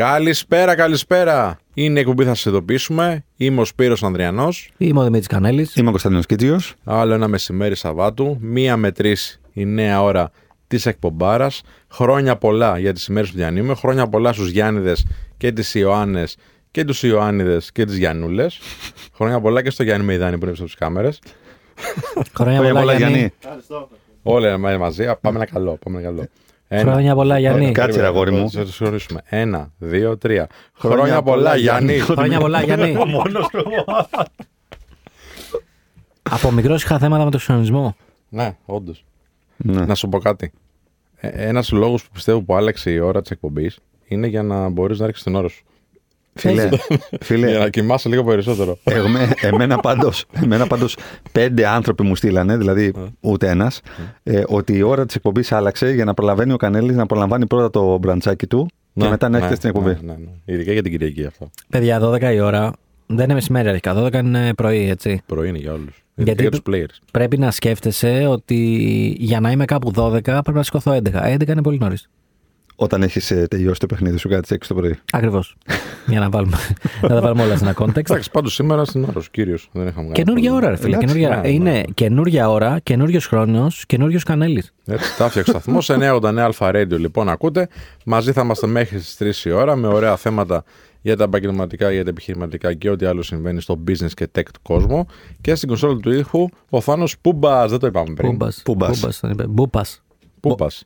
Καλησπέρα, καλησπέρα. Είναι η εκπομπή, θα σας ειδοποιήσουμε. Είμαι ο Σπύρος Ανδριανός. Είμαι ο Δημήτρης Κανέλης. Είμαι ο Κωνσταντίνος Κίντζιος. Άλλο ένα μεσημέρι Σαββάτου, 1 με 3 η νέα ώρα της εκπομπάρας. Χρόνια πολλά για τις ημέρες που διανύουμε. Χρόνια πολλά στους Γιάννηδες και τις Ιωάννες και τους Ιωάννηδες και τις Γιαννούλες. Χρόνια πολλά και στο Γιάννη Μεϊδάνη που είναι από τις κάμερες. Χρόνια πολλά, Γιάννη. Όλοι μαζί. Πάμε ένα καλό. Χρόνια πολλά, Γιάννη. Κάτσε, αγόρι μου. Θα τους γνωρίσουμε. 1, 2, 3. Χρόνια πολλά, Γιάννη. Χρόνια πολλά, Γιάννη. Από μικρός είχα θέματα με τον συντονισμό. Ναι, όντως. Να σου πω κάτι. Ένας λόγος που πιστεύω που άλλαξε η ώρα της εκπομπής είναι για να μπορείς να ρίξεις την ώρα σου. Φίλε. Για να κοιμάσαι λίγο περισσότερο. Εμένα πάντως 5 άνθρωποι μου στείλανε, δηλαδή ούτε ένας, ότι η ώρα της εκπομπής άλλαξε για να προλαβαίνει ο Κανέλης να προλαμβάνει πρώτα το μπραντσάκι του και μετά να έρχεται στην εκπομπή. Ειδικά για την Κυριακή αυτό. Παιδιά, 12 η ώρα δεν είναι μεσημέρι αρχικά. 12 είναι πρωί, έτσι. Πρωί είναι για όλους. Γιατί για τους players. Πρέπει να σκέφτεσαι ότι για να είμαι κάπου 12 πρέπει να σηκωθώ 11. 11 είναι πολύ νωρίς. Όταν έχεις τελειώσει το παιχνίδι σου, κάτι 6 το πρωί. Ακριβώς. Για να βάλουμε, να τα βάλουμε όλα σε ένα context. Εντάξει, πάντως σήμερα στην ώρα, κύριος. Δεν είχαμε κάνει. Καινούργια ώρα, ρε φίλε. Είναι καινούργια ώρα, καινούργιος χρόνος, καινούργιος Κανέλης. Έτσι, τα έφτιαξε ο σταθμός. 989 Alpha Radio, λοιπόν, ακούτε. Μαζί θα είμαστε μέχρι τις 3 η ώρα με ωραία θέματα για τα επαγγελματικά, για τα επιχειρηματικά και ό,τι άλλο συμβαίνει στο business και tech του κόσμου. Και στην κονσόλα του ήχου, ο Θάνος Πούμπας. Δεν το είπαμε πριν. Πούμπας.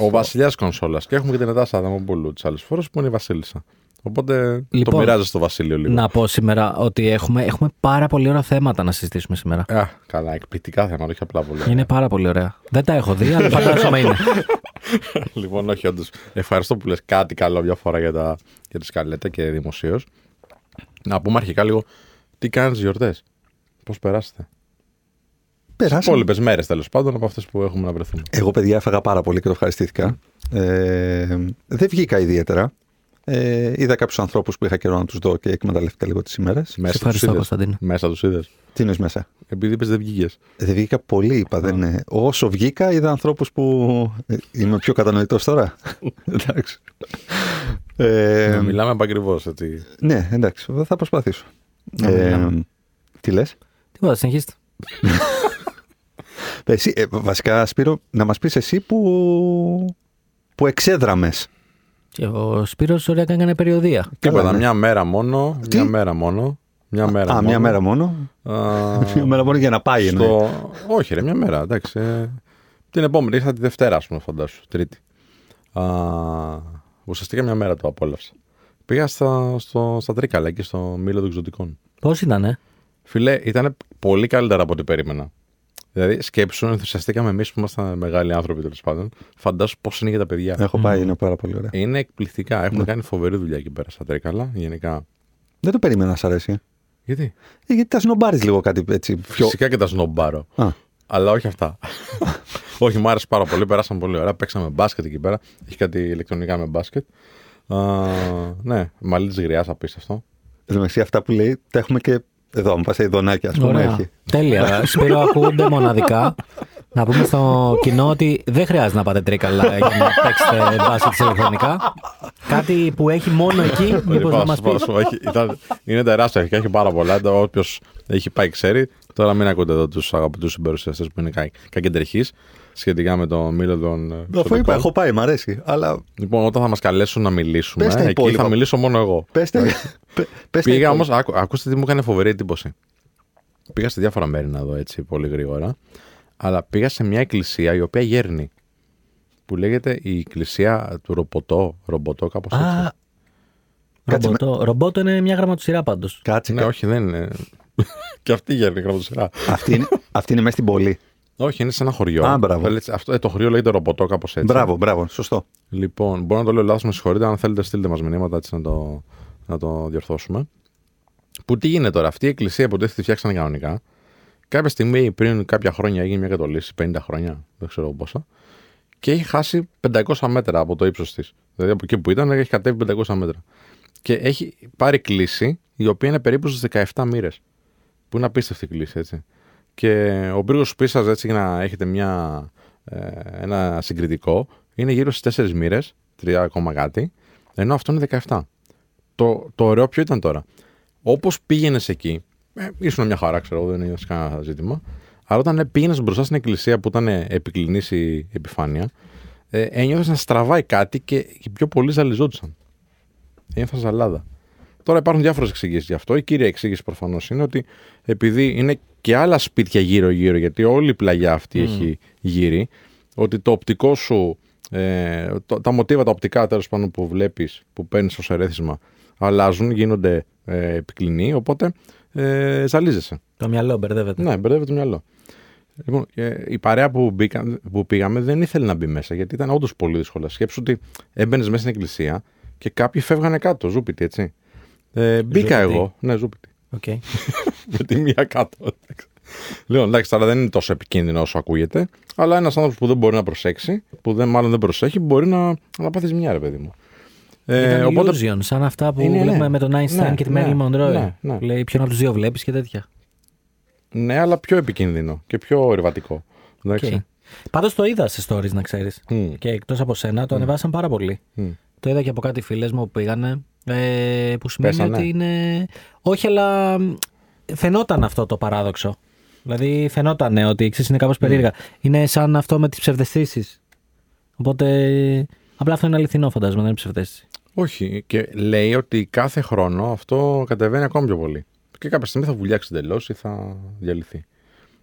Ο βασιλιάς κονσόλας. Και έχουμε και την Νατάσα Βοριά τις άλλες φορές που είναι η βασίλισσα. Οπότε λοιπόν, το μοιράζεσαι στο βασίλειο λίγο. Να πω σήμερα ότι έχουμε πάρα πολύ ωραία θέματα να συζητήσουμε σήμερα. Καλά, εκπληκτικά θέματα, όχι απλά πολύ ωραία. Είναι πάρα πολύ ωραία. Δεν τα έχω δει, αλλά φαντάζομαι είναι. Λοιπόν, όχι όντως. Ευχαριστώ που λες κάτι καλό μια φορά για τη σκαλέτα και δημοσίως. Να πούμε αρχικά λίγο τι κάνεις γιορτές. Πώς περάσετε. Περάσαμε. Στις υπόλοιπες μέρες τέλος πάντων από αυτές που έχουμε να βρεθούμε. Εγώ, παιδιά, έφαγα πάρα πολύ και το ευχαριστήθηκα. Δεν βγήκα ιδιαίτερα. Είδα κάποιους ανθρώπους που είχα καιρό να τους δω και εκμεταλλεύτηκα λίγο τις ημέρες. Σε ευχαριστώ, Κωνσταντίνο. Μέσα τους είδες. Τι είναι μέσα. Επειδή είπες δεν βγήκες. Δεν βγήκα πολύ, είπα. Δεν. Όσο βγήκα, είδα ανθρώπους που. Είμαι πιο κατανοητός τώρα. Εντάξει. Μιλάμε ακριβώς. Ότι... Ναι, εντάξει. Θα προσπαθήσω. Τι λες. Τίποτα, συνεχίστε. Εσύ, βασικά, Σπύρο, να μας πεις εσύ που εξέδραμες. Και ο Σπύρος ωραία έκανε περιοδεία. Τίποτα, μια μέρα μόνο για να πάει Όχι ρε, μια μέρα, εντάξει. Την επόμενη είχα τη Δευτέρα, ας πούμε, φαντάσου, Τρίτη. Ουσιαστικά μια μέρα το απόλαυσα. Πήγα στα Τρίκαλα και στο Μήλο των Εξωτικών. Πώς ήτανε? Φίλε, ήταν πολύ καλύτερα από ό,τι περίμενα. Δηλαδή, σκέψου, ενθουσιαστήκαμε εμείς που ήμασταν μεγάλοι άνθρωποι τέλος πάντων. Φαντάσου πώς είναι για τα παιδιά. Έχω πάει, είναι πάρα πολύ ωραία. Είναι εκπληκτικά. Έχουν κάνει φοβερή δουλειά εκεί πέρα στα Τρίκαλα, γενικά. Δεν το περίμενα, σ' αρέσει. Γιατί? Γιατί τα σνομπάρεις λίγο κάτι έτσι. Φυσικά και τα σνομπάρω. Αλλά όχι αυτά. Όχι, μου άρεσε πάρα πολύ. Περάσαμε πολύ ωραία. Παίξαμε μπάσκετ εκεί πέρα. Έχει κάτι ηλεκτρονικά με μπάσκετ. Ναι, μαλλί τη γριάς, απίστευτο. Εντωμεταξύ, αυτά που λέει τα έχουμε και. Εδώ, μου πας ειδονάκια, ας πούμε, έχει. Τέλεια. Σπύρο, ακούγονται μοναδικά. Να πούμε στο κοινό ότι δεν χρειάζεται να πάτε Τρίκαλα για να παίξετε μπάσκετ ηλεκτρονικά. Κάτι που έχει μόνο εκεί, μήπως να μας πεις. Είναι τεράστια, έχει πάρα πολλά. Όποιος έχει πάει ξέρει. Τώρα μην ακούτε εδώ τους αγαπητούς συμπαρουσιαστές που είναι κακεντρεχείς σχετικά με το Μήλο των Εξωτικών. Έχω πάει, μ' αρέσει. Αλλά... Λοιπόν, όταν θα μας καλέσουν να μιλήσουμε, εκεί θα μιλήσω μόνο εγώ. Πήγα όμως, ακούστε τι μου έκανε φοβερή εντύπωση. Πήγα σε διάφορα μέρη να δω έτσι πολύ γρήγορα, αλλά πήγα σε μια εκκλησία η οποία γέρνει. Που λέγεται η εκκλησία του Ρομποτό, κάπως έτσι. Ρομποτό είναι μια γραμματοσυρά πάντως. Κάτσε. Ναι, όχι, δεν είναι. Και αυτή γέρνει γραμματοσυρά. Αυτή είναι μέσα στην πόλη. Όχι, είναι σε ένα χωριό. Το χωριό λέγεται Ρομποτό, κάπως έτσι. Μπράβο, σωστό. Λοιπόν, μπορώ να το λέω λάθος, με συγχωρείτε. Αν θέλετε, στείλτε μας μηνύματα έτσι να το διορθώσουμε. Που τι γίνεται τώρα, αυτή η εκκλησία που τη φτιάξανε κανονικά. Κάποια στιγμή πριν κάποια χρόνια έγινε μια κατολίση, 50 χρόνια, δεν ξέρω πόσα. Και έχει χάσει 500 μέτρα από το ύψος της. Δηλαδή από εκεί που ήταν, έχει κατέβει 500 μέτρα. Και έχει πάρει κλίση, η οποία είναι περίπου στις 17 μοίρες. Που είναι απίστευτη κλίση, έτσι. Και ο πύργος πίσας, έτσι για να έχετε ένα συγκριτικό, είναι γύρω στις 4 μοίρες 3, κάτι, ενώ αυτό είναι 17. Το ωραίο ποιο ήταν τώρα. Όπως πήγαινες εκεί, ήσουν μια χαρά, ξέρω, δεν είναι κανένα ζήτημα, αλλά όταν πήγαινες μπροστά στην εκκλησία που ήταν επικλινής η επιφάνεια, ένιωθες να στραβάει κάτι και οι πιο πολλοί ζαλιζόντουσαν. Ένιωθες ζαλάδα. Τώρα υπάρχουν διάφορες εξηγήσεις γι' αυτό. Η κύρια εξήγηση προφανώς είναι ότι επειδή είναι και άλλα σπίτια γύρω-γύρω, γιατί όλη η πλαγιά αυτή έχει γύρι, ότι το οπτικό σου, τα μοτίβα, τα οπτικά τέλος πάντων που βλέπεις, που παίρνεις ως ερέθισμα, αλλάζουν, γίνονται επικλινή, οπότε ζαλίζεσαι. Το μυαλό μπερδεύεται. Ναι, μπερδεύεται το μυαλό. Λοιπόν, η παρέα που πήγαμε δεν ήθελε να μπει μέσα, γιατί ήταν όντως πολύ δύσκολα. Σκέψου ότι έμπαινες μέσα στην εκκλησία και κάποιοι φεύγανε κάτω, ζούπιτι, έτσι. Μπήκα ζούπιτι. Εγώ. Ναι, ζούπιτι. Okay. Με τη μία κάτω. Λέω, εντάξει, τώρα δεν είναι τόσο επικίνδυνο όσο ακούγεται, αλλά ένας άνθρωπος που δεν μπορεί να προσέξει, που μάλλον δεν προσέχει, μπορεί να πάθει μια, ρε παιδί μου. Οπότε, illusion, σαν αυτά που είναι, βλέπουμε με τον Einstein και τη Marilyn Monroe. Ναι. Λέει ποιον από τους δύο βλέπεις και τέτοια. Ναι, αλλά πιο επικίνδυνο και πιο ερβατικό. Okay. Πάντως το είδα σε stories, να ξέρεις. Και εκτός από σένα, το ανεβάσαν πάρα πολύ. Το είδα και από κάτι φίλες μου που πήγανε. Που σημαίνει ότι είναι. Όχι, αλλά φαινόταν αυτό το παράδοξο. Δηλαδή φαινόταν ότι εξής είναι κάπως περίεργα. Είναι σαν αυτό με τις ψευδαισθήσεις. Οπότε. Απλά αυτό είναι αληθινό, φαντάζομαι, δεν είναι ψευδαίσθηση. Όχι. Και λέει ότι κάθε χρόνο αυτό κατεβαίνει ακόμη πιο πολύ. Και κάποια στιγμή θα βουλιάξει εντελώς ή θα διαλυθεί.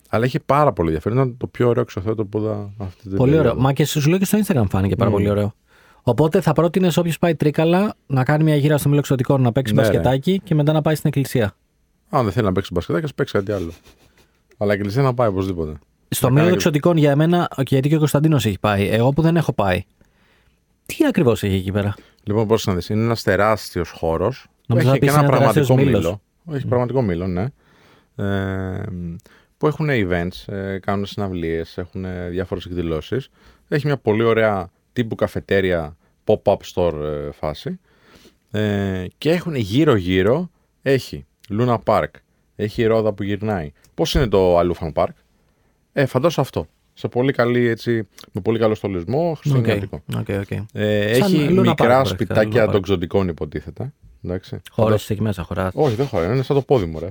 Αλλά έχει πάρα πολύ ενδιαφέρον. Ήταν το πιο ωραίο εξωθέατο που είδα αυτή την. Πολύ ωραίο. Μα και σου λέω και στο Instagram φάνηκε πάρα πολύ ωραίο. Οπότε θα πρότεινε όποιο πάει Τρίκαλα να κάνει μια γύρα στο μήλο εξωτικών, να παίξει μπασκετάκι και μετά να πάει στην εκκλησία. Αν δεν θέλει να παίξει μπασκετάκι, α παίξει κάτι άλλο. Αλλά η εκκλησία να πάει οπωσδήποτε. Στο μήλο εξωτικών για μένα, γιατί και ο Κωνσταντίνος έχει πάει. Εγώ που δεν έχω πάει. Τι ακριβώς έχει εκεί πέρα. Λοιπόν, πώς να δεις, είναι ένας τεράστιος χώρος. Έχει και ένα πραγματικό μήλο. Έχει πραγματικό μήλο, ναι. Που έχουν events, κάνουν συναυλίες, έχουν διάφορες εκδηλώσεις. Έχει μια πολύ ωραία τύπου καφετέρια, pop-up store φάση. Και έχουν γύρω-γύρω, έχει Λούνα Πάρκ, έχει η ρόδα που γυρνάει. Πώς είναι το Αλούφαν Πάρκ. Φαντάσου αυτό. Σε πολύ καλή, έτσι, με πολύ καλό στολισμό, χριστουγεννιάτικο. Okay. Έχει μικρά πάρει, σπιτάκια των ξωτικών, υποτίθεται. Χώρεσαι εκεί μέσα, χωράς. Όχι, δεν χωράει, είναι σαν το πόδι μου, ρε.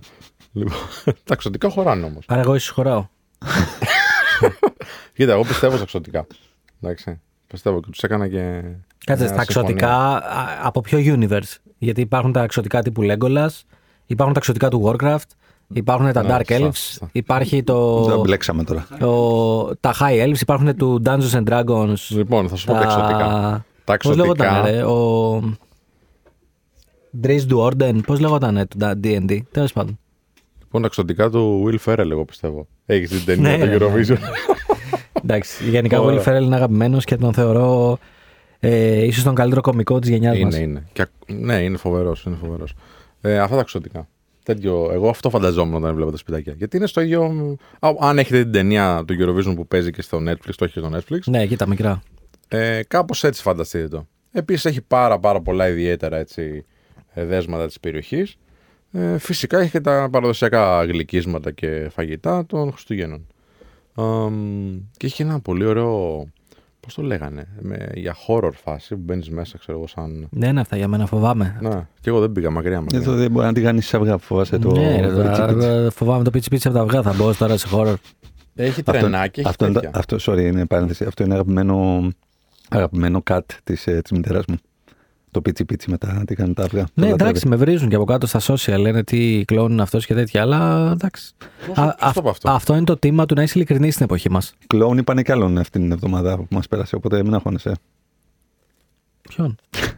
Λοιπόν, τα ξωτικά χωράνε όμως. Άρα, εγώ ίσως χωράω. Κοίτα, εγώ πιστεύω στα ξωτικά. Πιστεύω και τους έκανα και. Κάτσε, τα ξωτικά από ποιο universe. Γιατί υπάρχουν τα ξωτικά τύπου Legolas, υπάρχουν τα ξωτικά του Warcraft. Υπάρχουν τα Dark Elves, υπάρχει το. Δεν μπλέξαμε τώρα. Τα High Elves, υπάρχουν του Dungeons and Dragons. Λοιπόν, θα σου πω τα εξωτικά. Τα εξωτικά. Πώς λέγονταν, ο. Dries du Orden, πώς λέγονταν τα D&D, τέλος πάντων. Λοιπόν, τα εξωτικά του Will Ferrell, εγώ πιστεύω. Έχεις την ταινία, το Eurovision. Εντάξει, γενικά ο Will Ferrell είναι αγαπημένος και τον θεωρώ ίσως τον καλύτερο κωμικό της γενιάς μας. Είναι. Ναι, είναι φοβερός. Αυτά τα εξωτικά. Τέτοιο, εγώ αυτό φανταζόμουν όταν βλέπω τα σπιτάκια. Γιατί είναι στο ίδιο. Αν έχετε την ταινία του Eurovision που παίζει και στο Netflix, το έχει και στο Netflix. Ναι, εκεί τα μικρά. Κάπως έτσι φανταστείτε το. Επίσης έχει πάρα πολλά ιδιαίτερα έτσι, δέσματα της περιοχής. Φυσικά έχει και τα παραδοσιακά γλυκίσματα και φαγητά των Χριστουγέννων. Και έχει ένα πολύ ωραίο. Πώς το λέγανε, για horror φάση που μπαίνεις μέσα, ξέρω εγώ, σαν. Ναι, είναι αυτά για μένα, φοβάμαι. Ναι, και εγώ δεν πήγα μακριά. Δεν μπορεί να την κάνεις σε αυγά, φοβάσαι το. Ναι, φοβάμαι το πίτσι από τα αυγά, θα μπω τώρα σε horror. Έχει τρενάκι, έχει τέτοια. Αυτό είναι αγαπημένο κατ της μητέρας μου. Το πίτσι μετά τι κάνουν τα αυγά. Ναι, εντάξει, με βρίζουν και από κάτω στα social, λένε τι κλόουν είναι αυτός και τέτοια, αλλά εντάξει. Αυτό είναι το τίμα του να είσαι ειλικρινή στην εποχή μας. Κλόουν είπανε κι άλλον αυτήν την εβδομάδα που μας πέρασε, οπότε μην αγχώνεσαι. Ποιον?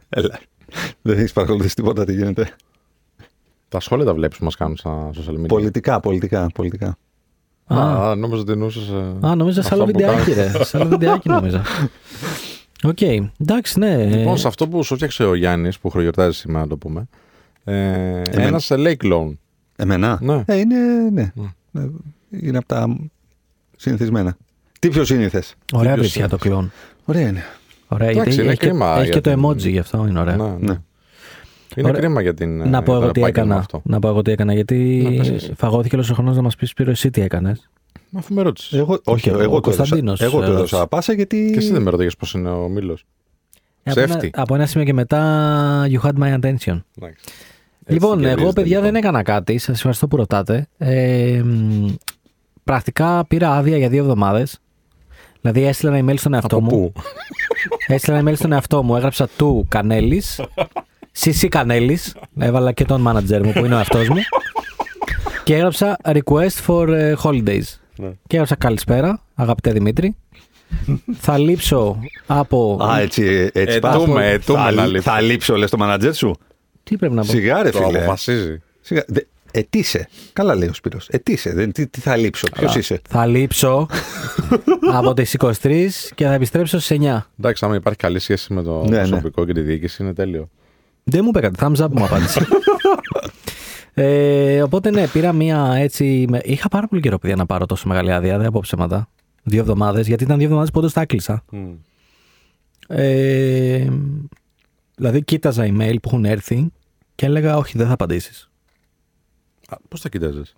Έλα. Δεν έχεις παρακολουθήσει τίποτα, τι γίνεται. Τα σχόλια τα βλέπεις που μας κάνουν στα social media. Πολιτικά. Α, νόμιζα ότι εννοούσες. Α, νόμιζα σε άλλο βιντεάκι, ρε. Σε άλλο βιντεάκι νόμιζα. Οκ, εντάξει, ναι. Λοιπόν, σε αυτό που σου έφτιαξε ο Γιάννης που χρονιορτάζει σήμερα, να το πούμε. Ένας λέει κλόουν. Εμένα? Ναι. Ναι. Είναι από τα συνηθισμένα. Τι πιο σύνηθες. Ωραία βρίσκια το κλόουν. Ωραία είναι. Ωραία, εντάξει, είναι κρίμα. Έχει και το emoji, γι' αυτό είναι ωραία. Ναι. Είναι κρίμα για την. Να πω εγώ τι έκανα. Γιατί φαγώθηκε όλος ο χρόνος να μας πεις, Σπύρο, εσύ τι έκανες. Αφού με ρώτησε. Εγώ το έδωσα πάσα γιατί. Και εσύ δεν με ρώτησε πώς είναι ο Μήλος. Από ένα σημείο και μετά, you had my attention. Nice. Λοιπόν, εγώ παιδιά δεν έκανα κάτι. Σας ευχαριστώ που ρωτάτε. Πρακτικά πήρα άδεια για 2 εβδομάδες. Δηλαδή έστειλα ένα email στον εαυτό μου. Από πού? Έστειλα ένα email στον εαυτό μου. Έγραψα του Κανέλης. CC Κανέλης. Έβαλα και τον manager μου που είναι ο εαυτός μου. Και έγραψα request for holidays. Ναι. Και έγραψα καλησπέρα, αγαπητέ Δημήτρη. Θα λείψω από. Α, έτσι πας. Θα λείψω, λες, το manager σου. Τι πρέπει να πω. Σιγά ρε φίλε. Το αποφασίζει. Ετήσε. Καλά λέει ο Σπύρος. Ετήσε. Τι θα λείψω. Ποιος είσαι. Θα λείψω από τις 23 και θα επιστρέψω στις 9. Εντάξει, άμα υπάρχει καλή σχέση με το προσωπικό και τη διοίκηση είναι τέλειο. Δεν μου είπε κάτι. Thumbs up μου απάντησε. Οπότε ναι, πήρα μία έτσι. Είχα πάρα πολύ καιρό παιδιά να πάρω τόσο μεγάλη άδεια. Δεν απόψε μετά. 2 εβδομάδες. Γιατί ήταν 2 εβδομάδες που όντως τα έκλεισα. Δηλαδή κοίταζα email που έχουν έρθει και έλεγα όχι, δεν θα απαντήσεις. Πώς τα κοίταζες?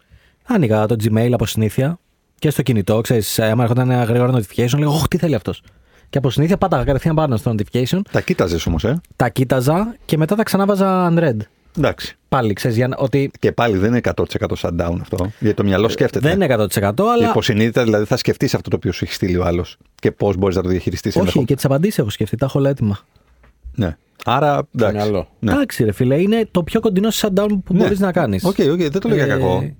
Άνοιγα το Gmail από συνήθεια και στο κινητό. Ξέρεις, άμα έρχονταν ένα γρήγορο notification, λέγω τι θέλει αυτός. Και από συνήθεια πάταγα κατευθείαν πάνω στο notification. Τα κοίταζες όμως, Τα κοίταζα και μετά τα ξανάβαζα unread. Εντάξει. Πάλι ξέρεις, ότι. Και πάλι δεν είναι 100% shutdown αυτό. Γιατί το μυαλό σκέφτεται. Δεν είναι 100%, αλλά. Υποσυνείδητα δηλαδή θα σκεφτείς αυτό το οποίο σου έχει στείλει ο άλλος και πώς μπορείς να το διαχειριστείς. Όχι, και τις απαντήσεις έχω σκεφτεί, τα έχω όλα έτοιμα. Ναι. Άρα. Εντάξει, ρε φίλε, είναι το πιο κοντινό shutdown που μπορείς να κάνεις. Οκ, δεν το λέω για κακό.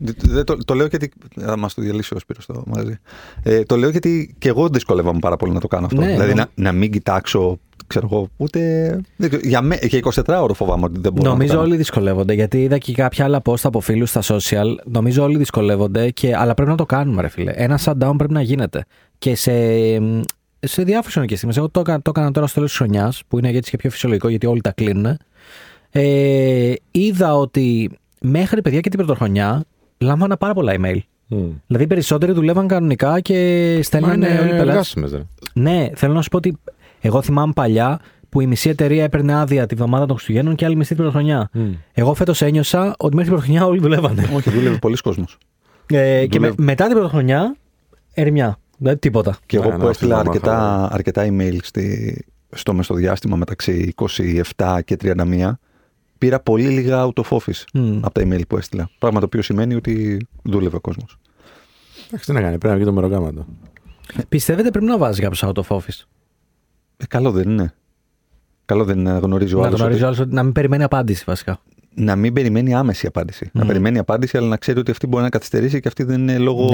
Το λέω γιατί. Θα μας το διαλύσει ο Σπύρος το μαζί. Το λέω γιατί και εγώ δυσκολεύομαι πάρα πολύ να το κάνω αυτό. Δηλαδή να μην κοιτάξω. Ξέρω εγώ, ούτε. Για 24ωρο φοβάμαι ότι δεν μπορώ. Νομίζω όλοι δυσκολεύονται. Γιατί είδα και κάποια άλλα post από φίλους στα social. Νομίζω όλοι δυσκολεύονται. Αλλά πρέπει να το κάνουμε, ρε φίλε. Ένα shutdown πρέπει να γίνεται. Και σε διάφορες χρονικές στιγμές. Εγώ το έκανα τώρα στο τέλος της χρονιάς, που είναι έτσι και πιο φυσιολογικό, γιατί όλοι τα κλείνουν. Είδα ότι μέχρι παιδιά και την πρωτοχρονιά λάμβανα πάρα πολλά email. Δηλαδή οι περισσότεροι δουλεύαν κανονικά και στέλνανε όλοι οι πελάτες. Ναι, θέλω να σου πω ότι. Εγώ θυμάμαι παλιά που η μισή εταιρεία έπαιρνε άδεια τη βδομάδα των Χριστουγέννων και άλλη μισή την πρωτοχρονιά. Εγώ φέτος ένιωσα ότι μέχρι την πρωτοχρονιά όλοι δουλεύανε. Όχι, δούλευε πολλοί κόσμος. Και μετά την πρωτοχρονιά, ερημιά. Δηλαδή τίποτα. Και εγώ που έστειλα αρκετά email στο μεσοδιάστημα μεταξύ 27 και 31, πήρα πολύ λίγα out of office από τα email που έστειλα. Πράγμα το οποίο σημαίνει ότι δούλευε ο κόσμος. Εντάξει, τι να κάνει, πρέπει να βγει το μεροκάματο. Πιστεύετε πρέπει να βάζει κάποιο out of office? Καλό δεν είναι. Καλό δεν είναι να γνωρίζει ο άλλος. Να μην περιμένει απάντηση βασικά. Να μην περιμένει άμεση απάντηση. Να περιμένει απάντηση, αλλά να ξέρει ότι αυτή μπορεί να καθυστερήσει και αυτή δεν είναι λόγω,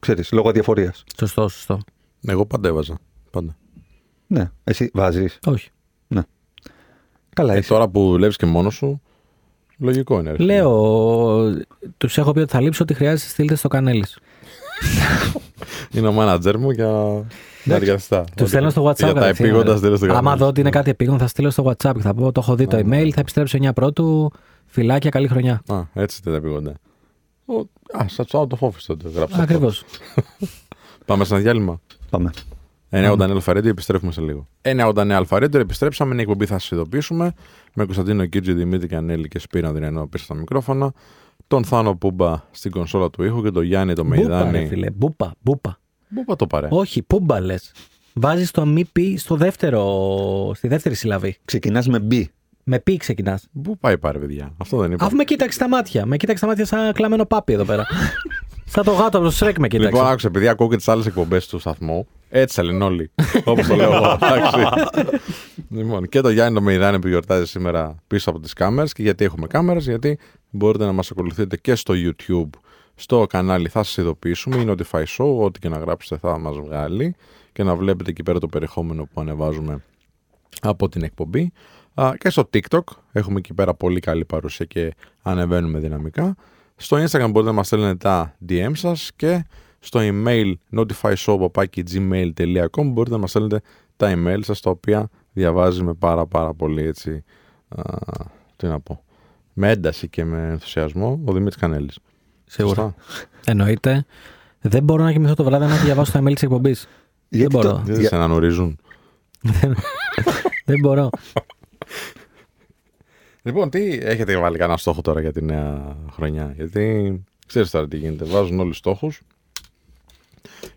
ξέρεις, λόγω αδιαφορίας. Σωστό, σωστό. Εγώ πάντα έβαζα. Πάντα. Ναι. Εσύ βάζεις? Όχι. Ναι. Καλά. Τώρα που δουλεύεις και μόνος σου, λογικό είναι. Λέω, τους έχω πει ότι θα λείψω, ότι χρειάζεται στείλτε στο Κανέλης. Είναι ο μάνατζερ μου για τα διαστά. Του στέλνω στο WhatsApp. Για τα επίγοντα στέλνω στο WhatsApp. Άμα δω ότι είναι κάτι επίγον, θα στείλω στο WhatsApp και θα πω: το έχω δει το email, θα επιστρέψω 9 πρώτου. Φιλάκια, καλή χρονιά. Α, έτσι δεν τα επίγοντα. Α, σαν το out of office τότε. Ακριβώς. Πάμε σε ένα διάλειμμα. Πάμε. 9-8 Alpha Radio, επιστρέφουμε σε λίγο. 9-8 Alpha Radio, επιστρέψαμε. Είναι η εκπομπή, θα σας ειδοποιήσουμε. Με Κωνσταντίνο Κίντζιο, Δημήτρη Κανέλη και Σπύρο Ανδριανό πίσω στα μικρόφωνα. Τον Θάνο Πούμπα στην κονσόλα του ήχου και τον Γιάννη το Μεϊδάνη. Μπούπα. Μπούπα το παρέ. Όχι, Πούμπα λες. Βάζεις το μη πι στη δεύτερη συλλαβή. Ξεκινάς με μπι. Με πι ξεκινάς. Πού πάει πάρε, παιδιά. Αυτό δεν είπα. Αφού με κοίταξε τα μάτια. Με κοίταξε τα μάτια σαν κλαμμένο πάπι εδώ πέρα. Σαν το γάτο από το Σρέκ με κοίταξε. Λοιπόν, άκουσε, επειδή ακούω και τις άλλες εκπομπές του σταθμού. Έτσι θα λένε όλοι. Όπως το λέω εγώ. Λοιπόν, και το Γιάννη το Μεϊδάνη που γιορτάζει σήμερα πίσω από τις κάμερες. Και γιατί έχουμε κάμερες? Γιατί μπορείτε να μας ακολουθείτε και στο YouTube. Στο κανάλι θα σας ειδοποιήσουμε, είναι Notify Show, ό,τι και να γράψετε θα μας βγάλει και να βλέπετε εκεί πέρα το περιεχόμενο που ανεβάζουμε από την εκπομπή. Και στο TikTok έχουμε εκεί πέρα πολύ καλή παρουσία και ανεβαίνουμε δυναμικά. Στο Instagram μπορείτε να μας στέλνετε τα DM σας και στο email notifyshow@gmail.com μπορείτε να μας στέλνετε τα email σας, τα οποία διαβάζουμε πάρα πολύ έτσι, τι να πω, με ένταση και με ενθουσιασμό, ο Δημήτρης Κανέλης. Σίγουρα. Εννοείται. Δεν μπορώ να κοιμηθώ το βράδυ να διαβάσω τα email της εκπομπής. Δεν μπορώ. Δεν σε αναγνωρίζουν. Δεν μπορώ. Λοιπόν, τι έχετε βάλει κανένα στόχο τώρα για τη νέα χρονιά? Γιατί ξέρεις τώρα τι γίνεται. Βάζουν όλοι στόχους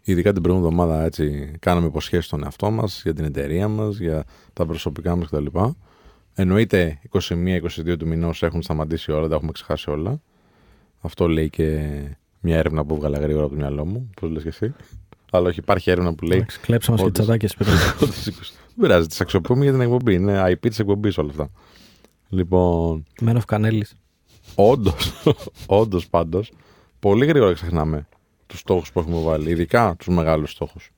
Ειδικά την προηγούμενη εβδομάδα έτσι, κάναμε υποσχέσεις στον εαυτό μας, για την εταιρεία μας, για τα προσωπικά μας κτλ. Εννοείται 21-22 του μηνός έχουν σταματήσει όλα, τα έχουμε ξεχάσει όλα. Αυτό λέει και μια έρευνα που βγάλα γρήγορα από το μυαλό μου, πώς λες και εσύ. Αλλά όχι, υπάρχει έρευνα που λέει. Κλέψαμε και τσατάκια πέρα. Δεν πειράζει, τις αξιοποιούμε για την εκπομπή. Είναι IP της εκπομπής όλα αυτά. Λοιπόν. Μένω Κανέλης. Όντως πάντως, πολύ γρήγορα ξεχνάμε τους στόχους που έχουμε βάλει, ειδικά τους μεγάλους στόχους.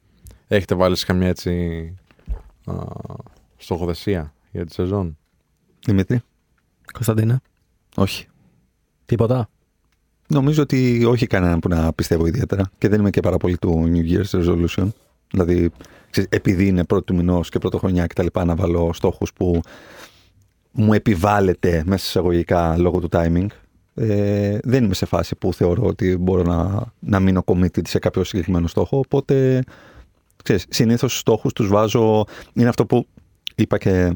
Έχετε βάλει σε καμιά έτσι στοχοθεσία για τη σεζόν? Δημήτρη. Κωνσταντίνα. Όχι. Τίποτα. Νομίζω ότι όχι κανέναν που να πιστεύω ιδιαίτερα και δεν είμαι και πάρα πολύ του New Year's Resolution. Δηλαδή, επειδή είναι πρώτο του μηνός και πρωτοχρονιά κτλ. Να βάλω στόχους που μου επιβάλλεται μέσα εισαγωγικά λόγω του timing. Δεν είμαι σε φάση που θεωρώ ότι μπορώ να μείνω committed σε κάποιο συγκεκριμένο στόχο. Οπότε, ξέρεις, συνήθως στόχους τους βάζω. Είναι αυτό που είπα και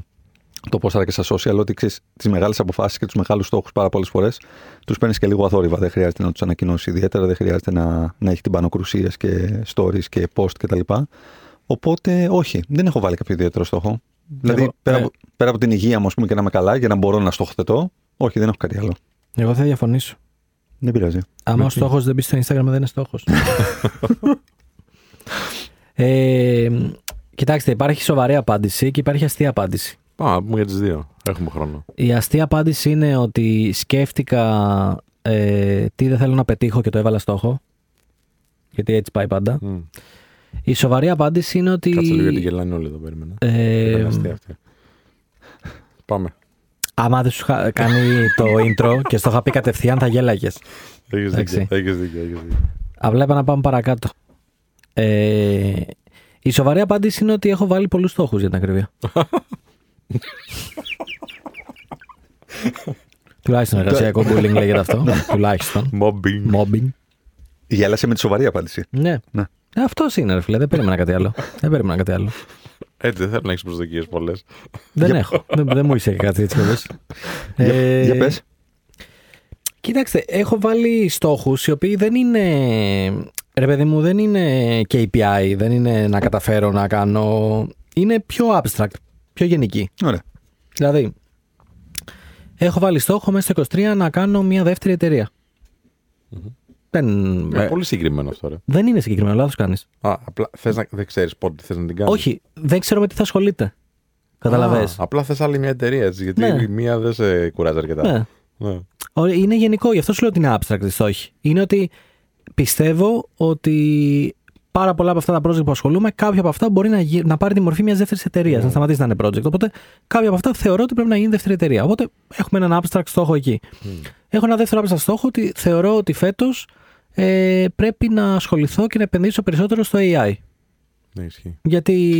το πόσταρα και στα social, ότι ξέρεις, τις μεγάλες αποφάσεις και τους μεγάλους στόχους πάρα πολλές φορές τους παίρνεις και λίγο αθόρυβα. Δεν χρειάζεται να τους ανακοινώσεις ιδιαίτερα, δεν χρειάζεται να έχει την πανοκρουσίας και stories και post κτλ. Οπότε, όχι, δεν έχω βάλει κάποιο ιδιαίτερο στόχο. Δηλαδή, εγώ, πέρα από την υγεία μου, ας πούμε, και να είμαι καλά για να μπορώ να στοχοθετώ, όχι, δεν έχω κάτι άλλο. Εγώ θα διαφωνήσω. Δεν πειράζει. Άμα ο στόχος δεν μπει στο Instagram, δεν είναι στόχος. Κοιτάξτε, υπάρχει σοβαρή απάντηση και υπάρχει αστεία απάντηση. Πούμε για τις δύο. Έχουμε χρόνο. Η αστεία απάντηση είναι ότι σκέφτηκα τι δεν θέλω να πετύχω και το έβαλα στόχο. Γιατί έτσι πάει πάντα. Η σοβαρή απάντηση είναι ότι. Κάτσε λίγο γιατί γελάνε όλοι εδώ, περίμενα. Πάμε. Άμα δεν σου κάνει το intro και στο είχα πει κατευθείαν, θα γέλαγες. Έχεις δίκιο. Απλά είπα να πάμε παρακάτω. Η σοβαρή απάντηση είναι ότι έχω βάλει πολλούς στόχους για την ακρίβεια. Τουλάχιστον εργασιακό bullying λέγεται αυτό. Τουλάχιστον. Mobbing. Γέλασε με τη σοβαρή απάντηση. Ναι. Αυτός είναι, ρε φίλε. Δεν περίμενα κάτι άλλο. Έτσι, δεν θέλω να έχεις προσδοκίες πολλές. Δεν έχω. Δεν μου είσαι κάτι έτσι. Για πες. Κοιτάξτε, έχω βάλει στόχους οι οποίοι δεν είναι. Ρε παιδί μου, δεν είναι KPI, δεν είναι να καταφέρω να κάνω. Είναι πιο abstract, πιο γενική. Ωραία. Δηλαδή, έχω βάλει στόχο μέσα στο 23 να κάνω μια δεύτερη εταιρεία. Δεν... Είναι πολύ συγκεκριμένο αυτό, ρε. Δεν είναι συγκεκριμένο, λάθος κάνεις. Απλά θες δεν ξέρεις πότε θες να την κάνεις. Όχι, δεν ξέρω με τι θα ασχολείται. Καταλαβαίνεις. Απλά θες άλλη μια εταιρεία, γιατί ναι. Μία δεν σε κουράζει αρκετά. Ναι. Είναι γενικό, γι' αυτό σου λέω ότι είναι abstract, στόχοι. Είναι ότι πιστεύω ότι πάρα πολλά από αυτά τα project που ασχολούμαι, κάποια από αυτά μπορεί να πάρει τη μορφή μιας δεύτερης εταιρείας, να σταματήσει να είναι project. Οπότε κάποια από αυτά θεωρώ ότι πρέπει να γίνει δεύτερη εταιρεία. Οπότε έχουμε έναν abstract στόχο εκεί. Έχω ένα δεύτερο abstract στόχο ότι θεωρώ ότι φέτος πρέπει να ασχοληθώ και να επενδύσω περισσότερο στο AI. Ναι, ισχύει. Γιατί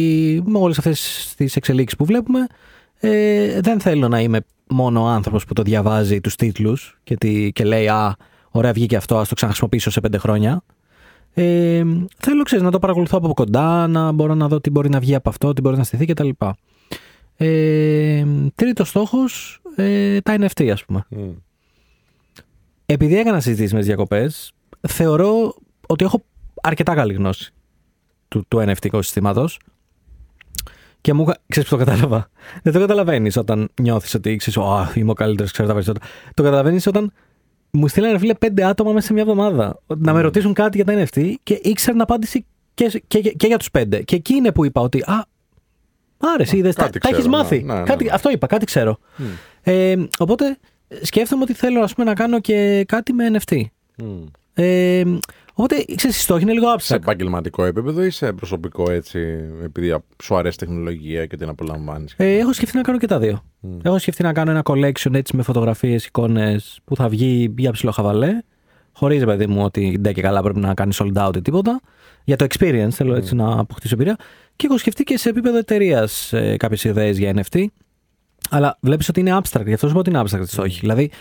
με όλες αυτές τις εξελίξεις που βλέπουμε, δεν θέλω να είμαι μόνο ο άνθρωπος που το διαβάζει τους τίτλους και λέει «Α, ωραία, βγήκε αυτό, ας το ξαναχρησιμοποιήσω σε 5 χρόνια». Θέλω, να το παρακολουθώ από κοντά, να μπορώ να δω τι μπορεί να βγει από αυτό, τι μπορεί να στηθεί κτλ. Τρίτος στόχος, τα NFT, ας πούμε. Επειδή έκανα συζητήσεις με τις διακοπές, θεωρώ ότι έχω αρκετά καλή γνώση του NFT οικοσυστήματος και μου ξέρεις που το κατάλαβα. Δεν το καταλαβαίνεις όταν νιώθεις ότι είμαι ο καλύτερος, ξέρω τα περισσότερα. Το καταλαβαίνεις όταν μου στείλανε, φίλε, 5 άτομα μέσα σε μια εβδομάδα να με ρωτήσουν κάτι για τα NFT και ήξερα την απάντηση και για τους 5. Και εκεί είναι που είπα ότι άρεσε, είδες, τα έχεις μάθει. Ναι. Αυτό είπα, κάτι ξέρω. Οπότε σκέφτομαι ότι θέλω, ας πούμε, να κάνω και κάτι με NFT. Οπότε, ξέρεις, η στόχη είναι λίγο abstract. Σε επαγγελματικό επίπεδο ή σε προσωπικό, έτσι, επειδή σου αρέσει τεχνολογία και την απολαμβάνεις? Έχω σκεφτεί να κάνω και τα δύο. Έχω σκεφτεί να κάνω ένα collection έτσι με φωτογραφίες, εικόνες που θα βγει για ψηλό χαβαλέ. Χωρίς, παιδί μου, ότι ντε και καλά πρέπει να κάνει sold out ή τίποτα. Για το experience, θέλω έτσι να αποκτήσω εμπειρία. Και έχω σκεφτεί και σε επίπεδο εταιρείας κάποιες ιδέες για NFT. Αλλά βλέπεις ότι είναι abstract. Γι' αυτό σου πω ότι είναι abstract τη στόχη. Δηλαδή,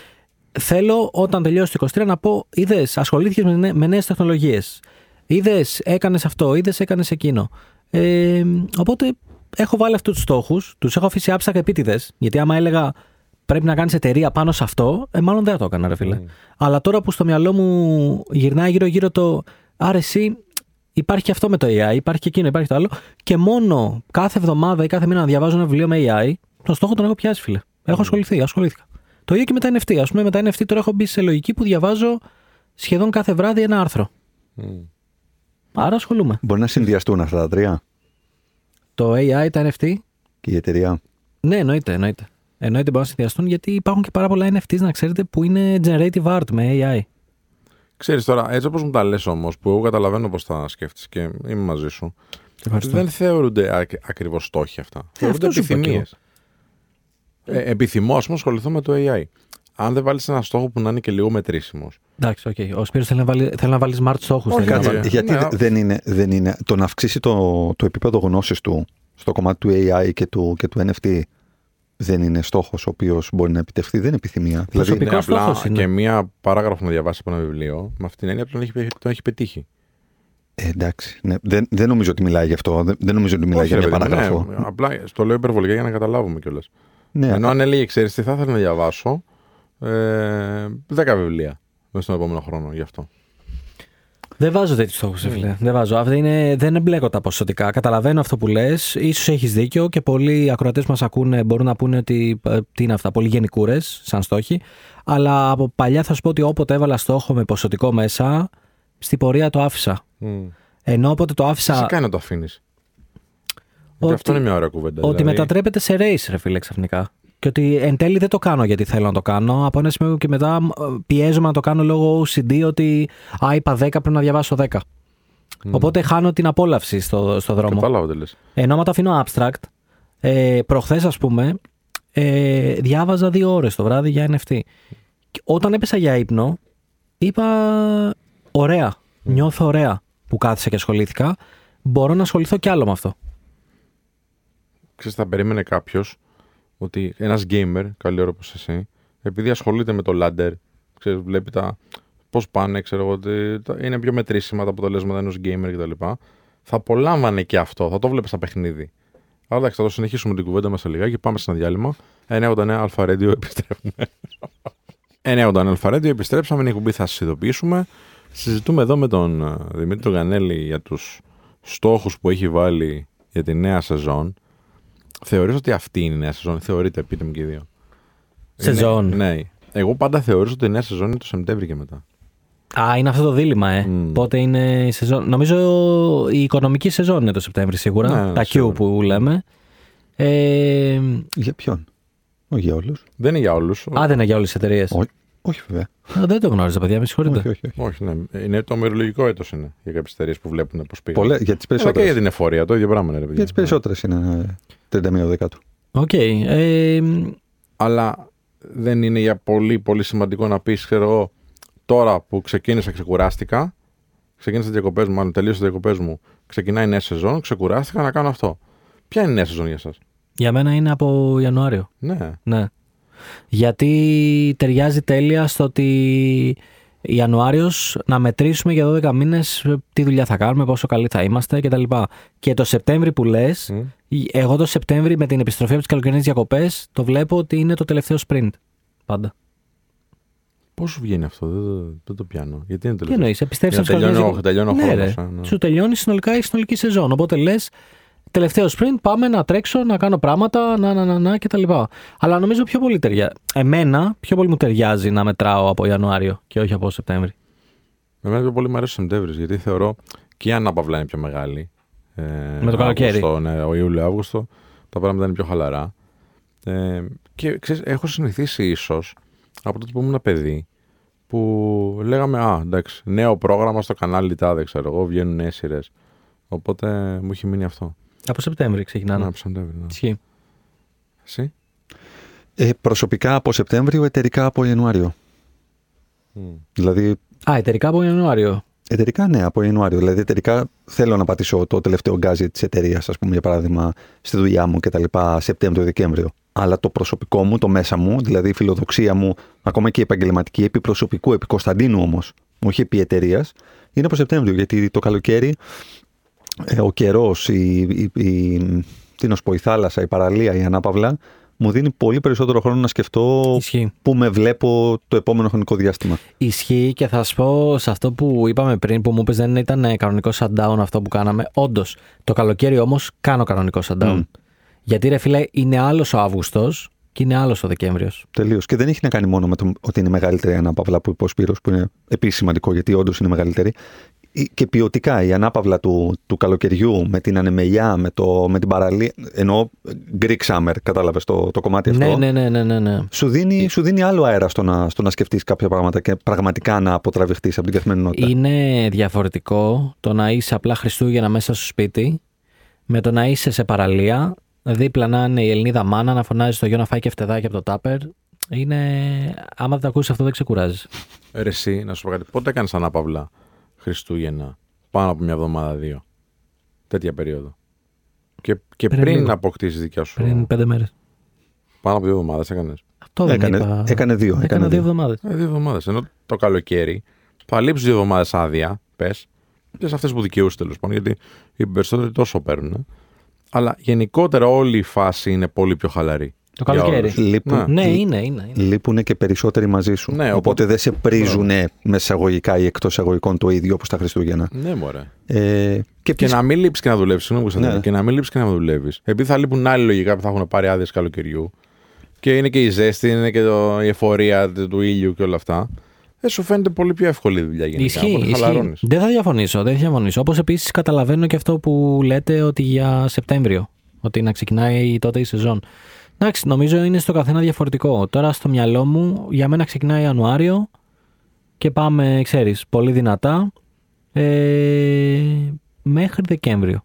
θέλω όταν τελειώσει το 23 να πω: είδες, ασχολήθηκες με νέες τεχνολογίες. Είδες, έκανες αυτό, είδες, έκανες εκείνο. Οπότε έχω βάλει αυτούς τους στόχους, τους έχω αφήσει άψακα επίτηδες. Γιατί άμα έλεγα πρέπει να κάνεις εταιρεία πάνω σε αυτό, μάλλον δεν θα το έκανα, ρε φίλε. Αλλά τώρα που στο μυαλό μου γυρνάει γύρω-γύρω το RSC, υπάρχει και αυτό με το AI, υπάρχει και εκείνο, υπάρχει το άλλο. Και μόνο κάθε εβδομάδα ή κάθε μήνα να διαβάζω ένα βιβλίο με AI, τον στόχο τον έχω πιάσει, φίλε. Έχω ασχολήθηκα. Το ίδιο και με τα NFT. Ας πούμε, με τα NFT τώρα έχω μπει σε λογική που διαβάζω σχεδόν κάθε βράδυ ένα άρθρο. Άρα ασχολούμαι. Μπορεί να συνδυαστούν αυτά τα τρία. Το AI, τα NFT. Και η εταιρεία. Ναι, εννοείται. Εννοείται μπορεί να συνδυαστούν, γιατί υπάρχουν και πάρα πολλά NFTs, να ξέρετε, που είναι generative art με AI. Ξέρεις τώρα, έτσι όπως μου τα λες όμως, που εγώ καταλαβαίνω πώς τα σκέφτεσαι και είμαι μαζί σου. Ευχαριστώ. Δεν θεωρούνται ακριβώς στόχοι αυτά. Θεωρούνται επιθυμίες. Επιθυμώ, ας πούμε, ασχοληθώ με το AI. Αν δεν βάλεις ένα στόχο που να είναι και λίγο μετρήσιμος. Εντάξει, okay. Ο Σπύρος θέλει να βάλει smart στόχους. Όχι, γιατί ναι, δεν είναι. Το να αυξήσει το επίπεδο γνώσης του στο κομμάτι του AI και του NFT δεν είναι στόχος ο οποίος μπορεί να επιτευχθεί, δεν είναι επιθυμία. Δηλαδή, είναι απλά είναι. Και μία παράγραφο να διαβάσει από ένα βιβλίο, με αυτήν την έννοια τον έχει πετύχει. Εντάξει. Ναι. Δεν νομίζω ότι μιλάει γι' αυτό. Δεν νομίζω ότι μιλάει για μία παράγραφο. Ναι, απλά το λέω υπερβολικά για να καταλάβουμε κιόλας. Ναι, ενώ αν έλεγε, ξέρεις τι θα ήθελα να διαβάσω, 10 βιβλία μέσα στον επόμενο χρόνο γι' αυτό. Δεν βάζω τέτοιους στόχους, φίλε. Δεν εμπλέκω τα ποσοτικά. Καταλαβαίνω αυτό που λες. Ίσως έχεις δίκιο και πολλοί ακροατές μας ακούνε, μπορούν να πούνε ότι τι είναι αυτά, πολύ γενικούρες σαν στόχοι. Αλλά από παλιά θα σου πω ότι όποτε έβαλα στόχο με ποσοτικό μέσα, στην πορεία το άφησα. Ενώ όποτε το άφησα. Φυσικά να το αφήνεις. Ότι, αυτό είναι μια ωραία κουβέντα. Ότι δηλαδή μετατρέπεται σε race, ρε φίλε, ξαφνικά. Και ότι εν τέλει δεν το κάνω γιατί θέλω να το κάνω. Από ένα σημείο και μετά πιέζομαι να το κάνω λόγω OCD, ότι είπα 10, πρέπει να διαβάσω 10. Οπότε χάνω την απόλαυση στο δρόμο. Κατάλαβα τι λες. Ενώ άμα το αφήνω abstract, προχθές ας πούμε, διάβαζα 2 ώρες το βράδυ για NFT. Και όταν έπεσα για ύπνο, είπα ωραία, νιώθω ωραία που κάθισα και ασχολήθηκα. Μπορώ να ασχοληθώ κι άλλο με αυτό. Ξέρεις, θα περίμενε κάποιος ότι ένας gamer, καλή ώρα όπως εσύ, επειδή ασχολείται με το ladder, ξέρεις, βλέπει πώς πάνε, ξέρω εγώ, ότι είναι πιο μετρήσιμα τα αποτελέσματα ενός gamer κτλ. Θα απολάμβανε και αυτό, θα το βλέπει στα παιχνίδι. Αλλά εντάξει, θα το συνεχίσουμε την κουβέντα μας σε λιγάκι, πάμε σε ένα διάλειμμα. 989 Alpha Radio, επιστρέφουμε. 989 Alpha Radio, επιστρέψαμε, είναι η κουμπή, θα σας ειδοποιήσουμε. Συζητούμε εδώ με τον Δημήτρη Κανέλη για τους στόχους που έχει βάλει για τη νέα σεζόν. Θεωρείς ότι αυτή είναι η νέα σεζόν? Θεωρείτε, πείτε μου και οι δύο. Σεζόν. Ναι. Εγώ πάντα θεωρώ ότι η νέα σεζόν είναι το Σεπτέμβριο και μετά. Α, είναι αυτό το δίλημμα, Πότε είναι η σεζόν. Νομίζω η οικονομική σεζόν είναι το Σεπτέμβριο σίγουρα. Ναι, τα Q που λέμε. Για ποιον? Όχι για όλους. Δεν είναι για όλους. Α, δεν είναι για όλες τις εταιρείες. Όχι, βέβαια. Δεν το γνώριζα, παιδιά, με συγχωρείτε. Όχι, ναι. Είναι το μερολογικό έτος είναι για κάποιες εταιρείες που βλέπουν πώς πήγαν. Πολλές, για τις περισσότερες. Και για την εφορία, το ίδιο πράγμα είναι. Για τις περισσότερες είναι 31-10. Οκ. Αλλά δεν είναι για πολύ, πολύ σημαντικό να πεις, ξέρω εγώ, τώρα που ξεκίνησα διακοπές μου, μάλλον τελείωσα διακοπές μου, ξεκινάει η νέα σεζόν, ξεκουράστηκα να κάνω αυτό. Ποια είναι η νέα σεζόν για σας? Για μένα είναι από Ιανουάριο. Ναι. Γιατί ταιριάζει τέλεια στο ότι Ιανουάριος να μετρήσουμε για 12 μήνες τι δουλειά θα κάνουμε, πόσο καλοί θα είμαστε κτλ. Και το Σεπτέμβρη που λες, εγώ το Σεπτέμβρη με την επιστροφή από τις καλοκαιρινές διακοπές, το βλέπω ότι είναι το τελευταίο sprint. Πάντα. Πώς σου βγαίνει αυτό, δεν το πιάνω. Γιατί είναι το τελευταίο? Τι εννοείς, τελειώνω χρόνος. Ναι. Σου τελειώνει συνολικά η συνολική σεζόν. Οπότε λες, τελευταίο sprint, πάμε να τρέξω, να κάνω πράγματα, να κτλ. Αλλά νομίζω πιο πολύ ταιριάζει. Εμένα πιο πολύ μου ταιριάζει να μετράω από Ιανουάριο και όχι από Σεπτέμβρη. Εμένα πιο πολύ μου αρέσει ο Σεπτέμβρης, γιατί θεωρώ και η ανάπαυλα είναι πιο μεγάλη. Με το καλοκαίρι. Ο Ιούλιο-Αύγουστο τα πράγματα είναι πιο χαλαρά. Και ξέρεις, έχω συνηθίσει ίσως από τότε που ήμουν παιδί που λέγαμε, εντάξει, νέο πρόγραμμα στο κανάλι τάδε, ξέρω εγώ, βγαίνουν νέες σειρές. Οπότε μου έχει μείνει αυτό. Από Σεπτέμβρη ξεκινάνε. Από Σεπτέμβρη. Ισχύει. Εσύ? Προσωπικά από Σεπτέμβριο, εταιρικά από Ιανουάριο. Δηλαδή... Α, εταιρικά από Ιανουάριο. Εταιρικά, ναι, από Ιανουάριο. Δηλαδή, εταιρικά θέλω να πατήσω το τελευταίο γκάζι της εταιρείας, ας πούμε, για παράδειγμα, στη δουλειά μου κτλ. Σεπτέμβριο-Δεκέμβριο. Αλλά το προσωπικό μου, το μέσα μου, δηλαδή η φιλοδοξία μου, ακόμα και η επαγγελματική, επί προσωπικού, επί Κωνσταντίνου όμως, όχι επί εταιρείας, είναι από Σεπτέμβριο. Γιατί το καλοκαίρι. Ο καιρός, η θάλασσα, η παραλία, η ανάπαυλα μου δίνει πολύ περισσότερο χρόνο να σκεφτώ που με βλέπω το επόμενο χρονικό διάστημα. Ισχύει, και θα σου πω σε αυτό που είπαμε πριν, που μου είπες δεν ήταν κανονικό shutdown αυτό που κάναμε. Όντως, το καλοκαίρι όμως κάνω κανονικό shutdown. Γιατί ρε φίλε, είναι άλλος ο Αύγουστος και είναι άλλος ο Δεκέμβριος. Τελείως. Και δεν έχει να κάνει μόνο με το ότι είναι μεγαλύτερη ανάπαυλα που είπε ο Σπύρος, που είναι επίσης σημαντικό γιατί όντως είναι μεγαλύτερη. Και ποιοτικά η ανάπαυλα του καλοκαιριού με την ανεμελιά, με την παραλία. Εννοώ Greek Summer, κατάλαβες το κομμάτι αυτό. Ναι. Σου δίνει άλλο αέρα στο να σκεφτείς κάποια πράγματα και πραγματικά να αποτραβηχτείς από την καθημερινότητα. Είναι διαφορετικό το να είσαι απλά Χριστούγεννα μέσα στο σπίτι με το να είσαι σε παραλία. Δίπλα να είναι η Ελληνίδα μάνα να φωνάζει στο γιο να φάει κεφτεδάκι από το τάπερ. Είναι. Άμα δεν τα ακούσεις αυτό, δεν ξεκουράζεις. Ρε εσύ, να σου πω κάτι. Πότε έκανες ανάπαυλα Χριστούγεννα, πάνω από μια εβδομάδα, δύο, τέτοια περίοδο? Και πριν αποκτήσεις δικιά σου. Πριν 5 μέρες. Πάνω από 2 εβδομάδες έκανες. Αυτό δεν είπα. Έκανε δύο εβδομάδες. 2 εβδομάδες. Ενώ το καλοκαίρι θα λείψεις 2 εβδομάδες άδεια, πες, και σε αυτές που δικαιούσαι τέλος πάντων, γιατί οι περισσότεροι τόσο παίρνουν. Αλλά γενικότερα όλη η φάση είναι πολύ πιο χαλαρή. Το καλοκαίρι. Ναι, είναι. Λείπουν και περισσότεροι μαζί σου. Ναι, οπότε δεν σε πρίζουν με εισαγωγικά ή εκτός εισαγωγικών το ίδιο όπως τα Χριστούγεννα. Ναι, μωρέ. Και να μην λείψεις και να δουλεύεις. Και να μην λείψεις και να δουλεύεις. Επειδή θα λείπουν άλλοι λογικά που θα έχουν πάρει άδειες καλοκαιριού. Και είναι και η ζέστη, είναι και η εφορία του ήλιου και όλα αυτά. Σου φαίνεται πολύ πιο εύκολη η δουλειά γενικά. Ισχύει. Δεν θα διαφωνήσω. Όπως επίσης καταλαβαίνω και αυτό που λέτε ότι για Σεπτέμβριο. Ότι να ξεκινάει τότε η σεζόν. Εντάξει, νομίζω είναι στο καθένα διαφορετικό. Τώρα στο μυαλό μου, για μένα ξεκινάει Ιανουάριο και πάμε, ξέρεις, πολύ δυνατά μέχρι Δεκέμβριο.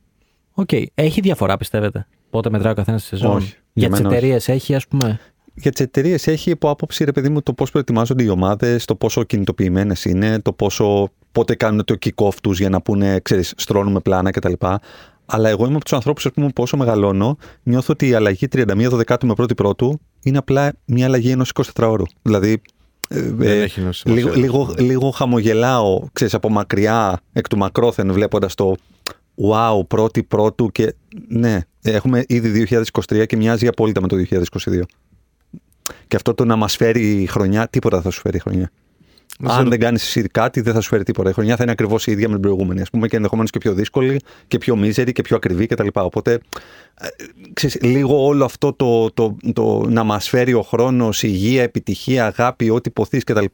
Οκ. Έχει διαφορά, πιστεύετε, πότε μετράει ο καθένας τη σεζόν? Όχι, για τις εταιρείες έχει, ας πούμε. Για τις εταιρείες έχει υπό άποψη, ρε παιδί μου, το πώς προετοιμάζονται οι ομάδες, το πόσο κινητοποιημένες είναι, το πότε κάνουν το kick-off τους για να πούνε, ξέρεις, στρώνουμε πλάνα κτλ. Αλλά εγώ είμαι από τους ανθρώπους, ας πούμε, που όσο μεγαλώνω, νιώθω ότι η αλλαγή 31/12 με 1/1 είναι απλά μια αλλαγή ενός 24ωρου. Δηλαδή, λίγο χαμογελάω, ξέρεις, από μακριά, εκ του μακρόθεν, βλέποντας το wow, 1/1 και ναι, έχουμε ήδη 2023 και μοιάζει απόλυτα με το 2022. Και αυτό το να μας φέρει η χρονιά, τίποτα δεν θα σου φέρει η χρονιά. Αν δεν κάνεις εσύ κάτι, δεν θα σου φέρει τίποτα. Η χρονιά θα είναι ακριβώς η ίδια με την προηγούμενη, ας πούμε, και ενδεχομένως και πιο δύσκολη και πιο μίζερη και πιο ακριβή κτλ. Οπότε, ξέρεις, λίγο όλο αυτό το να μας φέρει ο χρόνος, υγεία, επιτυχία, αγάπη, ό,τι ποθείς κτλ.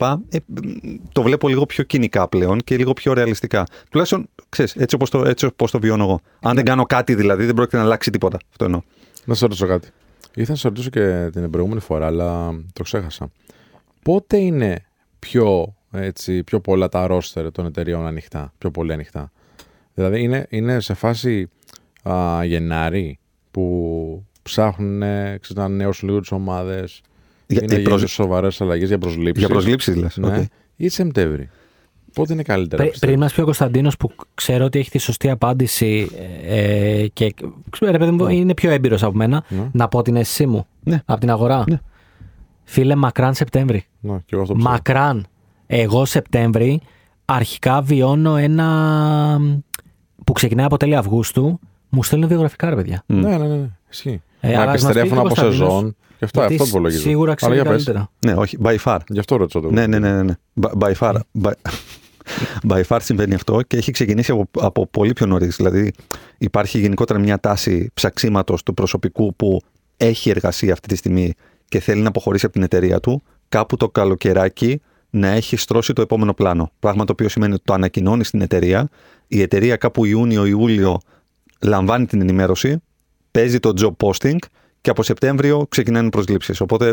Το βλέπω λίγο πιο κοινικά πλέον και λίγο πιο ρεαλιστικά. Τουλάχιστον, ξέρεις, έτσι όπως το βιώνω εγώ. Αν δεν κάνω κάτι δηλαδή, δεν πρόκειται να αλλάξει τίποτα. Αυτό εννοώ. Να σε ρωτήσω κάτι. Ήθελα να σε ρωτήσω και την προηγούμενη φορά, αλλά το ξέχασα. Πότε είναι πιο πολλά τα roster των εταιριών ανοιχτά, πιο πολύ ανοιχτά? Δηλαδή είναι σε φάση Γενάρη που ψάχνουν να ανανεώσουν λίγο τις ομάδες για να γίνουν σοβαρές αλλαγές για προσλήψεις. Για προσλήψεις δηλαδή. Ναι. Okay. Ή Σεπτέμβρη. Πότε είναι καλύτερα? Πριν μας πει ο Κωνσταντίνος, που ξέρω ότι έχει τη σωστή απάντηση και ρε παιδί μου, είναι πιο έμπειρος από μένα, να πω την αίσθησή μου από την αγορά. Ναι. Φίλε, μακράν Σεπτέμβρη. Ναι, και εγώ αυτό πιστεύω. Μακράν. Εγώ Σεπτέμβρη αρχικά βιώνω ένα που ξεκινάει από τέλη Αυγούστου. Μου στέλνουν βιογραφικά, ρε παιδιά. Ναι. Ισχύει. Άκουσε τηλέφωνο από σεζόν. Και αυτό που λέγεται. Σίγουρα ξέρει καλύτερα. Ναι, όχι. By far. Γι' αυτό ρωτήσω το. Ναι. By far συμβαίνει αυτό και έχει ξεκινήσει από πολύ πιο νωρίς. Δηλαδή υπάρχει γενικότερα μια τάση ψαξίματος του προσωπικού που έχει εργασία αυτή τη στιγμή και θέλει να αποχωρήσει από την εταιρεία του, κάπου το καλοκαιράκι να έχει στρώσει το επόμενο πλάνο. Πράγμα το οποίο σημαίνει ότι το ανακοινώνει στην εταιρεία, η εταιρεία κάπου Ιούνιο-Ιούλιο λαμβάνει την ενημέρωση, παίζει το job posting και από Σεπτέμβριο ξεκινάνε προσλήψεις. Οπότε,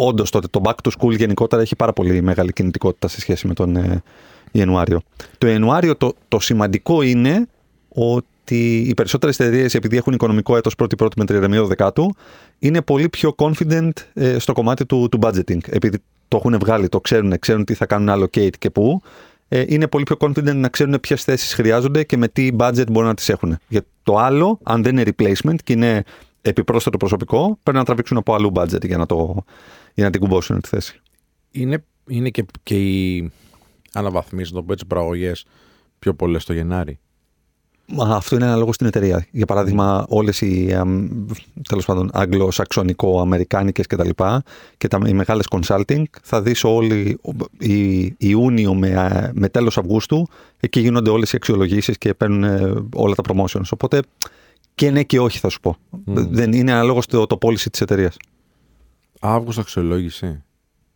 όντως τότε το back to school γενικότερα έχει πάρα πολύ μεγάλη κινητικότητα σε σχέση με τον Ιανουάριο. Το Ιανουάριο το σημαντικό είναι ότι οι περισσότερες εταιρείες, επειδή έχουν οικονομικό έτος 1/1 με 31/12, είναι πολύ πιο confident στο κομμάτι του budgeting. Επειδή το έχουν βγάλει, το ξέρουν τι θα κάνουν allocate και πού, είναι πολύ πιο confident να ξέρουν ποιες θέσεις χρειάζονται και με τι budget μπορούν να τις έχουν. Για το άλλο, αν δεν είναι replacement και είναι επιπρόσθετο προσωπικό, πρέπει να τραβήξουν από αλλού budget για να την κουμπώσουν τη θέση. Είναι και οι αναβαθμίσεις, να το πω έτσι, προαγωγές πιο πολλές το Γενάρη. Αυτό είναι ένα λόγο στην εταιρεία. Για παράδειγμα, όλες οι αγγλοσαξονικο-αμερικάνικες κτλ. Και οι μεγάλες consulting, θα δεις όλοι Ιούνιο με τέλος Αυγούστου, εκεί γίνονται όλες οι αξιολογήσεις και παίρνουν όλα τα promotions. Οπότε και ναι και όχι, θα σου πω. Δεν είναι ένα λόγο το policy της εταιρείας. Αύγουστο αξιολόγηση.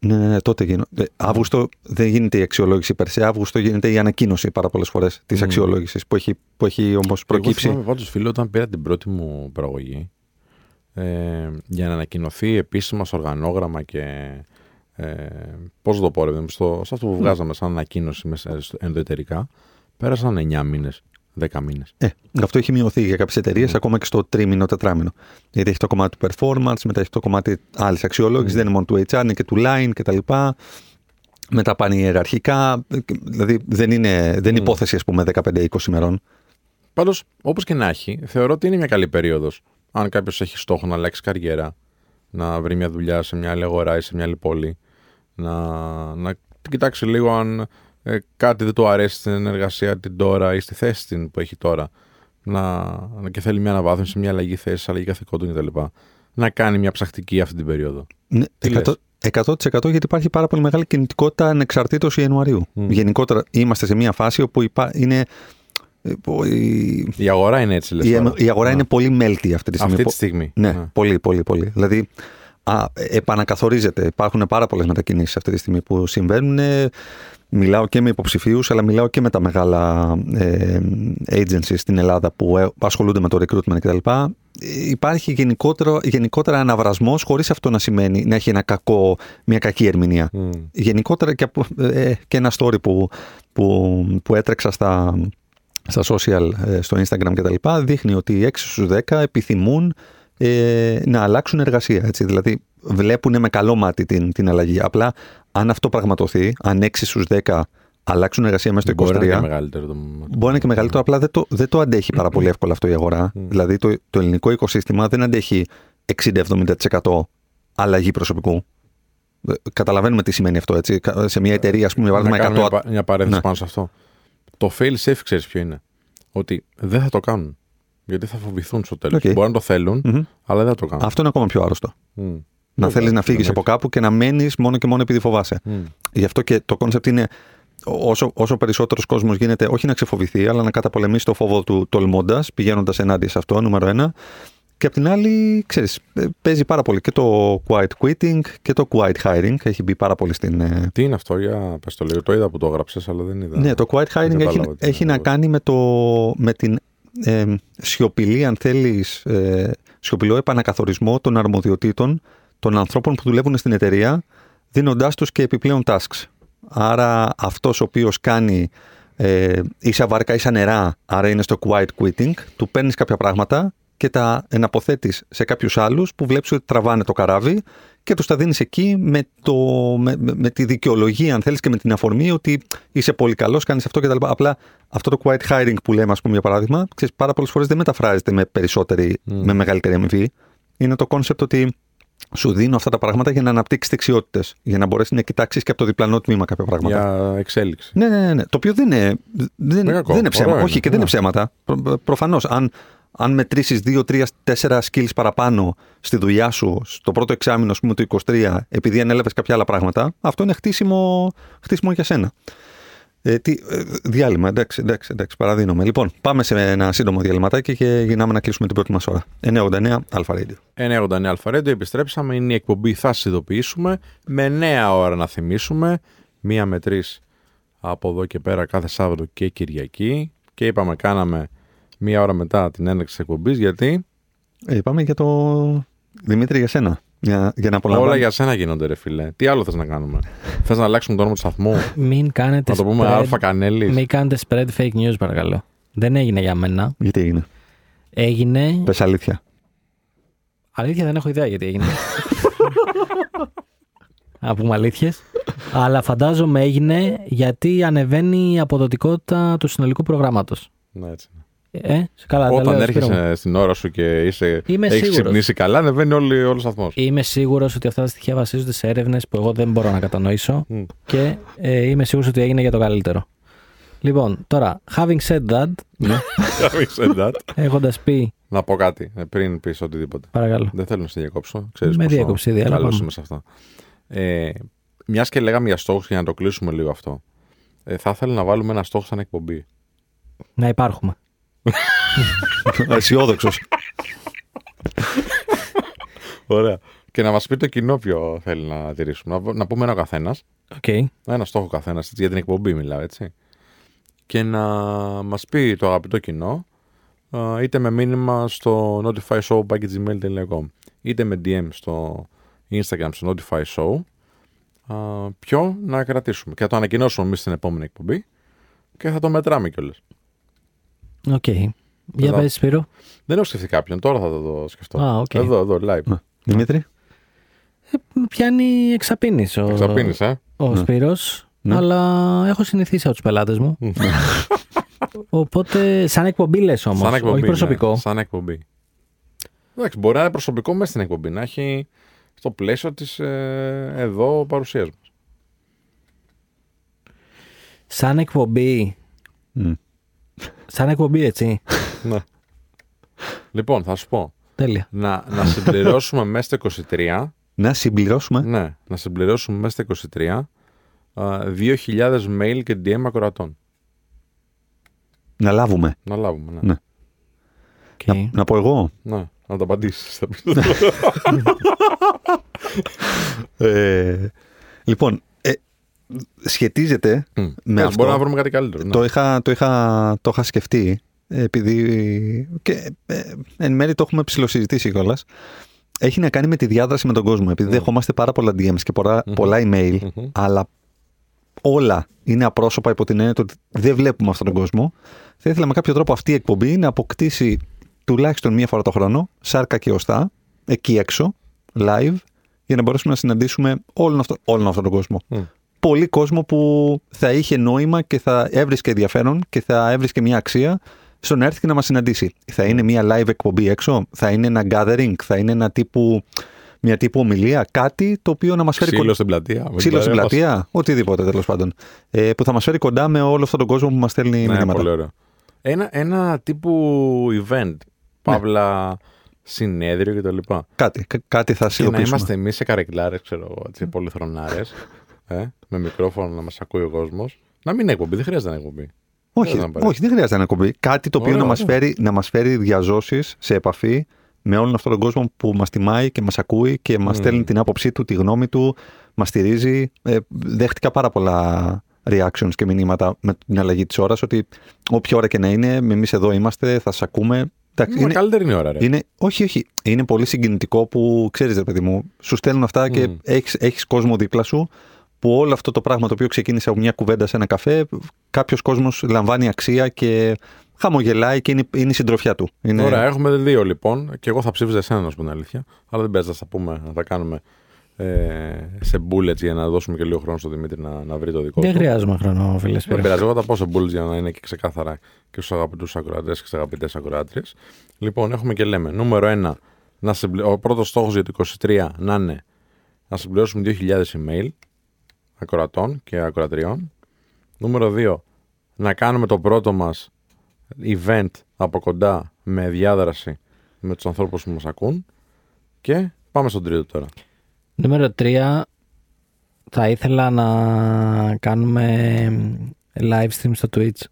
Ναι, τότε γίνεται. Αύγουστο δεν γίνεται η αξιολόγηση περσέ. Αύγουστο γίνεται η ανακοίνωση πάρα πολλές φορές της αξιολόγησης που έχει όμως προκύψει. Εγώ θυμάμαι πάντως, φίλε, όταν πήρα την πρώτη μου παραγωγή, για να ανακοινωθεί επίσημα στο οργανόγραμμα και πώς το πω, σε αυτό που βγάζαμε σαν ανακοίνωση ενδοεταιρικά, πέρασαν 9 μήνες, 10 μήνες. Αυτό έχει μειωθεί για κάποιες εταιρείες ακόμα και στο τρίμηνο, τετράμηνο. Γιατί έχει το κομμάτι του performance, μετά έχει το κομμάτι άλλης αξιολόγησης, δεν είναι μόνο του HR, είναι και του line κτλ. Μετά πάνε ιεραρχικά. Δηλαδή δεν είναι υπόθεση, ας πούμε, 15-20 ημερών. Πάντως, όπως και να έχει, θεωρώ ότι είναι μια καλή περίοδος. Αν κάποιος έχει στόχο να αλλάξει καριέρα, να βρει μια δουλειά σε μια άλλη αγορά ή σε μια άλλη πόλη, να κοιτάξει λίγο αν κάτι δεν του αρέσει στην εργασία την τώρα ή στη θέση την που έχει τώρα, και θέλει μια αναβάθμιση, μια αλλαγή θέση, αλλαγή καθηκόντων κτλ. Να κάνει μια ψαχτική αυτή την περίοδο. 100% γιατί υπάρχει πάρα πολύ μεγάλη κινητικότητα ανεξαρτήτως Ιανουαρίου. Γενικότερα είμαστε σε μια φάση όπου είναι. Η αγορά είναι έτσι, λες. Η αγορά είναι πολύ μέλτη αυτή τη στιγμή. Ναι, πολύ. Δηλαδή επανακαθορίζεται. Υπάρχουν πάρα πολλές μετακινήσεις αυτή τη στιγμή που συμβαίνουν. Μιλάω και με υποψηφίους, αλλά μιλάω και με τα μεγάλα agencies στην Ελλάδα που ασχολούνται με το recruitment κτλ. Υπάρχει γενικότερα αναβρασμός, χωρίς αυτό να σημαίνει να έχει μια κακή ερμηνεία. Γενικότερα και ένα story που έτρεξα στα social, στο Instagram κτλ. Δείχνει ότι 6 στους 10 επιθυμούν να αλλάξουν εργασία. Έτσι. Δηλαδή βλέπουν με καλό μάτι την αλλαγή. Απλά αν αυτό πραγματοθεί, αν 6 στους 10 αλλάξουν εργασία μέσα στο 23, μπορεί να είναι και μεγαλύτερο. Απλά δεν το αντέχει πάρα πολύ εύκολα αυτό η αγορά. Δηλαδή το ελληνικό οικοσύστημα δεν αντέχει 60-70% αλλαγή προσωπικού. Καταλαβαίνουμε τι σημαίνει αυτό. Έτσι. Σε μια εταιρεία, ας πούμε, βάλουμε 100. Μια παρένθεση πάνω σε αυτό. Το fail safe, ξέρεις ποιο είναι? Ότι δεν θα το κάνουν. Γιατί θα φοβηθούν στο τέλος. Μπορεί να το θέλουν, αλλά δεν θα το κάνουν. Αυτό είναι ακόμα πιο άρρωστο. Να θέλεις να φύγεις από κάπου και να μένεις μόνο και μόνο επειδή φοβάσαι. Γι' αυτό και το κόνσεπτ είναι όσο περισσότερος κόσμος γίνεται, όχι να ξεφοβηθεί, αλλά να καταπολεμήσει το φόβο του τολμώντας, πηγαίνοντας ενάντια σε αυτό, νούμερο ένα. Και απ' την άλλη, ξέρεις, παίζει πάρα πολύ και το quiet quitting και το quiet hiring. Έχει μπει πάρα πολύ στην. Τι είναι αυτό, για πες το λίγο. Το είδα που το έγραψες, αλλά δεν είδα. Ναι, το quiet hiring έχει να κάνει με την σιωπηλή, αν θέλεις, σιωπηλό επανακαθορισμό των αρμοδιοτήτων των ανθρώπων που δουλεύουν στην εταιρεία, δίνοντάς τους και επιπλέον tasks. Άρα αυτός ο οποίος κάνει ίσα βάρκα, ίσα νερά, άρα είναι στο quiet quitting, του παίρνεις κάποια πράγματα και τα εναποθέτεις σε κάποιους άλλους που βλέπεις ότι τραβάνε το καράβι και τους τα δίνεις εκεί με τη δικαιολογία, αν θέλεις, και με την αφορμή ότι είσαι πολύ καλός, κάνεις αυτό κτλ. Απλά αυτό το quiet hiring που λέμε, ας πούμε, για παράδειγμα, ξέρεις, πάρα πολλές φορές δεν μεταφράζεται με μεγαλύτερη αμοιβή. Είναι το κόνσεπτ ότι σου δίνω αυτά τα πράγματα για να αναπτύξεις δεξιότητες, για να μπορέσεις να κοιτάξεις και από το διπλανό τμήμα κάποια πράγματα. Για εξέλιξη. Ναι. Το οποίο δεν είναι ψέμα. Ωραία, όχι, και δεν είναι ψέματα. Προφανώς. Αν μετρήσεις 2-3-4 skills παραπάνω στη δουλειά σου στο πρώτο εξάμηνο, ας πούμε, του 23, επειδή ανέλαβες κάποια άλλα πράγματα, αυτό είναι χτίσιμο για σένα. Διάλειμμα, εντάξει, παραδίνομαι. Λοιπόν, πάμε σε ένα σύντομο διαλυματάκι και γυρνάμε να κλείσουμε την πρώτη μας ώρα. 989 Alpha Radio. 989 Alpha Radio, επιστρέψαμε. Είναι η εκπομπή «Θα σας ειδοποιήσουμε», με νέα ώρα να θυμίσουμε. 1 με 3 από εδώ και πέρα κάθε Σάββατο και Κυριακή. Και είπαμε, κάναμε 1 ώρα μετά την έναρξη της εκπομπής, γιατί. Πάμε για το. Δημήτρη, για σένα. Για να όλα για σένα γίνονται, ρε φίλε. Τι άλλο θες να κάνουμε? Θες να αλλάξουμε το όνομα του σταθμού? Μην κάνετε. Να το πούμε Αλφα Κανέλης. Μην κάνετε spread fake news, παρακαλώ. Δεν έγινε για μένα. Γιατί έγινε? Έγινε. Πες αλήθεια. Αλήθεια δεν έχω ιδέα γιατί έγινε. Να πούμε αλήθειες. Αλλά φαντάζομαι έγινε γιατί ανεβαίνει η αποδοτικότητα του συνολικού προγράμματος. Ναι, έτσι. Καλά, όταν έρχεσαι στην ώρα σου και έχεις ξυπνήσει καλά, ανεβαίνει όλος ο σταθμός. Είμαι σίγουρος ότι αυτά τα στοιχεία βασίζονται σε έρευνες που εγώ δεν μπορώ να κατανοήσω και είμαι σίγουρος ότι έγινε για το καλύτερο. Λοιπόν, τώρα, having said that, έχοντας πει. Να πω κάτι πριν πεις οτιδήποτε. Παρακαλώ. Δεν θέλω να σε διακόψω. Ξέρεις με διέκοψη, διάλογο. Καλώς είμαι σε αυτά. Μιας και λέγαμε για στόχους και να το κλείσουμε λίγο αυτό. Θα ήθελα να βάλουμε ένα στόχο σαν εκπομπή. Να υπάρχουμε. Αισιόδοξος. Ωραία. Και να μας πει το κοινό ποιο θέλει να τηρήσουμε. Να πούμε ένα ο καθένας. Okay. Ένα στόχο καθένας. Για την εκπομπή μιλάω, έτσι. Και να μας πει το αγαπητό κοινό, είτε με μήνυμα στο notifyshow.gmail.com είτε με DM στο Instagram στο Notify Show, ποιο να κρατήσουμε. Και θα το ανακοινώσουμε εμείς στην επόμενη εκπομπή και θα το μετράμε κιόλας. Οκ. Okay. Για πες, Σπύρο. Δεν έχω σκεφτεί κάποιον, τώρα θα το σκεφτώ. Okay. Εδώ, live. Δημήτρη. Πιάνει εξαπίνης ο Σπύρος. Ναι. Αλλά έχω συνηθίσει από τους πελάτες μου. Οπότε, σαν εκπομπή λες όμως, σαν εκπομπή, όχι προσωπικό. Ναι, σαν εκπομπή. Εντάξει, μπορεί να είναι προσωπικό μέσα στην εκπομπή, να έχει στο πλαίσιο της εδώ παρουσίας μας. Σαν εκπομπή. Σαν εκπομπή, έτσι. Ναι. Λοιπόν, θα σου πω. Τέλεια. Να συμπληρώσουμε μέσα στο 23. Να συμπληρώσουμε. Ναι, να συμπληρώσουμε μέσα στο 23. 2.000 mail και DM ακροατών. Να λάβουμε, ναι. Okay. Να πω εγώ. Ναι, να τα απαντήσεις. Λοιπόν, σχετίζεται με αυτό. Μπορώ να βρούμε κάτι καλύτερο. Ναι. Το είχα σκεφτεί, επειδή και, εν μέρει το έχουμε ψηλοσυζητήσει κιόλας. Έχει να κάνει με τη διάδραση με τον κόσμο, επειδή δεχόμαστε πάρα πολλά DMs και πολλά email, αλλά όλα είναι απρόσωπα υπό την έννοια ότι δεν βλέπουμε αυτόν τον κόσμο. Θα ήθελα με κάποιο τρόπο αυτή η εκπομπή να αποκτήσει τουλάχιστον μία φορά το χρόνο, σάρκα και οστά, εκεί έξω, live, για να μπορέσουμε να συναντήσουμε όλον αυτόν τον κόσμο. Πολύ κόσμο που θα είχε νόημα και θα έβρισκε ενδιαφέρον και θα έβρισκε μία αξία στο να έρθει και να μας συναντήσει. Θα είναι μία live εκπομπή έξω, θα είναι ένα gathering, θα είναι μια τύπου ομιλία, κάτι το οποίο να μας φέρει κοντά. Ξύλο στην πλατεία, οτιδήποτε τέλος πάντων. Που θα μας φέρει κοντά με όλο αυτόν τον κόσμο που μας στέλνει μηνύματα. Πολύ ωραία. Ένα τύπου event, παύλα συνέδριο κτλ. Κάτι θα συλλογίσουμε. Και να είμαστε εμείς σε καρεκλάρες, ξέρω εγώ, πολυθρονάρες, με μικρόφωνο να μας ακούει ο κόσμος. Να μην είναι εκπομπή, δεν χρειάζεται να είναι εκπομπή. Όχι, δεν χρειάζεται να κομπεί. Κάτι το οποίο να μας φέρει διαζώσεις σε επαφή με όλον αυτόν τον κόσμο που μας τιμάει και μας ακούει και μας στέλνει την άποψή του, τη γνώμη του, μας στηρίζει. Δέχτηκα πάρα πολλά reactions και μηνύματα με την αλλαγή της ώρας, ότι όποια ώρα και να είναι, εμείς εδώ είμαστε, θα σας ακούμε. Είναι καλύτερη η ώρα, ρε. Όχι. Είναι πολύ συγκινητικό που ξέρεις, ρε παιδί μου, σου στέλνουν αυτά και έχεις κόσμο δίπλα σου. Που όλο αυτό το πράγμα το οποίο ξεκίνησε από μια κουβέντα σε ένα καφέ, κάποιος κόσμος λαμβάνει αξία και χαμογελάει και είναι η συντροφιά του. Ωραία, έχουμε δύο λοιπόν. Και εγώ θα ψήφιζα εσένα, να σου πω την αλήθεια. Αλλά δεν πειράζει, να τα κάνουμε σε bullets για να δώσουμε και λίγο χρόνο στον Δημήτρη να βρει το δικό του. Δεν χρειάζομαι χρόνο, φίλε. Δεν πειράζει. Εγώ θα τα πω σε bullets για να είναι και ξεκάθαρα και στους αγαπητούς ακροατές και στις αγαπητές ακροάτριες. Λοιπόν, έχουμε και λέμε. Νούμερο 1, ο πρώτος στόχος για το 23 να είναι να συμπληρώσουμε 2.000 email. Ακροατών και ακροατριών. Νούμερο 2. Να κάνουμε το πρώτο μας event από κοντά με διάδραση με τους ανθρώπους που μας ακούν. Και πάμε στον τρίτο τώρα. Νούμερο 3. Θα ήθελα να κάνουμε live stream στο Twitch.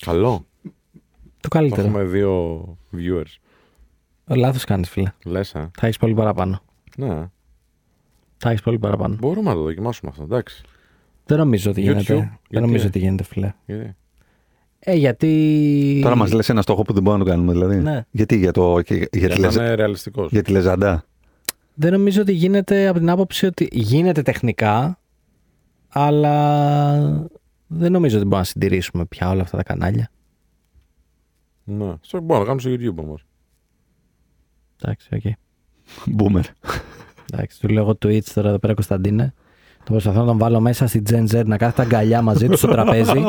Καλό. Το καλύτερο. Θα έχουμε 2 viewers. Λάθος κάνεις, φίλε. Λες, θα έχεις πολύ παραπάνω. Ναι. Θα έχεις πολύ παραπάνω. Μπορούμε να το δοκιμάσουμε αυτό, εντάξει. Δεν νομίζω ότι γίνεται. Φίλε. Γιατί? Γιατί... Τώρα μας λες ένα στόχο που δεν μπορούμε να το κάνουμε, δηλαδή. Ναι. Γιατί είναι ρεαλιστικός. Για τη λεζαντά. Δεν νομίζω ότι γίνεται από την άποψη ότι γίνεται τεχνικά, αλλά δεν νομίζω ότι μπορούμε να συντηρήσουμε πια όλα αυτά τα κανάλια. Ναι. Στο μπορούμε να κάνουμε στο YouTube όμως. Εντάξει, οκ. Boomer. Εντάξει, του λέω Twitch τώρα εδώ πέρα, Κωνσταντίνε. Το προσπαθώ να τον βάλω μέσα στη Gen Z, να κάθεται αγκαλιά μαζί του στο τραπέζι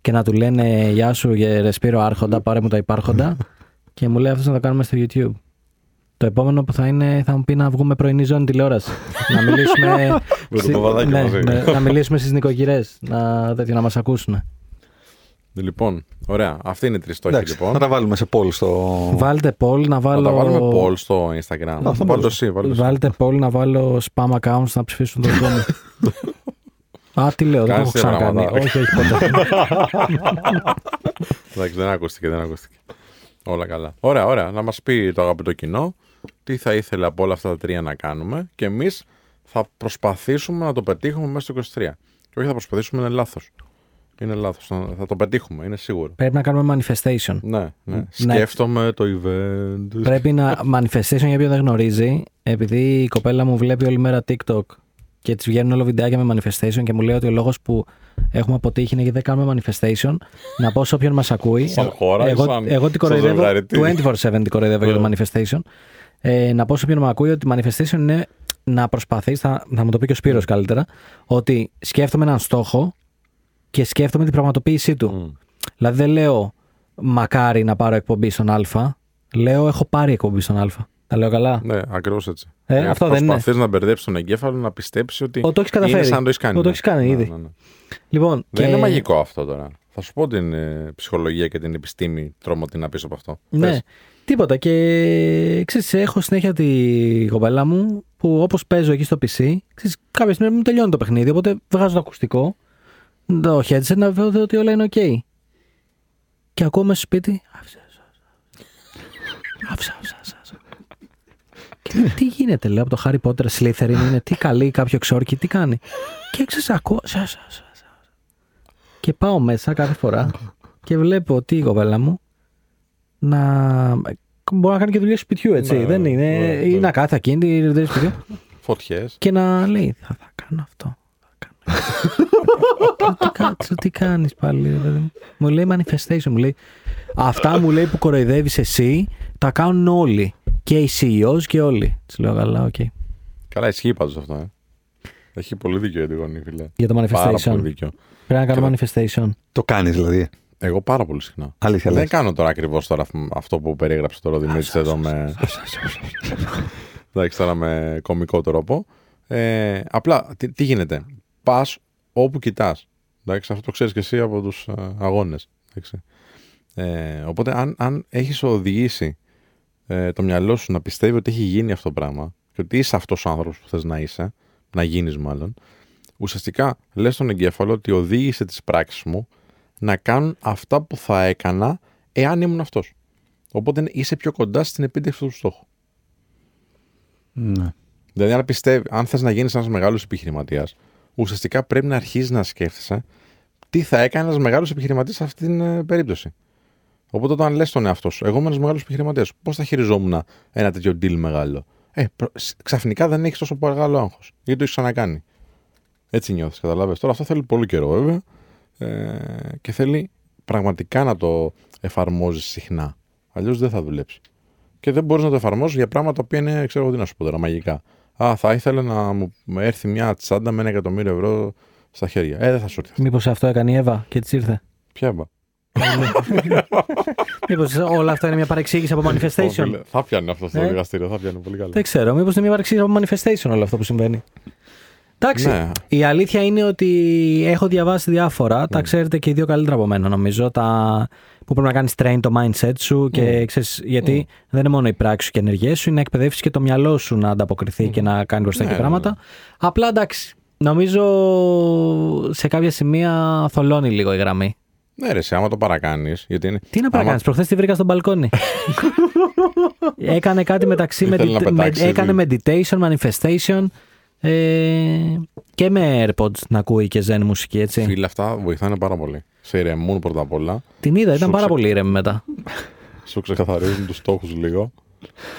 και να του λένε «Γεια σου, Σπύρο Άρχοντα, πάρε μου τα υπάρχοντα». Και μου λέει αυτός να το κάνουμε στο YouTube. Το επόμενο που θα είναι, θα μου πει να βγούμε πρωινή ζώνη τηλεόραση. Να μιλήσουμε. Να μιλήσουμε στις νοικοκυρές. Να μας ακούσουν. Λοιπόν, ωραία. Αυτή είναι η τριστόχη λοιπόν. Να τα βάλουμε σε poll στο. Βάλτε poll, να βάλω. Να τα βάλουμε poll στο Instagram. Βάλτε poll, να βάλω spam accounts να ψηφίσουν τον Τόμι. Α, τι λέω, δεν το έχω ξανακάνει. Όχι, όχι ποτέ. Εντάξει, δεν ακούστηκε, δεν ακούστηκε. Όλα καλά. Ωραία, ωραία. Να μας πει το αγαπητό κοινό τι θα ήθελε από όλα αυτά τα τρία να κάνουμε και εμείς θα προσπαθήσουμε να το πετύχουμε μέσα στο 23. Και όχι θα προσπαθήσουμε, είναι λάθος. Είναι λάθος. Θα το πετύχουμε, είναι σίγουρο. Πρέπει να κάνουμε manifestation. Ναι, ναι. Σκέφτομαι το event. Πρέπει να. Manifestation για ποιον δεν γνωρίζει, επειδή η κοπέλα μου βλέπει όλη μέρα TikTok και της βγαίνουν όλα βιντεάκια με manifestation και μου λέει ότι ο λόγος που έχουμε αποτύχει είναι γιατί δεν κάνουμε manifestation. Να πω σε όποιον μας ακούει. Εγώ την κοροϊδεύω. 24/7 την κοροϊδεύω για το manifestation. Να πω σε όποιον με ακούει ότι manifestation είναι να προσπαθείς. Θα μου το πει και ο Σπύρος καλύτερα. Ότι σκέφτομαι έναν στόχο και σκέφτομαι την πραγματοποίησή του. Mm. Δηλαδή δεν λέω μακάρι να πάρω εκπομπή στον Α. Λέω έχω πάρει εκπομπή στον Α. Τα λέω καλά. Ναι, ακριβώς έτσι. Αυτό δεν είναι. Προσπαθείς να μπερδέψεις τον εγκέφαλο, να πιστέψεις ότι το έχεις καταφέρει. Είναι σαν να το έχεις κάνει. Το έχεις κάνει ήδη. Ναι, ναι, ναι. Λοιπόν, δεν είναι μαγικό αυτό τώρα. Θα σου πω την ψυχολογία και την επιστήμη τρόμο την να πεις από αυτό. Ναι, θες? Τίποτα. Και ξέρεις, έχω συνέχεια τη κοπέλα μου που όπως παίζω εκεί στο PC, ξέρεις, κάποια στιγμή μου τελειώνει το παιχνίδι. Οπότε βγάζω το ακουστικό, το headset να βεβαιωθώ ότι όλα είναι OK. Και ακούω μέσα στο σπίτι. Τι γίνεται, λέω, από το Harry Potter Slytherin είναι, τι καλή, κάποιο εξόρκι, τι κάνει. Και ξεσακώ. Και πάω μέσα κάθε φορά και βλέπω ότι η κοπέλα μου να. Μπορεί να κάνει και δουλειά σπιτιού, έτσι. Ναι, δεν είναι. Είναι ακάθα ακίνητη, δουλειά σπιτιού. Φωτιές. Και να λέει, θα κάνω αυτό. Τι κάνεις πάλι? Μου λέει manifestation, μου λέει. Αυτά μου λέει που κοροϊδεύεις εσύ, τα κάνουν όλοι. Και οι CEOs και όλοι. Της λέω καλά, οκ. Καλά, ισχύει πάντως αυτό. Έχει πολύ δίκιο για τη γονή, φίλε. Για το manifestation. Πάρα πολύ δίκιο. Πρέπει να κάνω manifestation. Το κάνεις δηλαδή? Εγώ πάρα πολύ συχνά. Αλήθεια, δεν κάνω τώρα ακριβώς τώρα αυτό που περιέγραψε τώρα ο Δημήτρης εδώ με. Εντάξει, τώρα με κωμικό τρόπο. Απλά τι γίνεται. Πας όπου κοιτάς. Εντάξει, αυτό το ξέρεις και εσύ από τους αγώνες. Οπότε, αν έχεις οδηγήσει το μυαλό σου να πιστεύει ότι έχει γίνει αυτό το πράγμα και ότι είσαι αυτός ο άνθρωπος που θες να είσαι, να γίνεις μάλλον, ουσιαστικά λες στον εγκέφαλο ότι οδήγησε τις πράξεις μου να κάνουν αυτά που θα έκανα εάν ήμουν αυτός. Οπότε είσαι πιο κοντά στην επίτευξη του στόχου. Ναι. Δηλαδή, αν θες να γίνεις ένας μεγάλος επιχειρηματίας, ουσιαστικά πρέπει να αρχίσεις να σκέφτεσαι τι θα έκανε ένας μεγάλος επιχειρηματίας σε αυτή την περίπτωση. Οπότε, όταν λες τον εαυτό σου, εγώ είμαι ένας μεγάλος επιχειρηματίας, πώς θα χειριζόμουν ένα τέτοιο deal μεγάλο? Ξαφνικά δεν έχεις τόσο μεγάλο άγχος, γιατί το έχεις ξανακάνει. Έτσι νιώθεις, καταλάβες. Τώρα αυτό θέλει πολύ καιρό, βέβαια, και θέλει πραγματικά να το εφαρμόζεις συχνά. Αλλιώς δεν θα δουλέψει. Και δεν μπορείς να το εφαρμόζεις για πράγματα που είναι, ξέρω τι να σου πω τώρα, μαγικά. Α, θα ήθελα να μου έρθει μια τσάντα με 1.000.000 ευρώ στα χέρια. Δεν θα σου έρθει. Μήπως αυτό έκανε η Εύα και της ήρθε? Ποια Εύα? Μήπως όλα αυτά είναι μια παρεξήγηση από manifestation? Θα πιάνει αυτό στο δικαστήριο, θα πιάνει πολύ καλά. Δεν ξέρω, μήπως είναι μια παρεξήγηση από manifestation όλο αυτό που συμβαίνει. Εντάξει, η αλήθεια είναι ότι έχω διαβάσει διάφορα, τα ξέρετε και οι δύο καλύτερα από μένα νομίζω, που πρέπει να κάνεις train το mindset σου και ξέρεις, γιατί δεν είναι μόνο η πράξη σου και οι ενεργές σου, είναι να εκπαιδεύσεις και το μυαλό σου να ανταποκριθεί και να κάνει μπροστά και πράγματα. Απλά εντάξει, νομίζω σε κάποια σημεία θολώνει λίγο η γραμμή. Ναι, ρε, άμα το παρακάνεις. Είναι... Τι να παρακάνεις, προχθές τη βρήκα στον μπαλκόνι. Έκανε κάτι μεταξύ. Έκανε meditation, manifestation. Και με AirPods να ακούει και zen μουσική, έτσι. Φίλοι, αυτά βοηθάνε πάρα πολύ. Σε ηρεμούν πρώτα απ' όλα. Την είδα, ήταν πάρα πολύ ηρεμή μετά. Σου ξεκαθαρίζουν τους στόχους λίγο.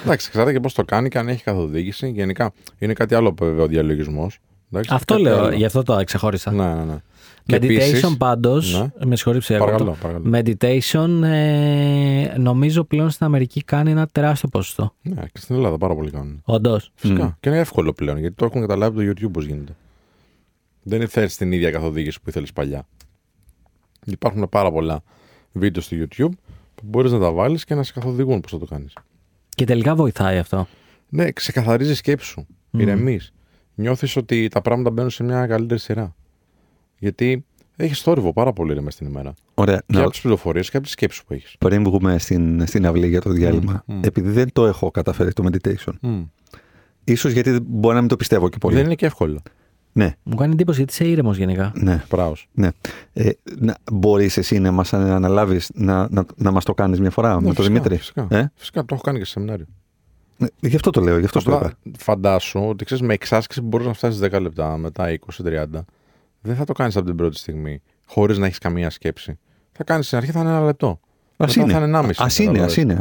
Εντάξει, ξέρετε και πώς το κάνει και αν έχει καθοδήγηση. Γενικά είναι κάτι άλλο βέβαια ο διαλογισμός. Αυτό λέω, άλλο. Γι' αυτό το ξεχώρισα. Ναι. Meditation πάντως, με συγχωρεί ψεύδο. Meditation νομίζω πλέον στην Αμερική κάνει ένα τεράστιο ποσοστό. Ναι, και στην Ελλάδα πάρα πολύ κάνουν. Όντως. Φυσικά. Και είναι εύκολο πλέον γιατί το έχουν καταλάβει το YouTube πώς γίνεται. Δεν θέλεις την ίδια καθοδήγηση που ήθελες παλιά. Υπάρχουν πάρα πολλά βίντεο στο YouTube που μπορείς να τα βάλεις και να σε καθοδηγούν πώς θα το κάνεις. Και τελικά βοηθάει αυτό. Ναι, ξεκαθαρίζει σκέψη σου. Ηρεμείς. Νιώθεις ότι τα πράγματα μπαίνουν σε μια καλύτερη σειρά. Γιατί έχεις θόρυβο πάρα πολύ μες την ημέρα. Ωραία. Και από τις πληροφορίες και από τις σκέψεις που έχεις. Πριν βγούμε στην αυλή για το διάλειμμα, επειδή δεν το έχω καταφέρει το meditation, ίσως γιατί μπορεί να μην το πιστεύω και πολύ. Δεν είναι και εύκολο. Ναι. Μου κάνει εντύπωση γιατί είσαι ήρεμος γενικά. Ναι, πράος. Ναι. Μπορείς εσύ να μας αναλάβεις να μας το κάνεις μια φορά, ναι, με τον Δημήτρη. Φυσικά. Φυσικά, το έχω κάνει και σε σεμινάριο. Γι' αυτό το λέω, γι' αυτό το είπα. Φαντάσου ότι ξέρεις, με εξάσκηση μπορείς να φτάσεις 10 λεπτά, μετά 20-30. Δεν θα το κάνεις από την πρώτη στιγμή, χωρίς να έχεις καμία σκέψη. Θα κάνεις στην αρχή, θα είναι 1 λεπτό. Ας μετά είναι. Θα είναι 1,5.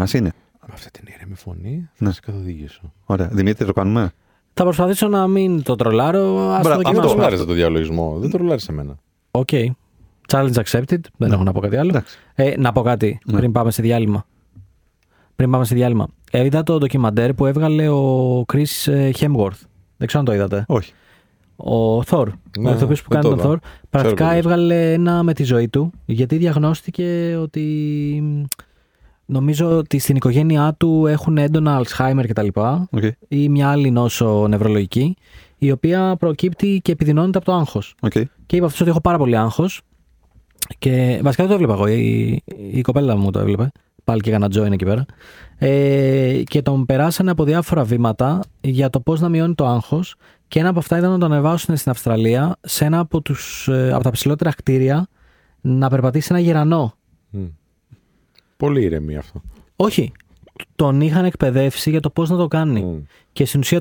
Ας είναι. Αυτή την ήρεμη φωνή θα σε καθοδηγήσω. Ωραία. Δημήτρη, το κάνουμε. Θα προσπαθήσω να μην το τρολάρω. Δεν τρολάριζα το διαλογισμό. Δεν τρολάριζα εμένα. Οκ. Challenge accepted. Δεν έχω να πω κάτι άλλο. Να πω κάτι πριν πάμε σε διάλειμμα. Είδα το ντοκιμαντέρ που έβγαλε ο Chris Hemsworth. Δεν ξέρω αν το είδατε. Όχι. Ο Thor. Ο ηθοποιός που κάνει τον Thor. Πρακτικά έβγαλε ένα με τη ζωή του, γιατί διαγνώστηκε ότι. Νομίζω ότι στην οικογένειά του έχουν έντονα Alzheimer κτλ. Okay. Ή μια άλλη νόσο νευρολογική, η οποία προκύπτει και επιδεινώνεται από το άγχος. Okay. Και είπα αυτός ότι έχω πάρα πολύ άγχος. Και βασικά δεν το έβλεπα εγώ. Η κοπέλα μου το έβλεπε. Πάλι και έκανα join εκεί πέρα. Και τον περάσανε από διάφορα βήματα για το πώς να μειώνει το άγχος. Και ένα από αυτά ήταν να τον ανεβάσουν στην Αυστραλία σε ένα από τα ψηλότερα κτίρια να περπατήσει σε ένα γερανό. Πολύ ηρεμή αυτό. Όχι. Τον είχαν εκπαιδεύσει για το πώς να το κάνει. Και στην ουσία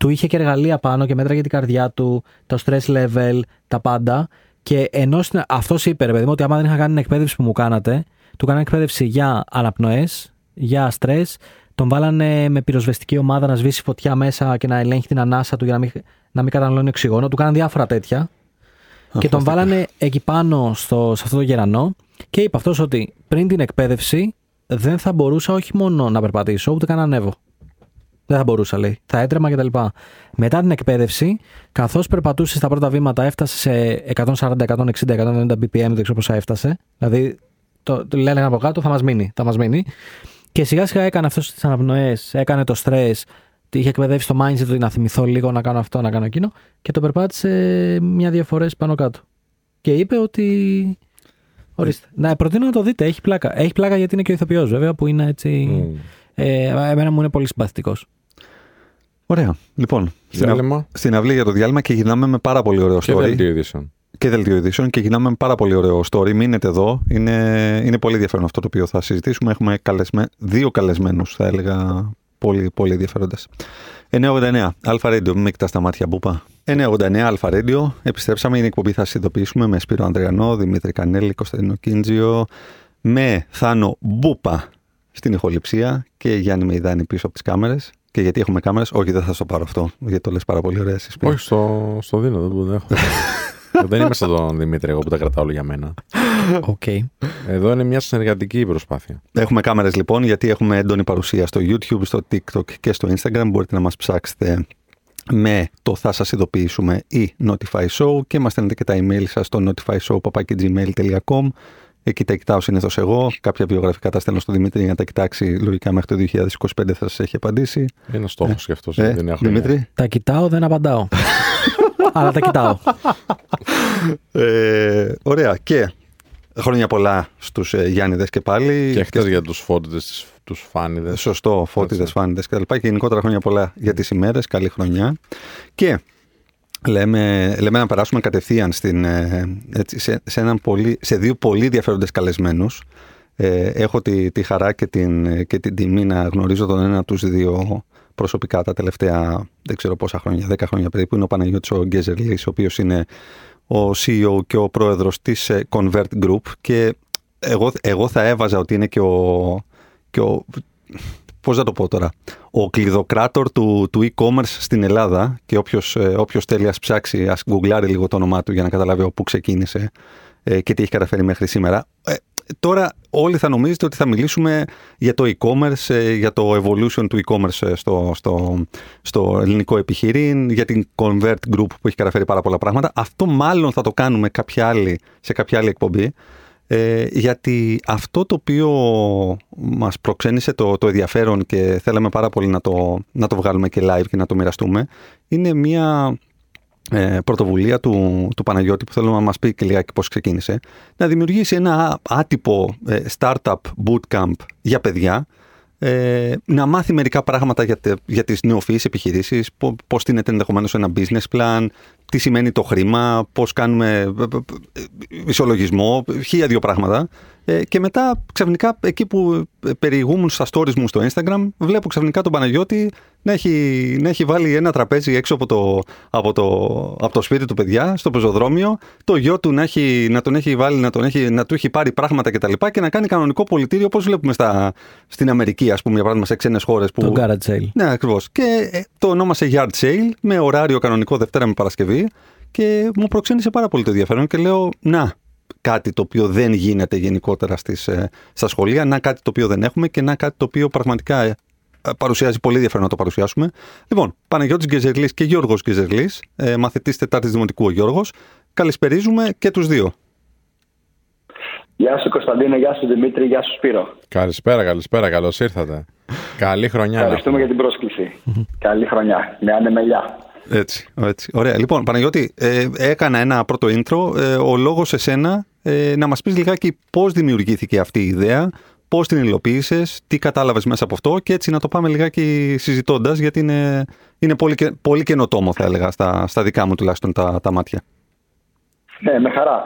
του είχε και εργαλεία πάνω και μέτρα για την καρδιά του, το stress level, τα πάντα. Και ενώ αυτός είπε, ρε παιδί μου, ότι άμα δεν είχα κάνει την εκπαίδευση που μου κάνατε, του κάνανε εκπαίδευση για αναπνοές, για stress, τον βάλανε με πυροσβεστική ομάδα να σβήσει φωτιά μέσα και να ελέγχει την ανάσα του για να μην καταναλώνει οξυγόνο. Του κάνανε διάφορα τέτοια. Και τον βάλανε εκεί πάνω σε αυτό το γερανό. Και είπε αυτός ότι πριν την εκπαίδευση δεν θα μπορούσα όχι μόνο να περπατήσω, ούτε καν να ανέβω. Δεν θα μπορούσα, λέει. Θα έτρεμα κτλ. Μετά την εκπαίδευση, καθώς περπατούσε στα πρώτα βήματα, έφτασε σε 140, 160, 190 BPM, δεν ξέρω πόσα έφτασε. Δηλαδή, το λένε από κάτω, θα μας μείνει. Και σιγά σιγά έκανε αυτός τις αναπνοές, έκανε το stress, είχε εκπαιδεύσει το mindset του να θυμηθώ λίγο, να κάνω αυτό, να κάνω εκείνο. Και το περπάτησε 1-2 φορές πάνω κάτω. Και είπε ότι. Ορίστε. Να προτείνω να το δείτε, έχει πλάκα. Έχει πλάκα γιατί είναι και ο ηθοποιός, βέβαια, που είναι έτσι. Εμένα μου είναι πολύ συμπαθητικός. Ωραία. Λοιπόν, στην αυλή για το διάλειμμα και γυρνάμε με πάρα πολύ ωραίο story. Και δελτίο ειδήσεων. Και γυρνάμε με πάρα πολύ ωραίο story. Μείνετε εδώ. Είναι πολύ ενδιαφέρον αυτό το οποίο θα συζητήσουμε. Έχουμε 2 καλεσμένους, θα έλεγα, πολύ, πολύ ενδιαφέροντες. 989 Alpha Radio, μίκτα στα μάτια μπούπα. 989 Alpha Radio, επιστρέψαμε. Είναι η εκπομπή, θα σας ειδοποιήσουμε, με Σπύρο Ανδριανό, Δημήτρη Κανέλη, Κωνσταντίνο Κίντζιο, με Θάνο Μπούπα στην ηχοληψία και Γιάννη Μεϊδάνη πίσω από τις κάμερες. Και γιατί έχουμε κάμερες, όχι, δεν θα στο πάρω αυτό, γιατί το λες πάρα πολύ ωραία εσύ. Όχι, στο δίνω, δεν έχω. Δεν είμαι σαν τον Δημήτρη, εγώ που τα κρατάω όλα για μένα. Okay. Εδώ είναι μια συνεργατική προσπάθεια. Έχουμε κάμερες λοιπόν, γιατί έχουμε έντονη παρουσία στο YouTube, στο TikTok και στο Instagram. Μπορείτε να μας ψάξετε με το θα σας ειδοποιήσουμε ή Notify Show και μας στέλνετε και τα email σας στο notifyshow@gmail.com. Εκεί τα κοιτάω συνήθως εγώ. Κάποια βιογραφικά τα στέλνω στον Δημήτρη για να τα κοιτάξει. Λογικά μέχρι το 2025 θα σας έχει απαντήσει. Είναι στόχος και αυτός. Δημήτρη. Τα κοιτάω, δεν απαντάω. Αλλά τα κοιτάω. Ωραία. Και χρόνια πολλά στους Γιάννηδες και πάλι. Και χτες για τους Φώτιδες, τους Φάνιδες. Σωστό, Φώτιδες, Φάνιδες κτλ. Και γενικότερα χρόνια πολλά για τις ημέρες. Καλή χρονιά. Και λέμε να περάσουμε κατευθείαν έτσι, σε 2 πολύ ενδιαφέροντες καλεσμένους. Έχω τη χαρά και την τιμή να γνωρίζω τον ένα από τους 2 προσωπικά τα τελευταία δεν ξέρω πόσα χρόνια, 10 χρόνια περίπου. Είναι ο Παναγιώτης ο Γκεζερλής, ο οποίος είναι ο CEO και ο πρόεδρος της Convert Group, και εγώ θα έβαζα ότι είναι και ο πώς να το πω τώρα, ο κλειδοκράτορ του e-commerce στην Ελλάδα, και όποιος θέλει ας ψάξει, ας γκουγκλάρει λίγο το όνομά του για να καταλάβει όπου ξεκίνησε και τι έχει καταφέρει μέχρι σήμερα. Τώρα όλοι θα νομίζετε ότι θα μιλήσουμε για το e-commerce, για το evolution του e-commerce στο ελληνικό επιχειρήν, για την Convert Group που έχει καταφέρει πάρα πολλά πράγματα. Αυτό μάλλον θα το κάνουμε σε κάποια άλλη εκπομπή. γιατί αυτό το οποίο μας προξένησε το ενδιαφέρον και θέλαμε πάρα πολύ να το βγάλουμε και live και να το μοιραστούμε, είναι μια πρωτοβουλία του Παναγιώτη που θέλουμε να μας πει και λιγάκι πώς ξεκίνησε, να δημιουργήσει ένα άτυπο startup bootcamp για παιδιά, να μάθει μερικά πράγματα για τις νεοφυείς επιχειρήσεις, πώς στείνεται ενδεχομένως ένα business plan, τι σημαίνει το χρήμα, πώς κάνουμε ισολογισμό, χίλια δύο πράγματα. Και μετά ξαφνικά εκεί που περιηγούμουν στα stories μου στο Instagram, βλέπω ξαφνικά τον Παναγιώτη να έχει βάλει ένα τραπέζι έξω από το σπίτι του παιδιά, στο πεζοδρόμιο, το γιο του να του έχει πάρει πράγματα κτλ. Και να κάνει κανονικό πολιτήριο, όπως βλέπουμε στην Αμερική, ας πούμε, για παράδειγμα, σε ξένες χώρες. Το garage sale. Ναι, ακριβώς. Και το ονόμασε yard sale, με ωράριο κανονικό Δευτέρα με Παρασκευή. Και μου προξένησε πάρα πολύ το ενδιαφέρον και λέω, να. Κάτι το οποίο δεν γίνεται γενικότερα στα σχολεία, να κάτι το οποίο δεν έχουμε και να κάτι το οποίο πραγματικά παρουσιάζει πολύ ενδιαφέρον να το παρουσιάσουμε. Λοιπόν, Παναγιώτης Γκεζερλής και Γιώργος Γκεζερλής, μαθητής Τετάρτης Δημοτικού ο Γιώργος, καλησπερίζουμε και τους δύο. Γεια σου Κωνσταντίνο, γεια σου Δημήτρη, γεια σου Σπύρο. Καλησπέρα, καλώς ήρθατε. Καλή χρονιά. Ευχαριστούμε για την πρόσκληση. Καλή χρονιά, με ανεμελιά. Έτσι. Ωραία. Λοιπόν, Παναγιώτη, έκανα ένα πρώτο intro. Ο λόγος εσένα να μας πεις λιγάκι πώς δημιουργήθηκε αυτή η ιδέα, πώς την υλοποίησες, τι κατάλαβες μέσα από αυτό και έτσι να το πάμε λιγάκι συζητώντας, γιατί είναι πολύ καινοτόμο, θα έλεγα, στα δικά μου τουλάχιστον τα μάτια. Ναι, με χαρά.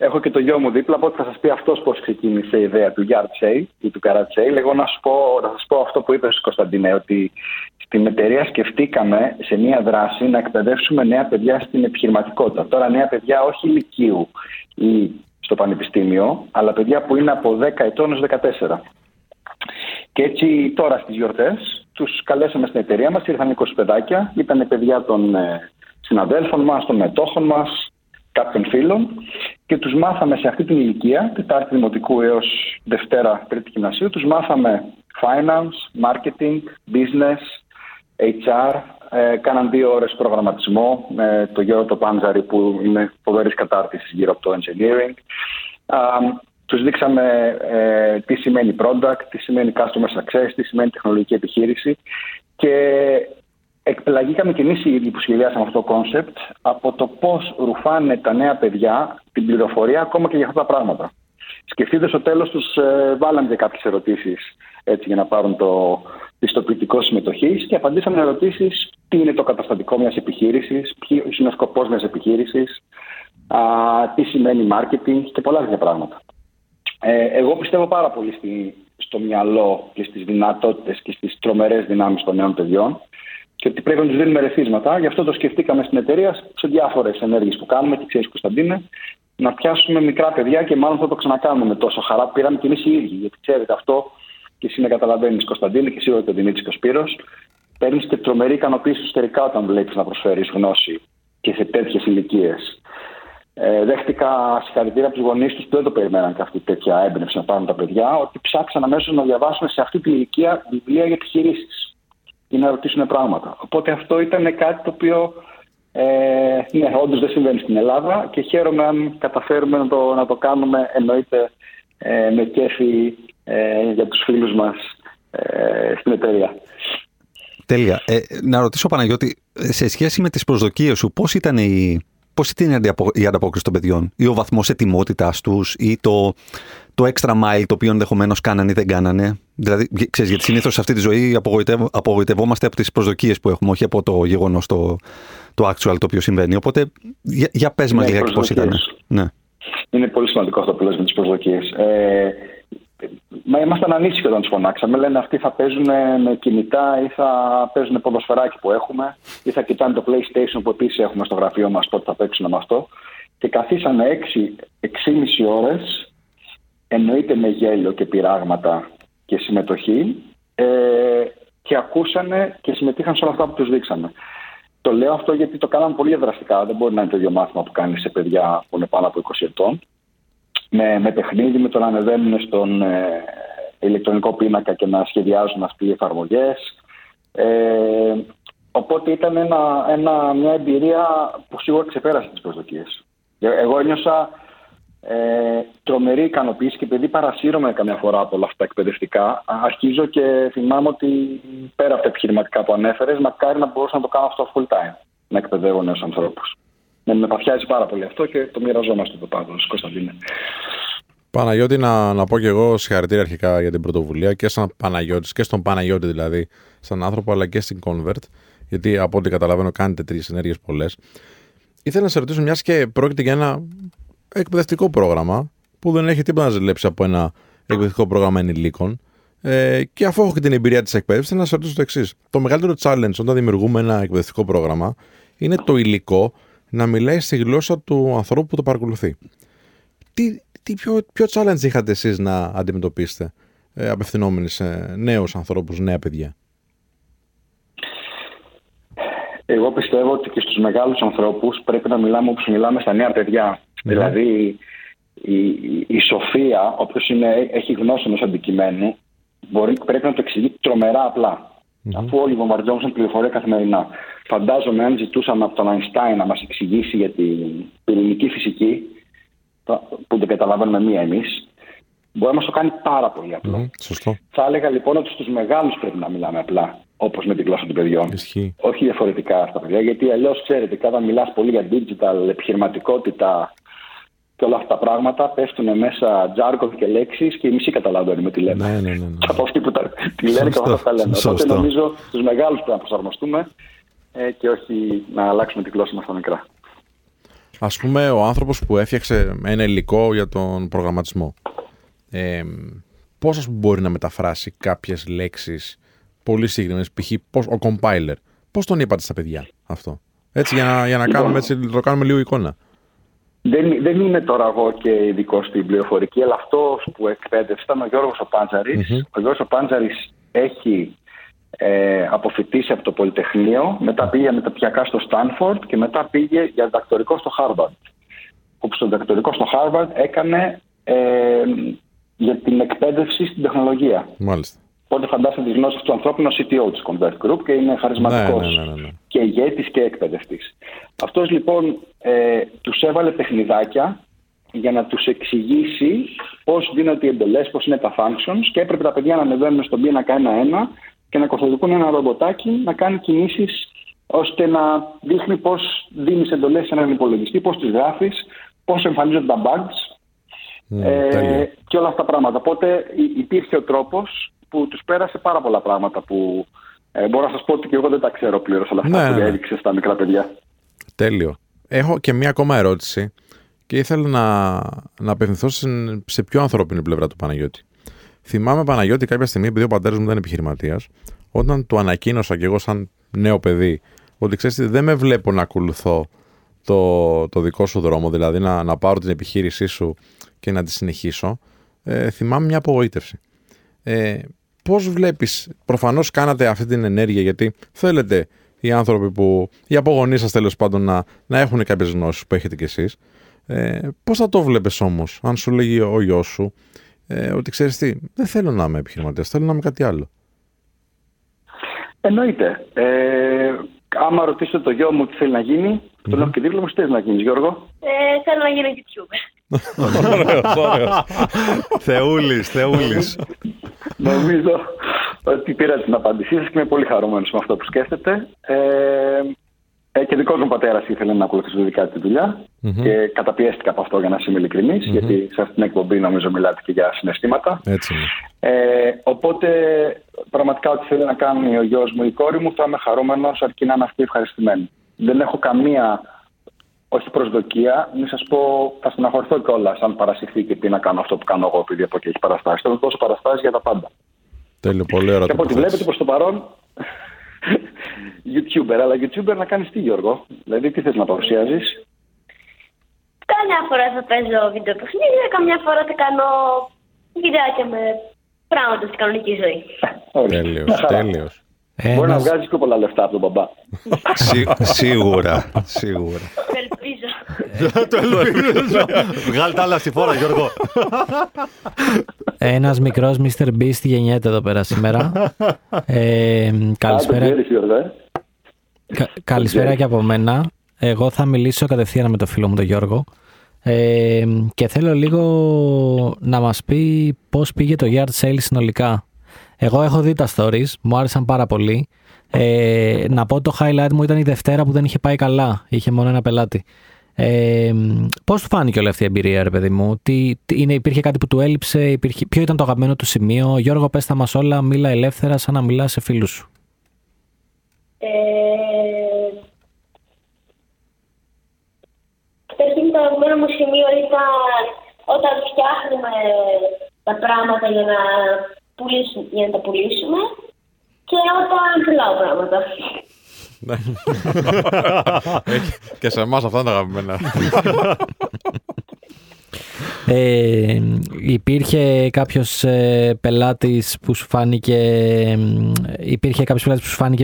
Έχω και το γιο μου δίπλα, οπότε θα σας πει αυτός πώς ξεκίνησε η ιδέα του Yard Sale ή του Garage Sale. Εγώ να σας πω αυτό που είπες, Κωνσταντίνε, ότι στην εταιρεία σκεφτήκαμε σε μια δράση να εκπαιδεύσουμε νέα παιδιά στην επιχειρηματικότητα. Τώρα νέα παιδιά όχι ηλικίου ή στο πανεπιστήμιο, αλλά παιδιά που είναι από 10 ετών έως 14. Και έτσι τώρα στις γιορτές τους καλέσαμε στην εταιρεία μας, ήρθαν 20 παιδάκια, ήταν παιδιά των συναδέλφων μας, των μετόχων μας, κάποιων φίλων, και τους μάθαμε σε αυτή την ηλικία, Τετάρτη Δημοτικού έως Δευτέρα Τρίτη Γυμνασίου, τους μάθαμε finance, marketing, business, HR, κάναν 2 ώρες προγραμματισμό με τον Γιώργο το Πάνζαρη που είναι φοβερής κατάρτισης γύρω από το engineering. Τους δείξαμε τι σημαίνει product, τι σημαίνει customer success, τι σημαίνει τεχνολογική επιχείρηση, και εκπλαγήκαμε κι εμείς οι ίδιοι που σχεδιάσαμε αυτό το κόνσεπτ από το πώς ρουφάνε τα νέα παιδιά την πληροφορία ακόμα και για αυτά τα πράγματα. Σκεφτείτε, στο τέλος τους βάλαμε και κάποιες ερωτήσεις έτσι, για να πάρουν το πιστοποιητικό συμμετοχής, και απαντήσαμε ερωτήσεις: τι είναι το καταστατικό μιας επιχείρησης, ποιος είναι ο σκοπός μιας επιχείρησης, τι σημαίνει marketing και πολλά τέτοια πράγματα. Εγώ πιστεύω πάρα πολύ στο μυαλό και στις δυνατότητες και στις τρομερές δυνάμεις των νέων παιδιών, και ότι πρέπει να τους δίνουμε ερεθίσματα. Γι' αυτό το σκεφτήκαμε στην εταιρεία σε διάφορες ενέργειες που κάνουμε, και ξέρεις Κωνσταντίνε, να πιάσουμε μικρά παιδιά, και μάλλον θα το ξανακάνουμε με τόσο χαρά που πήραμε κι εμείς οι ίδιοι. Γιατί ξέρετε αυτό, και εσύ να καταλαβαίνεις Κωνσταντίνε, και σίγουρα και ο Δημήτρης και ο Σπύρος, παίρνεις και τρομερή ικανοποίηση εσωτερικά όταν βλέπεις να προσφέρεις γνώση και σε τέτοιες ηλικίες. Δέχτηκα συγχαρητήρια από τους γονείς τους που δεν το περιμέναν και αυτή τέτοια έμπνευση να πάρουν τα παιδιά, ότι ψάξαν αμέσως να διαβάσουν σε αυτή την ηλικία βιβλία για επιχειρήσεις ή να ρωτήσουν πράγματα. Οπότε αυτό ήταν κάτι το οποίο ναι, όντως δεν συμβαίνει στην Ελλάδα, και χαίρομαι αν καταφέρουμε να το κάνουμε, εννοείται με κέφι για τους φίλους μας στην εταιρεία. Τέλεια. Να ρωτήσω, Παναγιώτη, σε σχέση με τις προσδοκίες σου, πώς ήταν η ανταπόκριση των παιδιών, ή ο βαθμός ετοιμότητάς τους, ή το extra mile το οποίο ενδεχομένως κάνανε ή δεν κάνανε? Δηλαδή, ξέρεις, γιατί συνήθως σε αυτή τη ζωή απογοητευόμαστε από τις προσδοκίες που έχουμε, όχι από το γεγονός το actual το οποίο συμβαίνει. Οπότε, για πες μας λίγα πώς ήταν. Ναι. Είναι πολύ σημαντικό αυτό που λες με τις προσδοκίες. Μα ήμασταν ανήσυχοι όταν τους φωνάξαμε. Λένε αυτοί θα παίζουν με κινητά, ή θα παίζουν ποδοσφαιράκι που έχουμε, ή θα κοιτάνε το PlayStation που επίσης έχουμε στο γραφείο μας, τότε θα παίξουν με αυτό. Και καθίσανε 6,5 ώρες, εννοείται με γέλιο και πειράγματα και συμμετοχή, και ακούσανε και συμμετείχαν σε όλα αυτά που τους δείξαμε. Το λέω αυτό γιατί το κάναμε πολύ δραστικά. Δεν μπορεί να είναι το ίδιο μάθημα που κάνεις σε παιδιά που είναι πάνω από 20 ετών. Με παιχνίδι, με το να ανεβαίνουν στον ηλεκτρονικό πίνακα και να σχεδιάζουν αυτοί οι εφαρμογές. Οπότε ήταν μια εμπειρία που σίγουρα ξεπέρασε τις προσδοκίες. Εγώ ένιωσα Τρομερή ικανοποίηση, και επειδή παρασύρωμαι καμιά φορά από όλα αυτά τα εκπαιδευτικά, αρχίζω και θυμάμαι ότι πέρα από τα επιχειρηματικά που ανέφερες, μακάρι να μπορούσα να το κάνω αυτό full time. Να εκπαιδεύω νέους ανθρώπους. Με παθιάζει πάρα πολύ αυτό και το μοιραζόμαστε το πάνω. Κωνσταντίνε. Παναγιώτη, να πω και εγώ συγχαρητήρια αρχικά για την πρωτοβουλία και, σαν Παναγιώτης, και στον Παναγιώτη δηλαδή, σαν άνθρωπο, αλλά και στην Convert. Γιατί από ό,τι καταλαβαίνω, κάνετε τρεις ενέργειες πολλές. Ήθελα να σε ρωτήσω, μιας και πρόκειται για ένα εκπαιδευτικό πρόγραμμα που δεν έχει τίποτα να ζηλέψει από ένα εκπαιδευτικό πρόγραμμα ενηλίκων. Και αφού έχω και την εμπειρία της εκπαίδευσης, θέλω να σε ρωτήσω το εξής. Το μεγαλύτερο challenge όταν δημιουργούμε ένα εκπαιδευτικό πρόγραμμα είναι το υλικό να μιλάει στη γλώσσα του ανθρώπου που το παρακολουθεί. Ποιο challenge είχατε εσείς να αντιμετωπίσετε απευθυνόμενοι σε νέους ανθρώπους, νέα παιδιά? Εγώ πιστεύω ότι και στους μεγάλους ανθρώπους πρέπει να μιλάμε όπως μιλάμε στα νέα παιδιά. Δηλαδή η σοφία, όποιος έχει γνώση ενός αντικειμένου, πρέπει να το εξηγεί τρομερά απλά. Αφού όλοι βομβαρδιόμασαν πληροφορία καθημερινά. Φαντάζομαι, αν ζητούσαμε από τον Αϊνστάιν να μας εξηγήσει για την πυρηνική φυσική, που δεν καταλαβαίνουμε μία εμείς, μπορεί να μας το κάνει πάρα πολύ απλό. Σωστό. Θα έλεγα λοιπόν ότι στους μεγάλους πρέπει να μιλάμε απλά, όπως με την γλώσσα των παιδιών. Ισχύει. Όχι διαφορετικά στα παιδιά, γιατί αλλιώς, ξέρετε, όταν μιλάς πολύ για digital, επιχειρηματικότητα και όλα αυτά τα πράγματα, πέφτουν μέσα τζάρκον και λέξεις και οι μισοί καταλαβαίνουν με τι λέμε. Ναι. Από αυτοί που τη λένε και από αυτά τα λέμε. Οπότε νομίζω στους μεγάλους πρέπει να προσαρμοστούμε και όχι να αλλάξουμε τη γλώσσα μας στα μικρά. Ας πούμε, ο άνθρωπος που έφτιαξε ένα υλικό για τον προγραμματισμό, πώς μπορεί να μεταφράσει κάποιες λέξεις πολύ συγκεκριμένες, π.χ. ο compiler, πώς τον είπατε στα παιδιά αυτό? Έτσι, για να λοιπόν, το κάνουμε λίγο εικόνα. Δεν είμαι τώρα εγώ και ειδικό στην πληροφορική, αλλά αυτός που εκπαίδευσε ήταν ο Γιώργος ο Πάντζαρης. Ο Γιώργος ο Πάντζαρης έχει αποφοιτήσει από το Πολυτεχνείο, μετά πήγε μεταπτυχιακά στο Στάνφορντ και μετά πήγε για διδακτορικό στο Harvard. Όπου στο διδακτορικό στο Harvard έκανε για την εκπαίδευση στην τεχνολογία. Μάλιστα. Οπότε φαντάζομαι τις γνώσεις του ανθρώπου είναι ο CTO της Convert Group και είναι χαρισματικός και ηγέτης και εκπαιδευτής. Αυτός λοιπόν τους έβαλε παιχνιδάκια για να τους εξηγήσει πώς δίνονται οι εντολές, πώς είναι τα functions, και έπρεπε τα παιδιά να ανεβαίνουν στον πίνακα ένα-ένα και να κωδικούν ένα ρομποτάκι να κάνει κινήσεις ώστε να δείχνει πώς δίνεις εντολές σε έναν υπολογιστή, πώς τις γράφεις, πώς εμφανίζονται τα bugs και όλα αυτά τα πράγματα. Οπότε υπήρχε ο τρόπος που τους πέρασε πάρα πολλά πράγματα που μπορώ να σας πω ότι και εγώ δεν τα ξέρω πλήρως, αλλά αυτά που έδειξε στα μικρά παιδιά. Τέλειο. Έχω και μία ακόμα ερώτηση και ήθελα να απευθυνθώ σε πιο ανθρώπινη πλευρά του Παναγιώτη. Θυμάμαι, Παναγιώτη, κάποια στιγμή, επειδή ο πατέρας μου ήταν επιχειρηματίας, όταν του ανακοίνωσα κι εγώ, σαν νέο παιδί, ότι ξέρεις, δεν με βλέπω να ακολουθώ το δικό σου δρόμο, δηλαδή να πάρω την επιχείρησή σου και να τη συνεχίσω, θυμάμαι μια απογοήτευση. Πώς βλέπεις, προφανώς κάνατε αυτή την ενέργεια γιατί θέλετε οι άνθρωποι που, οι απογονείς σας τέλος πάντων, να έχουν κάποιες γνώσεις που έχετε κι εσείς. Πώς θα το βλέπεις όμως, αν σου λέγει ο γιος σου ότι ξέρεις τι, δεν θέλω να είμαι επιχειρηματίας, θέλω να είμαι κάτι άλλο? Εννοείται. Άμα ρωτήσετε το γιο μου τι θέλει να γίνει, τον έχω και δίπλα μου, τι θέλει να γίνει, Γιώργο? Θέλω να γίνω YouTuber. Ωραίος. Θεούλης. Νομίζω ότι πήρα την απάντησή σας και είμαι πολύ χαρούμενος με αυτό που σκέφτεται. Και δικός μου πατέρας ήθελε να ακολουθήσω δικά τη δουλειά και καταπιέστηκα από αυτό, για να είμαι ειλικρινής, γιατί σε αυτήν την εκπομπή νομίζω μιλάτε και για συναισθήματα. Οπότε πραγματικά ό,τι θέλει να κάνει ο γιος μου ή η κόρη μου θα είμαι χαρούμενος, αρκεί να είναι αυτή ευχαριστημένη. Δεν έχω καμία... όχι προσδοκία, μην σας πω, θα στεναχωρηθώ κιόλας αν παρασυρθεί και τι να κάνω αυτό που κάνω εγώ, επειδή από εκεί έχει παραστάσει. Θέλω τόσο παραστάσει για τα πάντα. Τέλειο, πολύ ωραία. Και από ό,τι βλέπετε προς το παρόν, YouTuber. Αλλά YouTuber να κάνεις τι, Γιώργο? Δηλαδή, τι θες να παρουσιάζεις? Καμιά φορά θα παίζω βιντεοπαιχνίδια, καμιά φορά θα κάνω βιντεάκια με πράγματα στην κανονική ζωή. Τέλειο. Μπορεί να βγάζει πιο πολλά λεφτά από τον μπαμπά. Σίγουρα. Το ελπίζω. Βγάλτε άλλα στη φόρα, Γιώργο. Ένας μικρός Mr. Beast γεννιέται εδώ πέρα σήμερα. Καλησπέρα. Καλησπέρα και από μένα. Εγώ θα μιλήσω κατευθείαν με το φίλο μου τον Γιώργο. Και θέλω λίγο να μας πει πώς πήγε το yard sale συνολικά. Εγώ έχω δει τα stories, μου άρεσαν πάρα πολύ. Να πω το highlight μου ήταν η Δευτέρα που δεν είχε πάει καλά, είχε μόνο ένα πελάτη. Πώς του φάνηκε όλη αυτή η εμπειρία, ρε παιδί μου? Υπήρχε κάτι που του έλειψε, ποιο ήταν το αγαπημένο του σημείο? Γιώργο, πες τα μας όλα, μίλα ελεύθερα σαν να μιλάς σε φίλους σου. Καταρχήν το αγαπημένο μου σημείο ήταν όταν φτιάχνουμε τα πράγματα για να τα πουλήσουμε και όταν πουλάω πράγματα. Και σε εμάς αυτά είναι τα αγαπημένα. Υπήρχε κάποιος πελάτης που σου φάνηκε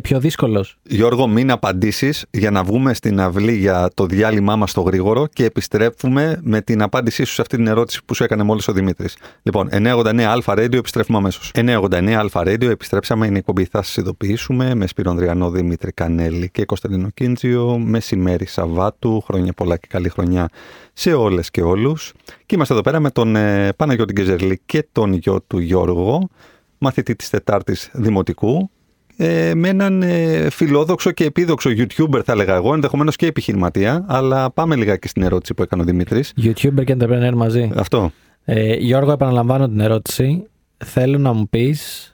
πιο δύσκολος? Γιώργο, μην απαντήσεις για να βγούμε στην αυλή για το διάλειμμά μας στο γρήγορο και επιστρέφουμε με την απάντησή σου σε αυτή την ερώτηση που σου έκανε μόλις ο Δημήτρης. Λοιπόν, 989 Alpha Radio, επιστρέφουμε αμέσως. 989 Alpha Radio, επιστρέψαμε. Είναι η εκπομπή Θα Σας Ειδοποιήσουμε με Σπύρο Ανδριανό, Δημήτρη Κανέλη και Κωνσταντίνο Κίντζιο. Μεσημέρι Σαββάτου, χρόνια πολλά και καλή χρονιά σε όλες και όλους. Και είμαστε εδώ πέρα με τον Παναγιώτη Γκεζερλή και τον γιο του Γιώργο, μαθητή της Τετάρτης Δημοτικού, με έναν φιλόδοξο και επίδοξο YouTuber, θα έλεγα εγώ, ενδεχομένως και επιχειρηματία, αλλά πάμε λιγάκι στην ερώτηση που έκανε ο Δημήτρης. YouTuber και entrepreneur μαζί. Αυτό. Γιώργο, επαναλαμβάνω την ερώτηση. Θέλω να μου πεις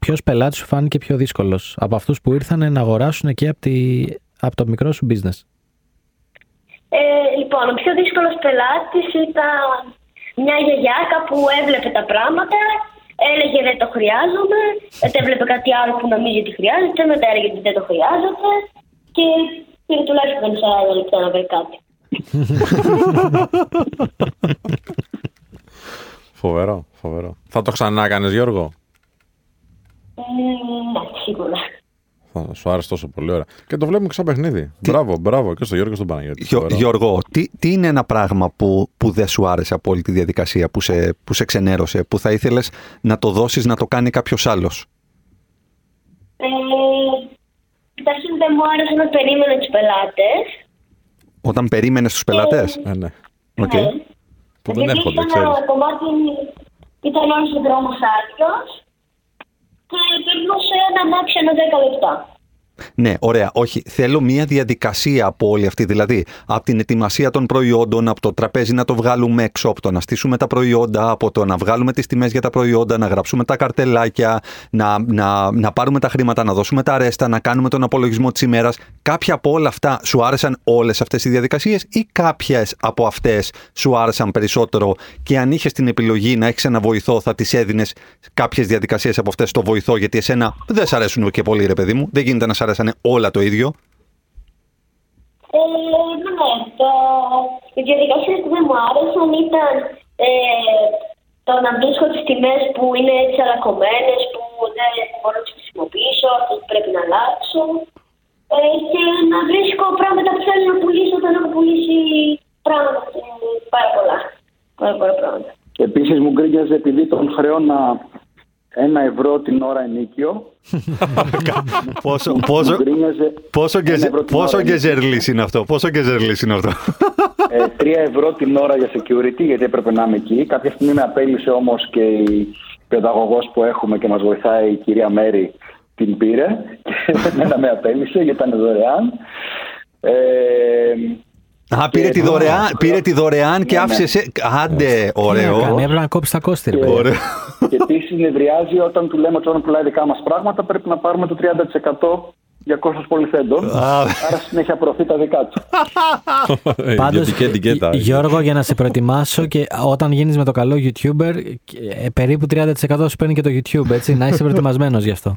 ποιος πελάτης σου φάνηκε πιο δύσκολος από αυτούς που ήρθαν να αγοράσουν και από το μικρό σου business. Λοιπόν, ο πιο δύσκολος πελάτης ήταν μια γιαγιάκα που έβλεπε τα πράγματα, έλεγε δεν το χρειάζομαι, μετά έβλεπε κάτι άλλο που νομίζει ότι χρειάζεται, μετά έλεγε ότι δεν το χρειάζεται και πήρε τουλάχιστον 40 λεπτά να βρει κάτι. Φοβερό, φοβερό. Θα το ξανά κάνεις, Γιώργο? Ναι, σίγουρα. Σου άρεσε τόσο πολύ, ωραία. Και το βλέπουμε και σαν παιχνίδι. Μπράβο, μπράβο και στον Γιώργο και στον Παναγιώτη. Γιώργο, τι είναι ένα πράγμα που δεν σου άρεσε από όλη τη διαδικασία, που σε ξενέρωσε, που θα ήθελες να το δώσεις να το κάνει κάποιος άλλος? Καταρχήν δεν μου άρεσε να περίμενα τους πελάτες. Όταν περίμενες τους πελάτες? Ναι. Okay. Που δεν έρχονται, ξέρεις. Το κομμάτι ήταν όλος ο δρόμος άδειος. Περνούσε ένα μάτι ανά 10 λεπτά. Ναι, ωραία. Όχι, θέλω μια διαδικασία από όλη αυτή. Δηλαδή, από την ετοιμασία των προϊόντων, από το τραπέζι να το βγάλουμε έξω, από το να στήσουμε τα προϊόντα, από το να βγάλουμε τις τιμές για τα προϊόντα, να γραψούμε τα καρτελάκια, να πάρουμε τα χρήματα, να δώσουμε τα ρέστα, να κάνουμε τον απολογισμό της ημέρας. Κάποια από όλα αυτά σου άρεσαν όλες αυτές οι διαδικασίες ή κάποιες από αυτές σου άρεσαν περισσότερο και αν είχες την επιλογή να έχεις ένα βοηθό, θα τις έδινες κάποιες διαδικασίες από αυτές το βοηθό, γιατί εσένα δεν σ' αρέσουν και πολύ, ρε παιδί μου, δεν γίνεται να σ' αρέσανε όλα το ίδιο? Ναι, οι διαδικασίες που δεν μου άρεσαν ήταν το να βρίσκω τις τιμές που είναι έτσι αρακωμένες, που δεν μπορώ να τις χρησιμοποιήσω, που πρέπει να αλλάξω και να βρίσκω πράγματα που θέλω να πουλήσω όταν έχω πουλήσει πράγματα πάρα πολλά πράγματα. Επίσης μου γκρίνιαζε επειδή τον χρεώνα 1 ευρώ την ώρα ενίκιο. Πόσο Γκεζερλής είναι αυτό? 3 ευρώ την ώρα για security, γιατί έπρεπε να είμαι εκεί. Κάποια στιγμή με απέλησε όμως και η παιδαγωγός που έχουμε και μας βοηθάει, η κυρία Μέρη, την πήρε. Και με απέλησε γιατί ήταν δωρεάν. Πήρε τη δωρεάν, και άφησε. Άντε, ωραίο. Έπρεπε να κόψει τα κόστη. Και επίσης νευριάζει όταν του λέμε ότι όταν πουλάει δικά μας πράγματα πρέπει να πάρουμε το 30% για κόστος πολυθέντων. Άρα συνέχεια προωθεί τα δικά του. Πάντως, Γιώργο, για να σε προετοιμάσω και όταν γίνεις με το καλό YouTuber, περίπου 30% σου παίρνει και το YouTube, έτσι. Να είσαι προετοιμασμένος γι' αυτό.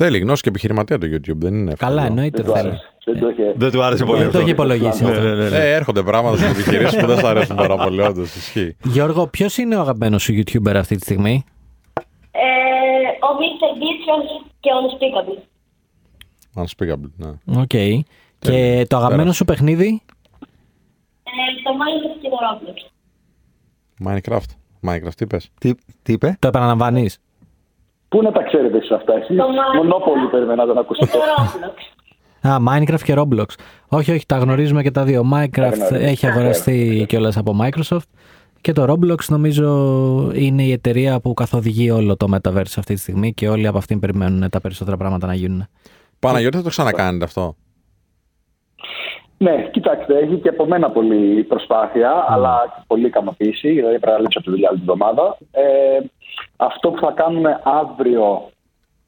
Θέλει γνώση και επιχειρηματία το YouTube, δεν είναι εύκολο. Καλά, εννοείται θέλει. Δεν του άρεσε πολύ. Δεν το έχει υπολογίσει. Έρχονται πράγματα στις επιχειρήσεις που δεν σου αρέσουν πάρα πολύ, όντως ισχύει. Γιώργο, ποιος είναι ο αγαπημένος σου YouTuber αυτή τη στιγμή? Ο Mr. Beast και ο Unspeakable, ναι. Οκ. Και το αγαπημένο σου παιχνίδι? Το Minecraft και το Roblox. Minecraft, τι είπες? Τι είπε? Το επαναλαμβάνεις? Πού να τα ξέρετε εσείς αυτά? Μονόπολη περιμένατε να ακούσετε. Α, Minecraft και Roblox. Όχι, όχι, τα γνωρίζουμε και τα δύο. Minecraft έχει αγοραστεί κιόλας από Microsoft και το Roblox νομίζω είναι η εταιρεία που καθοδηγεί όλο το Metaverse αυτή τη στιγμή και όλοι από αυτήν περιμένουν τα περισσότερα πράγματα να γίνουν. Παναγιώτη, θα το ξανακάνετε αυτό? Ναι, κοιτάξτε, έχει και από μένα πολλή προσπάθεια, αλλά πολύ ικανοποίηση, δηλαδή πρέπει να λείψω τη δουλειά την εβδομάδα. Αυτό που θα κάνουμε αύριο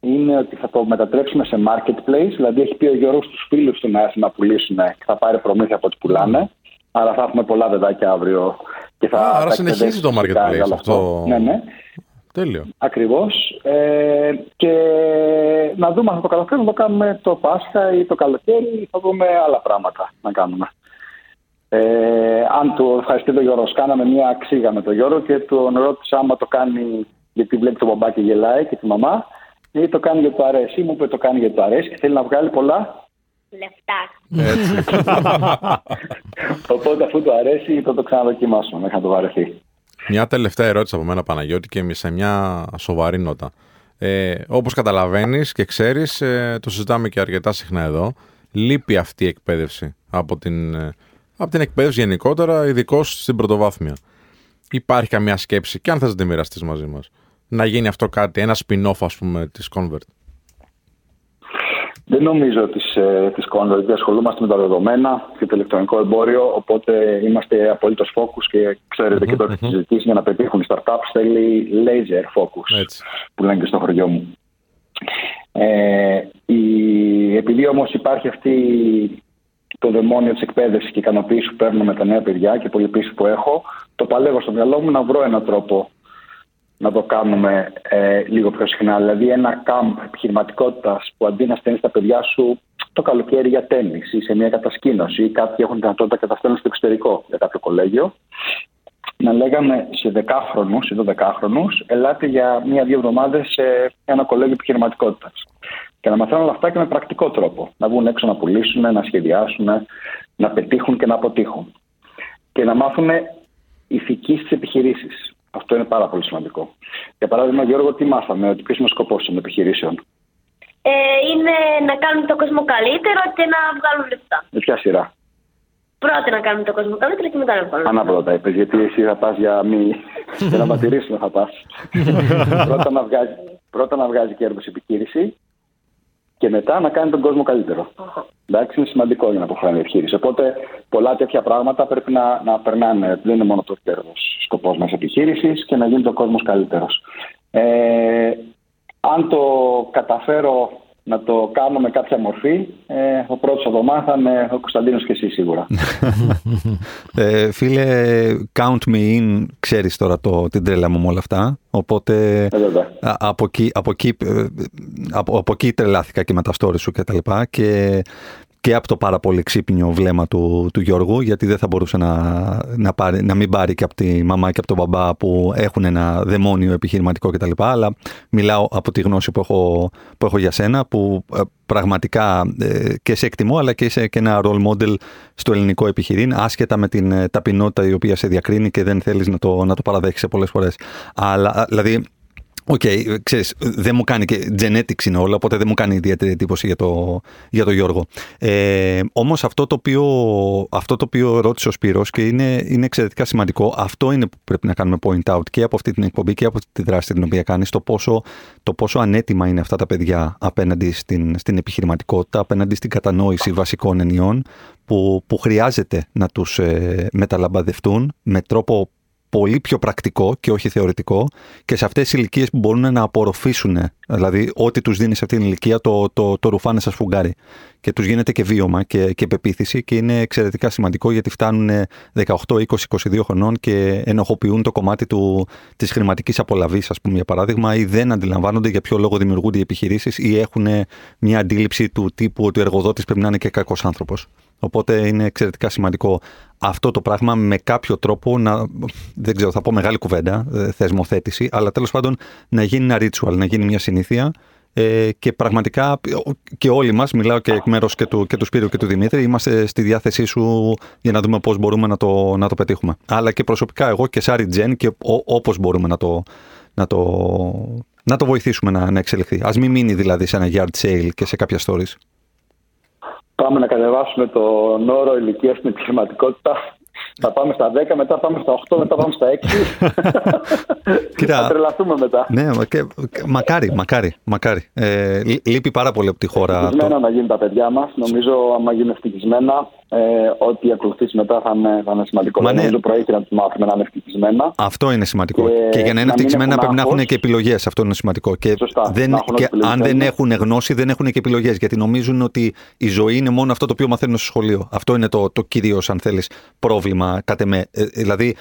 είναι ότι θα το μετατρέψουμε σε marketplace, δηλαδή έχει πει ο Γιώργος στους φίλους του να έρθουν να πουλήσουν και θα πάρει προμήθεια από ό,τι πουλάνε. Άρα θα έχουμε πολλά παιδάκια αύριο. Και θα άρα συνεχίζει το marketplace αυτό. Ναι, ναι. Τέλειο. Ακριβώς. Και να δούμε αν θα το καταφέρουμε, να το κάνουμε το Πάσχα ή το καλοκαίρι, θα δούμε άλλα πράγματα να κάνουμε. Αν του ευχαριστεί το Γιώργο, κάναμε μια αξίγα με τον Γιώργο και τον ρώτησα άμα το κάνει γιατί βλέπει τον μπαμπά και γελάει και τη μαμά, ή το κάνει για το αρέσει. Μου είπε το κάνει για το αρέσει και θέλει να βγάλει πολλά λεφτά. Οπότε αφού το αρέσει, θα το ξαναδοκιμάσουμε, μέχρι να το βαρεθεί. Μια τελευταία ερώτηση από μένα, Παναγιώτη, και σε μια σοβαρή νότα. Όπως καταλαβαίνεις και ξέρεις, το συζητάμε και αρκετά συχνά εδώ, λείπει αυτή η εκπαίδευση από την εκπαίδευση γενικότερα, ειδικώς στην πρωτοβάθμια. Υπάρχει καμία σκέψη, και αν θες να την μοιραστείς μαζί μας, να γίνει αυτό κάτι, ένα spin-off ας πούμε της Convert? Δεν νομίζω της Convert, ασχολούμαστε με τα δεδομένα και το ηλεκτρονικό εμπόριο, οπότε είμαστε απολύτως focus και ξέρετε και τώρα τις συζητήσεις για να πετύχουν οι startups θέλει laser focus, έτσι, που λένε και στο χωριό μου. Επειδή όμως υπάρχει αυτή το δαιμόνιο της εκπαίδευσης και ικανοποίηση που παίρνω με τα νέα παιδιά και πολλή πίστη που έχω, το παλεύω στο μυαλό μου να βρω έναν τρόπο να το κάνουμε λίγο πιο συχνά. Δηλαδή, ένα camp επιχειρηματικότητας που αντί να στέλνεις τα παιδιά σου το καλοκαίρι για τέννις ή σε μια κατασκήνωση ή κάποιοι έχουν δυνατότητα και τα στέλνουν στο εξωτερικό για κάποιο κολέγιο, να λέγαμε σε 10χρονους ή 12χρονους, ελάτε για μία-δύο εβδομάδες σε ένα κολέγιο επιχειρηματικότητας. Και να μαθαίνουν όλα αυτά και με πρακτικό τρόπο. Να βγουν έξω να πουλήσουν, να σχεδιάσουν, να πετύχουν και να αποτύχουν. Και να μάθουν ηθική στις επιχειρήσεις. Αυτό είναι πάρα πολύ σημαντικό. Για παράδειγμα, Γιώργο, τι μάθαμε, ότι ποιος είναι ο σκοπός των επιχειρήσεων? Είναι να κάνουν τον κόσμο καλύτερο και να βγάλουν λεφτά. Με ποια σειρά? Πρώτα να κάνουν τον κόσμο καλύτερο και μετά να βγάλουν. Ανάποδα είπες, γιατί εσύ θα πας για να μαρτυρήσουμε θα πας. Πρώτα να βγάζει κέρδος η επιχείρηση και μετά να κάνει τον κόσμο καλύτερο. Εντάξει, είναι σημαντικό για να αποχρεώνει η επιχείρηση. Οπότε πολλά τέτοια πράγματα πρέπει να περνάνε. Δεν είναι μόνο το κέρδος σκοπός μιας επιχείρησης και να γίνει ο κόσμος καλύτερος. Αν το καταφέρω να το κάνω με κάποια μορφή, ο πρώτος θα το μάθανε ο Κωνσταντίνος και εσύ σίγουρα. Φίλε, count me in, ξέρεις τώρα την τρέλα μου με όλα αυτά, οπότε από εκεί τρελάθηκα και με τα story σου και τα λοιπά και από το πάρα πολύ ξύπνιο βλέμμα του Γιώργου, γιατί δεν θα μπορούσε να μην πάρει και από τη μαμά και από τον μπαμπά που έχουν ένα δαιμόνιο επιχειρηματικό κτλ. Αλλά μιλάω από τη γνώση που έχω για σένα, που πραγματικά και σε εκτιμώ, αλλά και είσαι και ένα role model στο ελληνικό επιχειρήν, άσχετα με την ταπεινότητα η οποία σε διακρίνει και δεν θέλεις να το παραδέχεσαι πολλές φορές. Αλλά δηλαδή, ξέρεις, δεν μου κάνει και genetics είναι όλα, οπότε δεν μου κάνει ιδιαίτερη εντύπωση για το Γιώργο. Όμως αυτό το οποίο ρώτησε ο Σπύρος και είναι εξαιρετικά σημαντικό, αυτό είναι που πρέπει να κάνουμε point out και από αυτή την εκπομπή και από αυτή τη δράση την οποία κάνεις, το πόσο ανέτοιμα είναι αυτά τα παιδιά απέναντι στην επιχειρηματικότητα, απέναντι στην κατανόηση βασικών ενιών που χρειάζεται να τους μεταλαμπαδευτούν με τρόπο πολύ πιο πρακτικό και όχι θεωρητικό και σε αυτές τις ηλικίες που μπορούν να απορροφήσουν, δηλαδή ό,τι τους δίνει σε αυτήν την ηλικία το ρουφάνε σαν σφουγγάρι και τους γίνεται και βίωμα και πεποίθηση και είναι εξαιρετικά σημαντικό γιατί φτάνουν 18, 20, 22 χρονών και ενοχοποιούν το κομμάτι της χρηματικής απολαβής, ας πούμε, για παράδειγμα, ή δεν αντιλαμβάνονται για ποιο λόγο δημιουργούνται οι επιχειρήσεις ή έχουν μια αντίληψη του τύπου ότι ο εργοδότης πρέπει να είναι και κακός άνθρωπος. Οπότε είναι εξαιρετικά σημαντικό αυτό το πράγμα με κάποιο τρόπο να, δεν ξέρω, θα πω μεγάλη κουβέντα, θεσμοθέτηση, αλλά τέλος πάντων να γίνει ένα ritual, να γίνει μια συνήθεια και πραγματικά και όλοι μας, μιλάω και εκ μέρους και του Σπύρου και του Δημήτρη, είμαστε στη διάθεσή σου για να δούμε πώς μπορούμε να το πετύχουμε. Αλλά και προσωπικά εγώ και Σάρι Τζεν και όπως μπορούμε να το βοηθήσουμε να εξελιχθεί. Ας μην μείνει δηλαδή σε ένα yard sale και σε κάποια stories. Πάμε να κατεβάσουμε τον όρο ηλικία στην επιχειρηματικότητα. Θα πάμε στα 10, μετά πάμε στα 8, μετά πάμε στα 6. Κοίτα, θα τρελαθούμε μετά. Ναι, μακάρι. Λείπει πάρα πολύ από τη χώρα. Ευτυχισμένα να γίνουν τα παιδιά μας. Νομίζω, άμα γίνουν ευτυχισμένα, ό,τι ακολουθήσει μετά θα είναι σημαντικό. Μα ναι, το πρωί και να τους μάθουμε να είναι ευτυχισμένα. Αυτό είναι σημαντικό. Και για να είναι ευτυχισμένα πρέπει να έχουν και επιλογές. Αυτό είναι σημαντικό. Και, σωστά, και αν δεν έχουν γνώση, δεν έχουν και επιλογές. Γιατί νομίζουν ότι η ζωή είναι μόνο αυτό το οποίο μαθαίνουν στο σχολείο. Αυτό είναι το κυρίως, αν θέλεις, πρόβλημα, κατά με. Δηλαδή,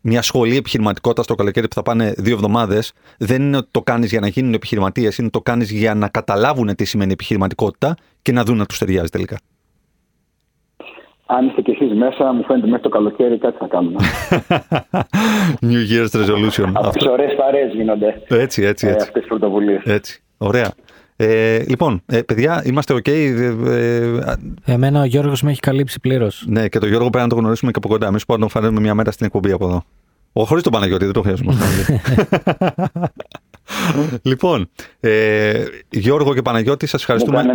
μια σχολή επιχειρηματικότητα το καλοκαίρι που θα πάνε 2 εβδομάδες, δεν είναι ότι το κάνεις για να γίνουν επιχειρηματίες, είναι το κάνεις για να καταλάβουν τι σημαίνει επιχειρηματικότητα και να δουν να τους ταιριάζει τελικά. Αν είστε κι εσείς μέσα, μου φαίνεται μέχρι το καλοκαίρι κάτι θα κάνουμε. New Year's Resolution. Αυτές οι ωραίες παρέες γίνονται. Έτσι. Αυτές τις πρωτοβουλίες. Έτσι. Ωραία. Λοιπόν, παιδιά, είμαστε OK. Εμένα ο Γιώργος με έχει καλύψει πλήρως. Ναι, και τον Γιώργο πρέπει να τον γνωρίσουμε και από κοντά. Εμείς πάμε να τον φανούμε μια μέρα στην εκπομπή από εδώ. Χωρίς τον Παναγιώτη, δεν τον χρειάζομαι. Λοιπόν, Γιώργο και Παναγιώτη, σας ευχαριστούμε. Μου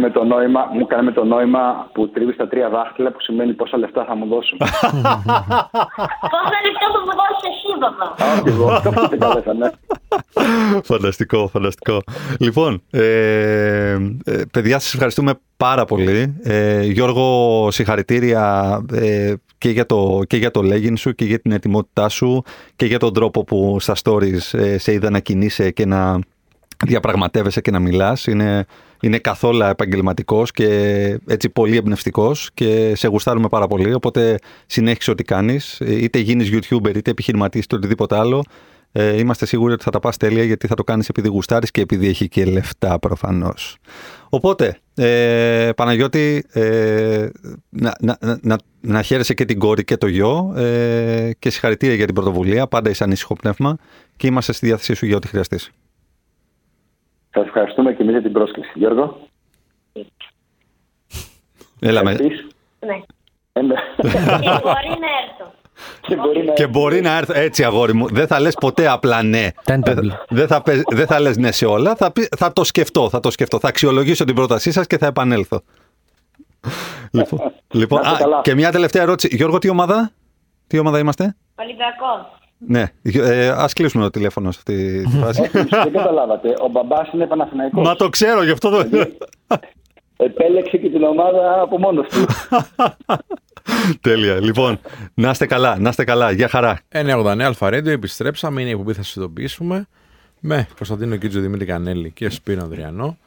κάνε με το νόημα που τρίβει τα 3 δάχτυλα, που σημαίνει πόσα λεφτά θα μου δώσουν. Πόσα λεφτά θα μου δώσεις εσύ, Παπα. Ακριβώς, αυτό δεν κάλεσα, ναι. Φανταστικό. Λοιπόν, παιδιά, σας ευχαριστούμε πάρα πολύ. Γιώργο, συγχαρητήρια και για το legging σου και για την ετοιμότητά σου και για τον τρόπο που στα stories σε είδα να κινείσαι και να διαπραγματεύεσαι και να μιλάς. Είναι καθόλου επαγγελματικός και έτσι πολύ εμπνευστικός και σε γουστάρουμε πάρα πολύ. Οπότε συνέχισε ό,τι κάνεις, είτε γίνεις YouTuber, είτε επιχειρηματής, είτε οτιδήποτε άλλο. Είμαστε σίγουροι ότι θα τα πας τέλεια, γιατί θα το κάνεις επειδή γουστάρεις και επειδή έχει και λεφτά προφανώς. Οπότε, Παναγιώτη, να χαίρεσαι και την κόρη και το γιο, και συγχαρητήρια για την πρωτοβουλία. Πάντα είσαι ανήσυχο πνεύμα και είμαστε στη διάθεσή σου για ό,τι χρειαστείς. Σας ευχαριστούμε και εμείς για την πρόσκληση, Γιώργο. Έλα με. Ναι. Μπορεί να έρθω. Και μπορεί να έρθει έτσι, αγόρι μου. Δεν θα λες ποτέ απλά ναι. Δεν θα λες ναι σε όλα. Θα το σκεφτώ, θα αξιολογήσω την πρότασή σας και θα επανέλθω. Λοιπόν, και μια τελευταία ερώτηση. Γιώργο, τι ομάδα είμαστε? Ολυμπιακός. Ναι, ας κλείσουμε το τηλέφωνο σε αυτή τη φάση. Δεν καταλάβατε. Ο μπαμπάς είναι Παναθηναϊκός. Μα το ξέρω, γι' αυτό το... Επέλεξε και την ομάδα από μόνος του. Τέλεια. Λοιπόν, να είστε καλά. Γεια χαρά. 989 Alpha Radio, επιστρέψαμε. Είναι η εκπομπή θα σας ειδοποιήσουμε. Με Κωνσταντίνο Κίντζιο, Δημήτρη Κανέλη και Σπύρο Ανδριανό.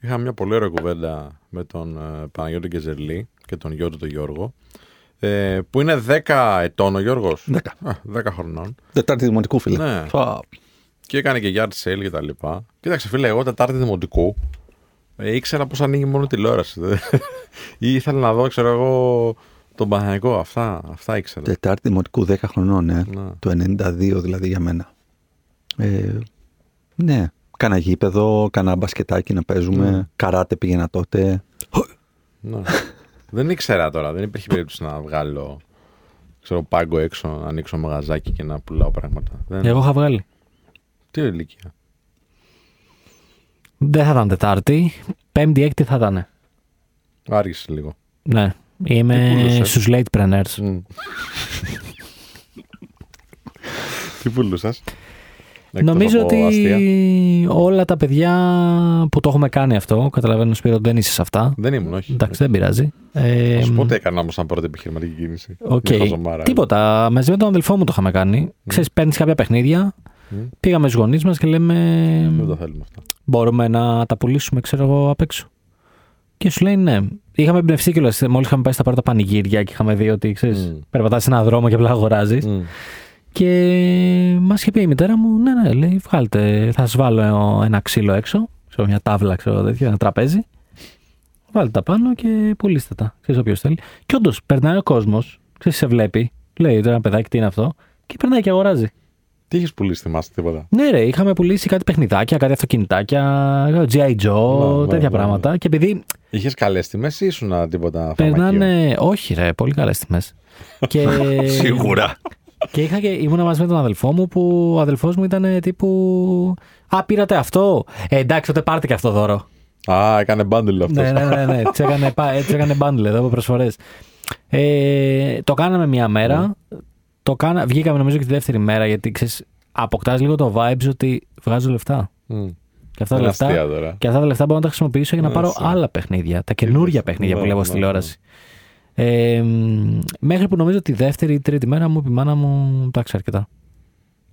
Είχαμε μια πολύ ωραία κουβέντα με τον Παναγιώτη Γκεζερλή και τον γιο του τον Γιώργο. Που είναι 10 ετών ο Γιώργος. 10 χρονών. Τετάρτη δημοτικού, φίλε. Ναι. Και έκανε και yard sale και τα λοιπά. Κοίταξε, φίλε, εγώ Τετάρτη δημοτικού. Ήξερα πως ανοίγει μόνο τηλεόραση. Ή ήθελα να δω, ξέρω εγώ, τον Παναγικό. Αυτά ήξερα. Τετάρτη δημοτικού 10 χρονών, το 92 δηλαδή για μένα. Ναι, κάνα γήπεδο, κάνα μπασκετάκι να παίζουμε. Καράτε πήγαινα τότε. Ναι. Δεν ήξερα τώρα, δεν υπήρχε περίπτωση να βγάλω πάγκο έξω, να ανοίξω μαγαζάκι και να πουλάω πράγματα. Εγώ είχα βγάλει. Τι ηλικία. Δεν θα ήταν Τετάρτη, 5η-6η θα ήταν. Άργησες λίγο. Ναι, είμαι στους late preneurs. Τι πουλούσες? Νομίζω ότι όλα τα παιδιά που το έχουμε κάνει αυτό, καταλαβαίνω Σπύρο δεν είσαι σε αυτά. Δεν ήμουν, όχι. Εντάξει, δεν πειράζει. Πότε έκανα όμως σαν πρώτη επιχειρηματική κίνηση? Τίποτα, μαζί με τον αδελφό μου το είχαμε κάνει. Ξέρεις, παίρνεις κάποια παιχνίδια. Πήγαμε στους γονείς μας και λέμε μπορούμε να τα πουλήσουμε, ξέρω εγώ, απ' έξω. Και σου λέει ναι. Είχαμε εμπνευστεί κιόλας. Μόλις είχαμε πάει στα πρώτα πανηγύρια και είχαμε δει ότι ξέρεις, περπατάς σε έναν δρόμο και απλά αγοράζεις. Και μας είχε πει η μητέρα μου, ναι, λέει, βγάλτε, θα σας βάλω ένα ξύλο έξω, σε μια τάβλα, ένα τραπέζι. Βάλτε τα πάνω και πουλήστε τα. Ξέρεις, όποιος θέλει. Και όντως περνάει ο κόσμος, ξέρεις, σε βλέπει, λέει τώρα ένα παιδάκι, τι είναι αυτό, και περνάει και αγοράζει. Τι έχεις πουλήσει, θυμάστε τίποτα? Ναι, ρε, είχαμε πουλήσει κάτι παιχνιδάκια, κάτι αυτοκινητάκια, G.I. Joe, τέτοια πράγματα. Και επειδή. Είχες καλές τιμές ή ήσουν τίποτα? Περνάνε. Όχι, ρε, πολύ καλές τιμές. Και... Σίγουρα. Και ήμουνα μαζί με τον αδελφό μου που ο αδελφός μου ήταν τύπου. Α, πήρατε αυτό. Εντάξει, τότε πάρτε και αυτό δώρο. Α, έκανε bundle αυτό. Ναι. Έτσι έκανε bundle εδώ από προσφορές. Το κάναμε μία μέρα. Βγήκαμε νομίζω και τη δεύτερη μέρα, γιατί ξέρεις, αποκτάς λίγο το vibes ότι βγάζω λεφτά. Και αυτά τα λεφτά μπορώ να τα χρησιμοποιήσω για να πάρω άλλα παιχνίδια, τα καινούργια παιχνίδια που λέγω στη τηλεόραση. Μέχρι που νομίζω τη δεύτερη ή τρίτη μέρα μου είπε η μάνα μου, εντάξει, αρκετά.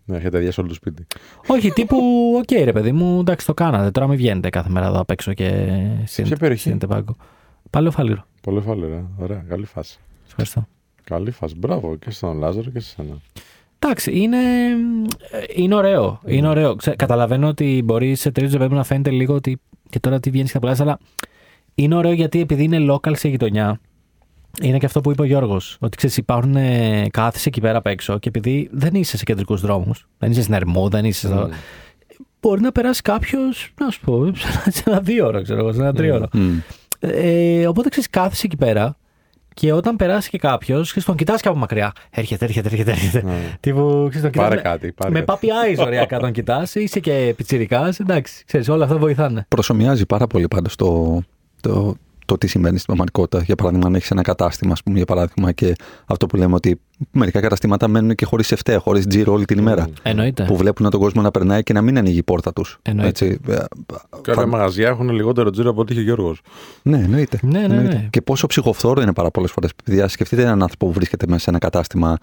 Να έχετε αδειάσει όλο το σπίτι. Όχι, τύπου, οκ, ρε παιδί μου, εντάξει, το κάνατε. Τώρα μην βγαίνετε κάθε μέρα εδώ απ' έξω και στην πάγκο. Παλαιοφάλιρο. Παλαιοφάλιρο, ωραία, καλή φάση. Ευχαριστώ. Καλή φάση, μπράβο και στον Λάζαρο και σε σένα. Εντάξει, είναι ωραίο. Είναι ωραίο. Καταλαβαίνω ότι μπορεί σε τρίτο παιδί να φαίνεται λίγο ότι και τώρα τι βγαίνει και τα πλάσια, αλλά είναι ωραίο γιατί επειδή είναι local σε γειτονιά. Είναι και αυτό που είπε ο Γιώργος, ότι ξέρεις, υπάρχουν κάθεσαι εκεί πέρα απ' έξω και επειδή δεν είσαι σε κεντρικούς δρόμους, δεν είσαι στην Ερμού, δεν είσαι στο... Μπορεί να περάσει κάποιος, να σου πω, σε ένα 2ωρο, ξέρω εγώ, σε ένα 3ωρο. Οπότε ξέρεις, κάθεσαι εκεί πέρα και όταν περάσει και κάποιος, τον κοιτάς και από μακριά. Έρχεται. Τύπου, ξέρεις, τον πάρε κάτι. Με puppy eyes, ωριακά τον κοιτάς, είσαι και πιτσιρικάς, εντάξει, ξέρεις, όλα αυτά βοηθάνε. Προσομοιάζει πάρα πολύ πάντως το τι συμβαίνει στην πραγματικότητα. Για παράδειγμα, αν έχει ένα κατάστημα, ας πούμε, για παράδειγμα, και αυτό που λέμε ότι μερικά καταστήματα μένουν και χωρίς ευταία, χωρίς τζίρο όλη την ημέρα. Εννοείται. Που βλέπουν τον κόσμο να περνάει και να μην ανοίγει η πόρτα του. Κάποια μαγαζιά έχουν λιγότερο τζίρο από ό,τι είχε ο Γιώργος. Ναι, εννοείται. Ναι. Και πόσο ψυχοφθόρο είναι πάρα πολλές φορές. Παιδιά, σκεφτείτε έναν άνθρωπο που βρίσκεται μέσα σε ένα κατάστημα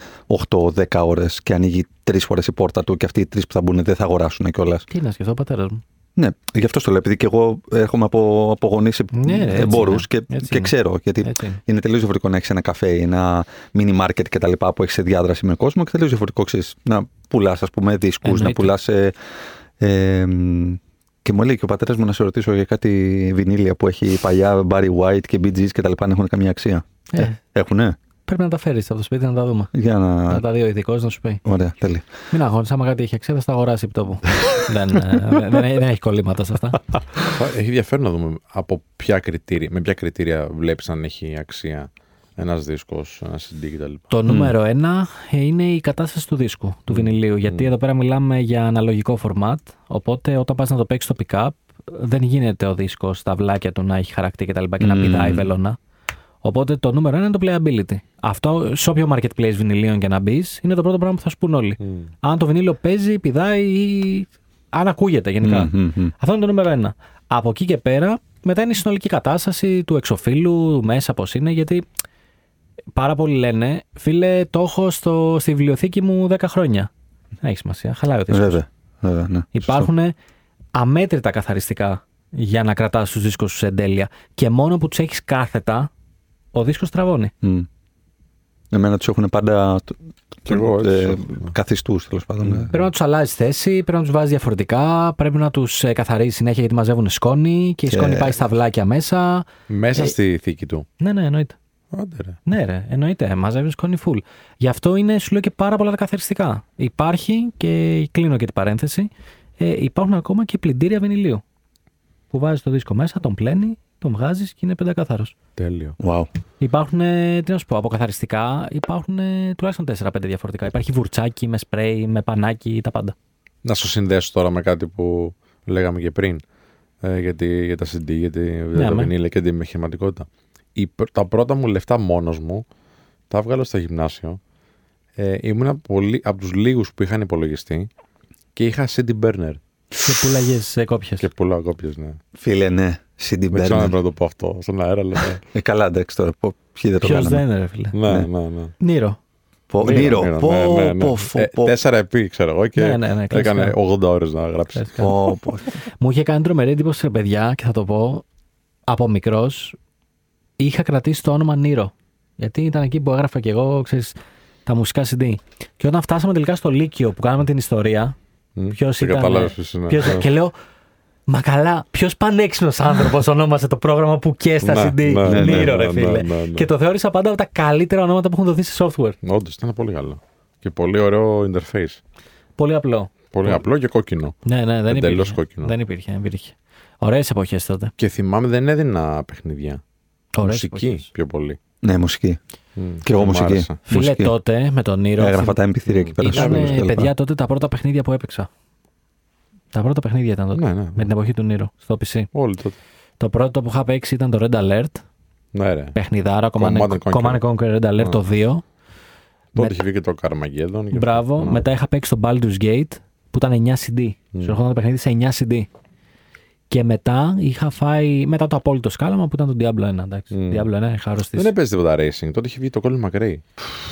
8-10 ώρες και ανοίγει 3 φορές η πόρτα του και αυτοί οι 3 που θα μπουν δεν θα αγοράσουν κιόλας. Τι να σκεφτώ, πατέρα μου. Ναι, γι' αυτό το λέω, επειδή και εγώ έρχομαι από γονείς εμπόρους και ξέρω. Γιατί είναι τελείως διαφορετικό να έχεις ένα καφέ ή ένα mini market κτλ. Που έχεις σε διάδραση με κόσμο και τελείως διαφορετικό ξέρεις, να πουλάς, ας πούμε, δίσκους, να πουλάς. Και μου λέει και ο πατέρας μου να σε ρωτήσω για κάτι βινίλια που έχει παλιά, Barry White και BG's κτλ. Αν έχουν καμία αξία. Έχουνε. Πρέπει να τα φέρεις από το σπίτι να τα δούμε. Για να τα δει ο ειδικός να σου πει. Ωραία, τέλεια. Μην αγώνεις, άμα κάτι έχει αξία, θα στα αγοράσει επί τόπου. Δεν έχει κολλήματα σε αυτά. Έχει ενδιαφέρον να δούμε με ποια κριτήρια βλέπεις αν έχει αξία ένας δίσκος, ένας CD κτλ. Το νούμερο 1 είναι η κατάσταση του δίσκου, του βινιλίου. Γιατί εδώ πέρα μιλάμε για αναλογικό format. Οπότε όταν πας να το παίξεις στο pick-up, δεν γίνεται ο δίσκος στα βλάκια του να έχει χαρακτή κτλ. Και να πηδάει βελόνα. Οπότε το νούμερο 1 είναι το playability. Αυτό σε όποιο marketplace βινιλίων και να μπεις, είναι το πρώτο πράγμα που θα σου πούν όλοι. Αν το βινίλιο παίζει, πηδάει ή αν ακούγεται γενικά. Αυτό είναι το νούμερο 1. Από εκεί και πέρα, μετά είναι η συνολική κατάσταση του εξωφύλου, μέσα πώς είναι, γιατί πάρα πολλοί λένε, φίλε, το έχω στη βιβλιοθήκη μου 10 χρόνια. Δεν έχει σημασία, χαλάει ο δίσκος. Βέβαια, ναι. Υπάρχουν αμέτρητα καθαριστικά για να κρατάς τους δίσκους σου σε εντέλεια. Και μόνο που τους έχεις κάθετα, ο δίσκος τραβώνει. Εμένα τους έχουν πάντα καθιστούς, τέλος πάντων. Πρέπει να τους αλλάζει θέση, πρέπει να τους βάζει διαφορετικά, πρέπει να τους καθαρίζει συνέχεια γιατί μαζεύουν σκόνη και η σκόνη πάει στα βλάκια μέσα. Μέσα στη θήκη του. Ναι, εννοείται. Άντε, ρε. Ναι, ρε, εννοείται. Μαζεύουν σκόνη full. Γι' αυτό είναι, σου λέω, και πάρα πολλά τα καθαριστικά. Υπάρχει, και κλείνω και την παρένθεση, υπάρχουν ακόμα και πλυντήρια βινιλίου. Που βάζει το δίσκο μέσα, τον πλένει. Τον βγάζεις και είναι πεντακάθαρος. Τέλειο. Wow. Υπάρχουν, τι να σου πω, από καθαριστικά υπάρχουν τουλάχιστον 4-5 διαφορετικά. Υπάρχει βουρτσάκι με σπρέι, με πανάκι, τα πάντα. Να σου συνδέσω τώρα με κάτι που λέγαμε και πριν για τα CD, για τα βινίλια και την επιχειρηματικότητα. Τα πρώτα μου λεφτά μόνος μου τα έβγαλα στο γυμνάσιο. Ήμουν από τους λίγους που είχαν υπολογιστή και είχα CD burner. Και πουλάγες κόπιες. Και πουλάω κόπιες, ναι. Φίλε, ναι. CD δεν ξέρω αν πρέπει να το πω αυτό στον αέρα, αλλά. Καλά, εντάξει τώρα. Ποιοι δεν το κάνανε. Ποιος δεν, ρε φίλε. Ναι. Nero. Nero. 4 επί, ξέρω εγώ, και έκανε 80 ώρες να γράψει. Μου είχε κάνει τρομερή εντύπωση σε παιδιά, και θα το πω, από μικρός είχα κρατήσει το όνομα Nero. Γιατί ήταν εκεί που έγραφα και εγώ, ξέρεις, τα μουσικά CD. Και όταν φτάσαμε τελικά στο Λύκειο που κάναμε την ιστορία, ποιος ήταν. Και λέω. Μα καλά, ποιος πανέξυπνος άνθρωπος ονόμασε το πρόγραμμα που και στα CD. Νίρο, ρε φίλε. Και το θεώρησα πάντα από τα καλύτερα ονόματα που έχουν δοθεί σε software. Όντως, ήταν πολύ καλό. Και πολύ ωραίο interface. Πολύ απλό. Πολύ απλό και κόκκινο. Ναι, δεν υπήρχε. Εντελώς κόκκινο. Δεν υπήρχε. Ωραίες εποχές τότε. Και θυμάμαι δεν έδινα παιχνιδιά. Μουσική εποχές. Πιο πολύ. Ναι, μουσική. Και εγώ μουσική. Φίλε, τότε με τον Νίρο. Έγραφα τα MP3 εκεί πέρα. Ήταν, παιδιά, τότε τα πρώτα παιχνίδια που έπαιξα. Τα πρώτα παιχνίδια ήταν τότε. Με την εποχή του Nero στο PC. Όλοι τότε. Το πρώτο που είχα παίξει ήταν το Red Alert. Ναι, ρε. Παιχνιδάρα, Command & Conquer Red Alert, το 2. Τότε είχε βγει και το Carmageddon. Μπράβο. Ναι. Μετά είχα παίξει το Baldur's Gate που ήταν 9 CD. Σου έρχονταν το παιχνίδι σε 9 CD. Και μετά είχα φάει. Μετά το απόλυτο σκάλαμα που ήταν το Diablo 1. Εντάξει. Diablo 1 είχα αρρωστήσει. Δεν έπαιζε τίποτα racing. Τότε είχε βγει το Colin McRae.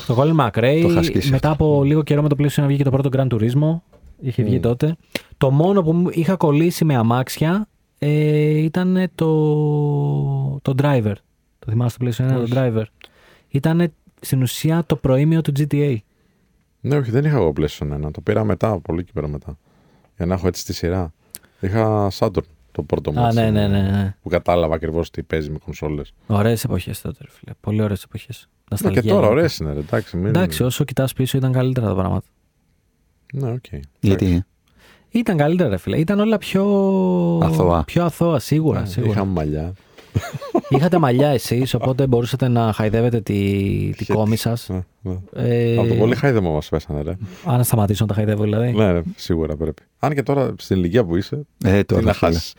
Το Colin McRae. Μετά από λίγο καιρό με το PlayStation βγήκε το πρώτο Gran Turismo. Είχε βγει τότε. Το μόνο που είχα κολλήσει με αμάξια ήταν το Driver. Το θυμάσαι το PlayStation 1, το Driver. Ήταν στην ουσία το προήμιο του GTA. Ναι, όχι, δεν είχα εγώ PlayStation 1. Το πήρα μετά, πολύ και πέρα μετά. Για να έχω έτσι τη σειρά. Είχα Saturn. Το πρώτο μάτι. Ναι. Που κατάλαβα ακριβώς τι παίζει με κονσόλες. Ωραίες εποχές τότε, φίλε. Πολύ ωραίες εποχές. Ναι, και τώρα ωραίες είναι, ρε. Εντάξει, όσο κοιτάς πίσω ήταν καλύτερα τα πράγματα. Ναι, οκ. Okay. Γιατί? Ήταν καλύτερα, ρε φίλε. Ήταν όλα πιο αθώα. Πιο αθώα, σίγουρα. Είχαμε μαλλιά. Είχατε μαλλιά εσείς, οπότε μπορούσατε να χαϊδεύετε τη κόμη σας. Ναι. Από το πολύ χαϊδεύμα μας πέσανε, ρε. Αν σταματήσω να τα χαϊδεύω, δηλαδή. Ναι, σίγουρα πρέπει. Αν και τώρα στην ηλικία που είσαι.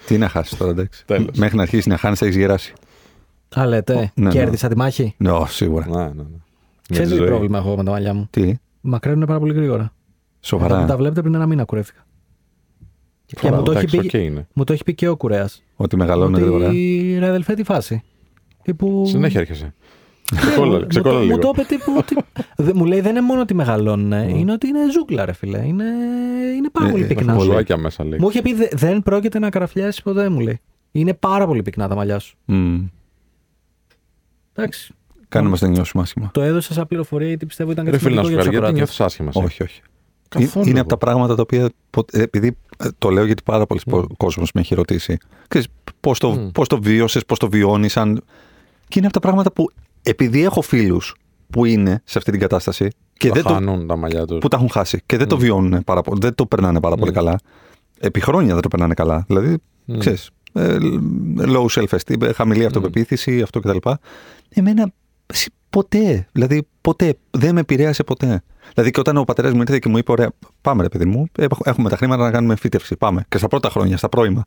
Τι να χάσεις τώρα, εντάξει. Μέχρι να αρχίσεις να χάνεις, έχεις γεράσει. Α, λέτε. Κέρδισα τη μάχη. Ναι, σίγουρα. Ξέρεις τι πρόβλημα έχω με τα μαλλιά μου? Τι? Μακραίνουν πάρα πολύ γρήγορα. Σοβαρά. Τα βλέπετε πριν ένα μήνα κουρεύτηκα. Και μου το έχει πει και ο κουρέας. Ότι μεγαλώνει γρήγορα. Ρε αδελφέ, τη φάση. Συνέχεια έρχεσαι. Ξεκόλα λίγο. Μου το είπε μου λέει δεν είναι μόνο ότι μεγαλώνουν, είναι ότι είναι ζούγκλα, ρε φίλε. Είναι πάρα πολύ πυκνά. Μου είχε πει δεν πρόκειται να καραφλιάσεις ποτέ, μου λέει. Είναι πάρα πολύ πυκνά τα μαλλιά σου. Εντάξει. Κάνε μας να νιώσουμε άσχημα. Το έδωσα σαν πληροφορία γιατί πιστεύω ήταν κάτι σημαντικό για τους ακροατές. Δεν νιώθεις άσχημα? Όχι. Καθόλου. Είναι από τα πράγματα τα οποία, επειδή το λέω γιατί πάρα πολλοί κόσμος με έχει ρωτήσει, ξέρεις, πώς το βίωσες, πώς το βιώνεις, αν... Και είναι από τα πράγματα που, επειδή έχω φίλους που είναι σε αυτή την κατάσταση και που τα έχουν χάσει και δεν το βιώνουν πάρα πολύ, δεν το περνάνε πάρα πολύ καλά, επί χρόνια δεν το περνάνε καλά, δηλαδή, ξέρεις, low self-esteem, χαμηλή αυτοπεποίθηση, αυτό κτλ. Εμένα ποτέ, δηλαδή ποτέ, δεν με επηρέασε ποτέ. Δηλαδή και όταν ο πατέρας μου ήρθε και μου είπε: Ωραία, πάμε ρε παιδί μου, έχουμε τα χρήματα να κάνουμε φύτευση. Πάμε. Και στα πρώτα χρόνια, στα πρώιμα.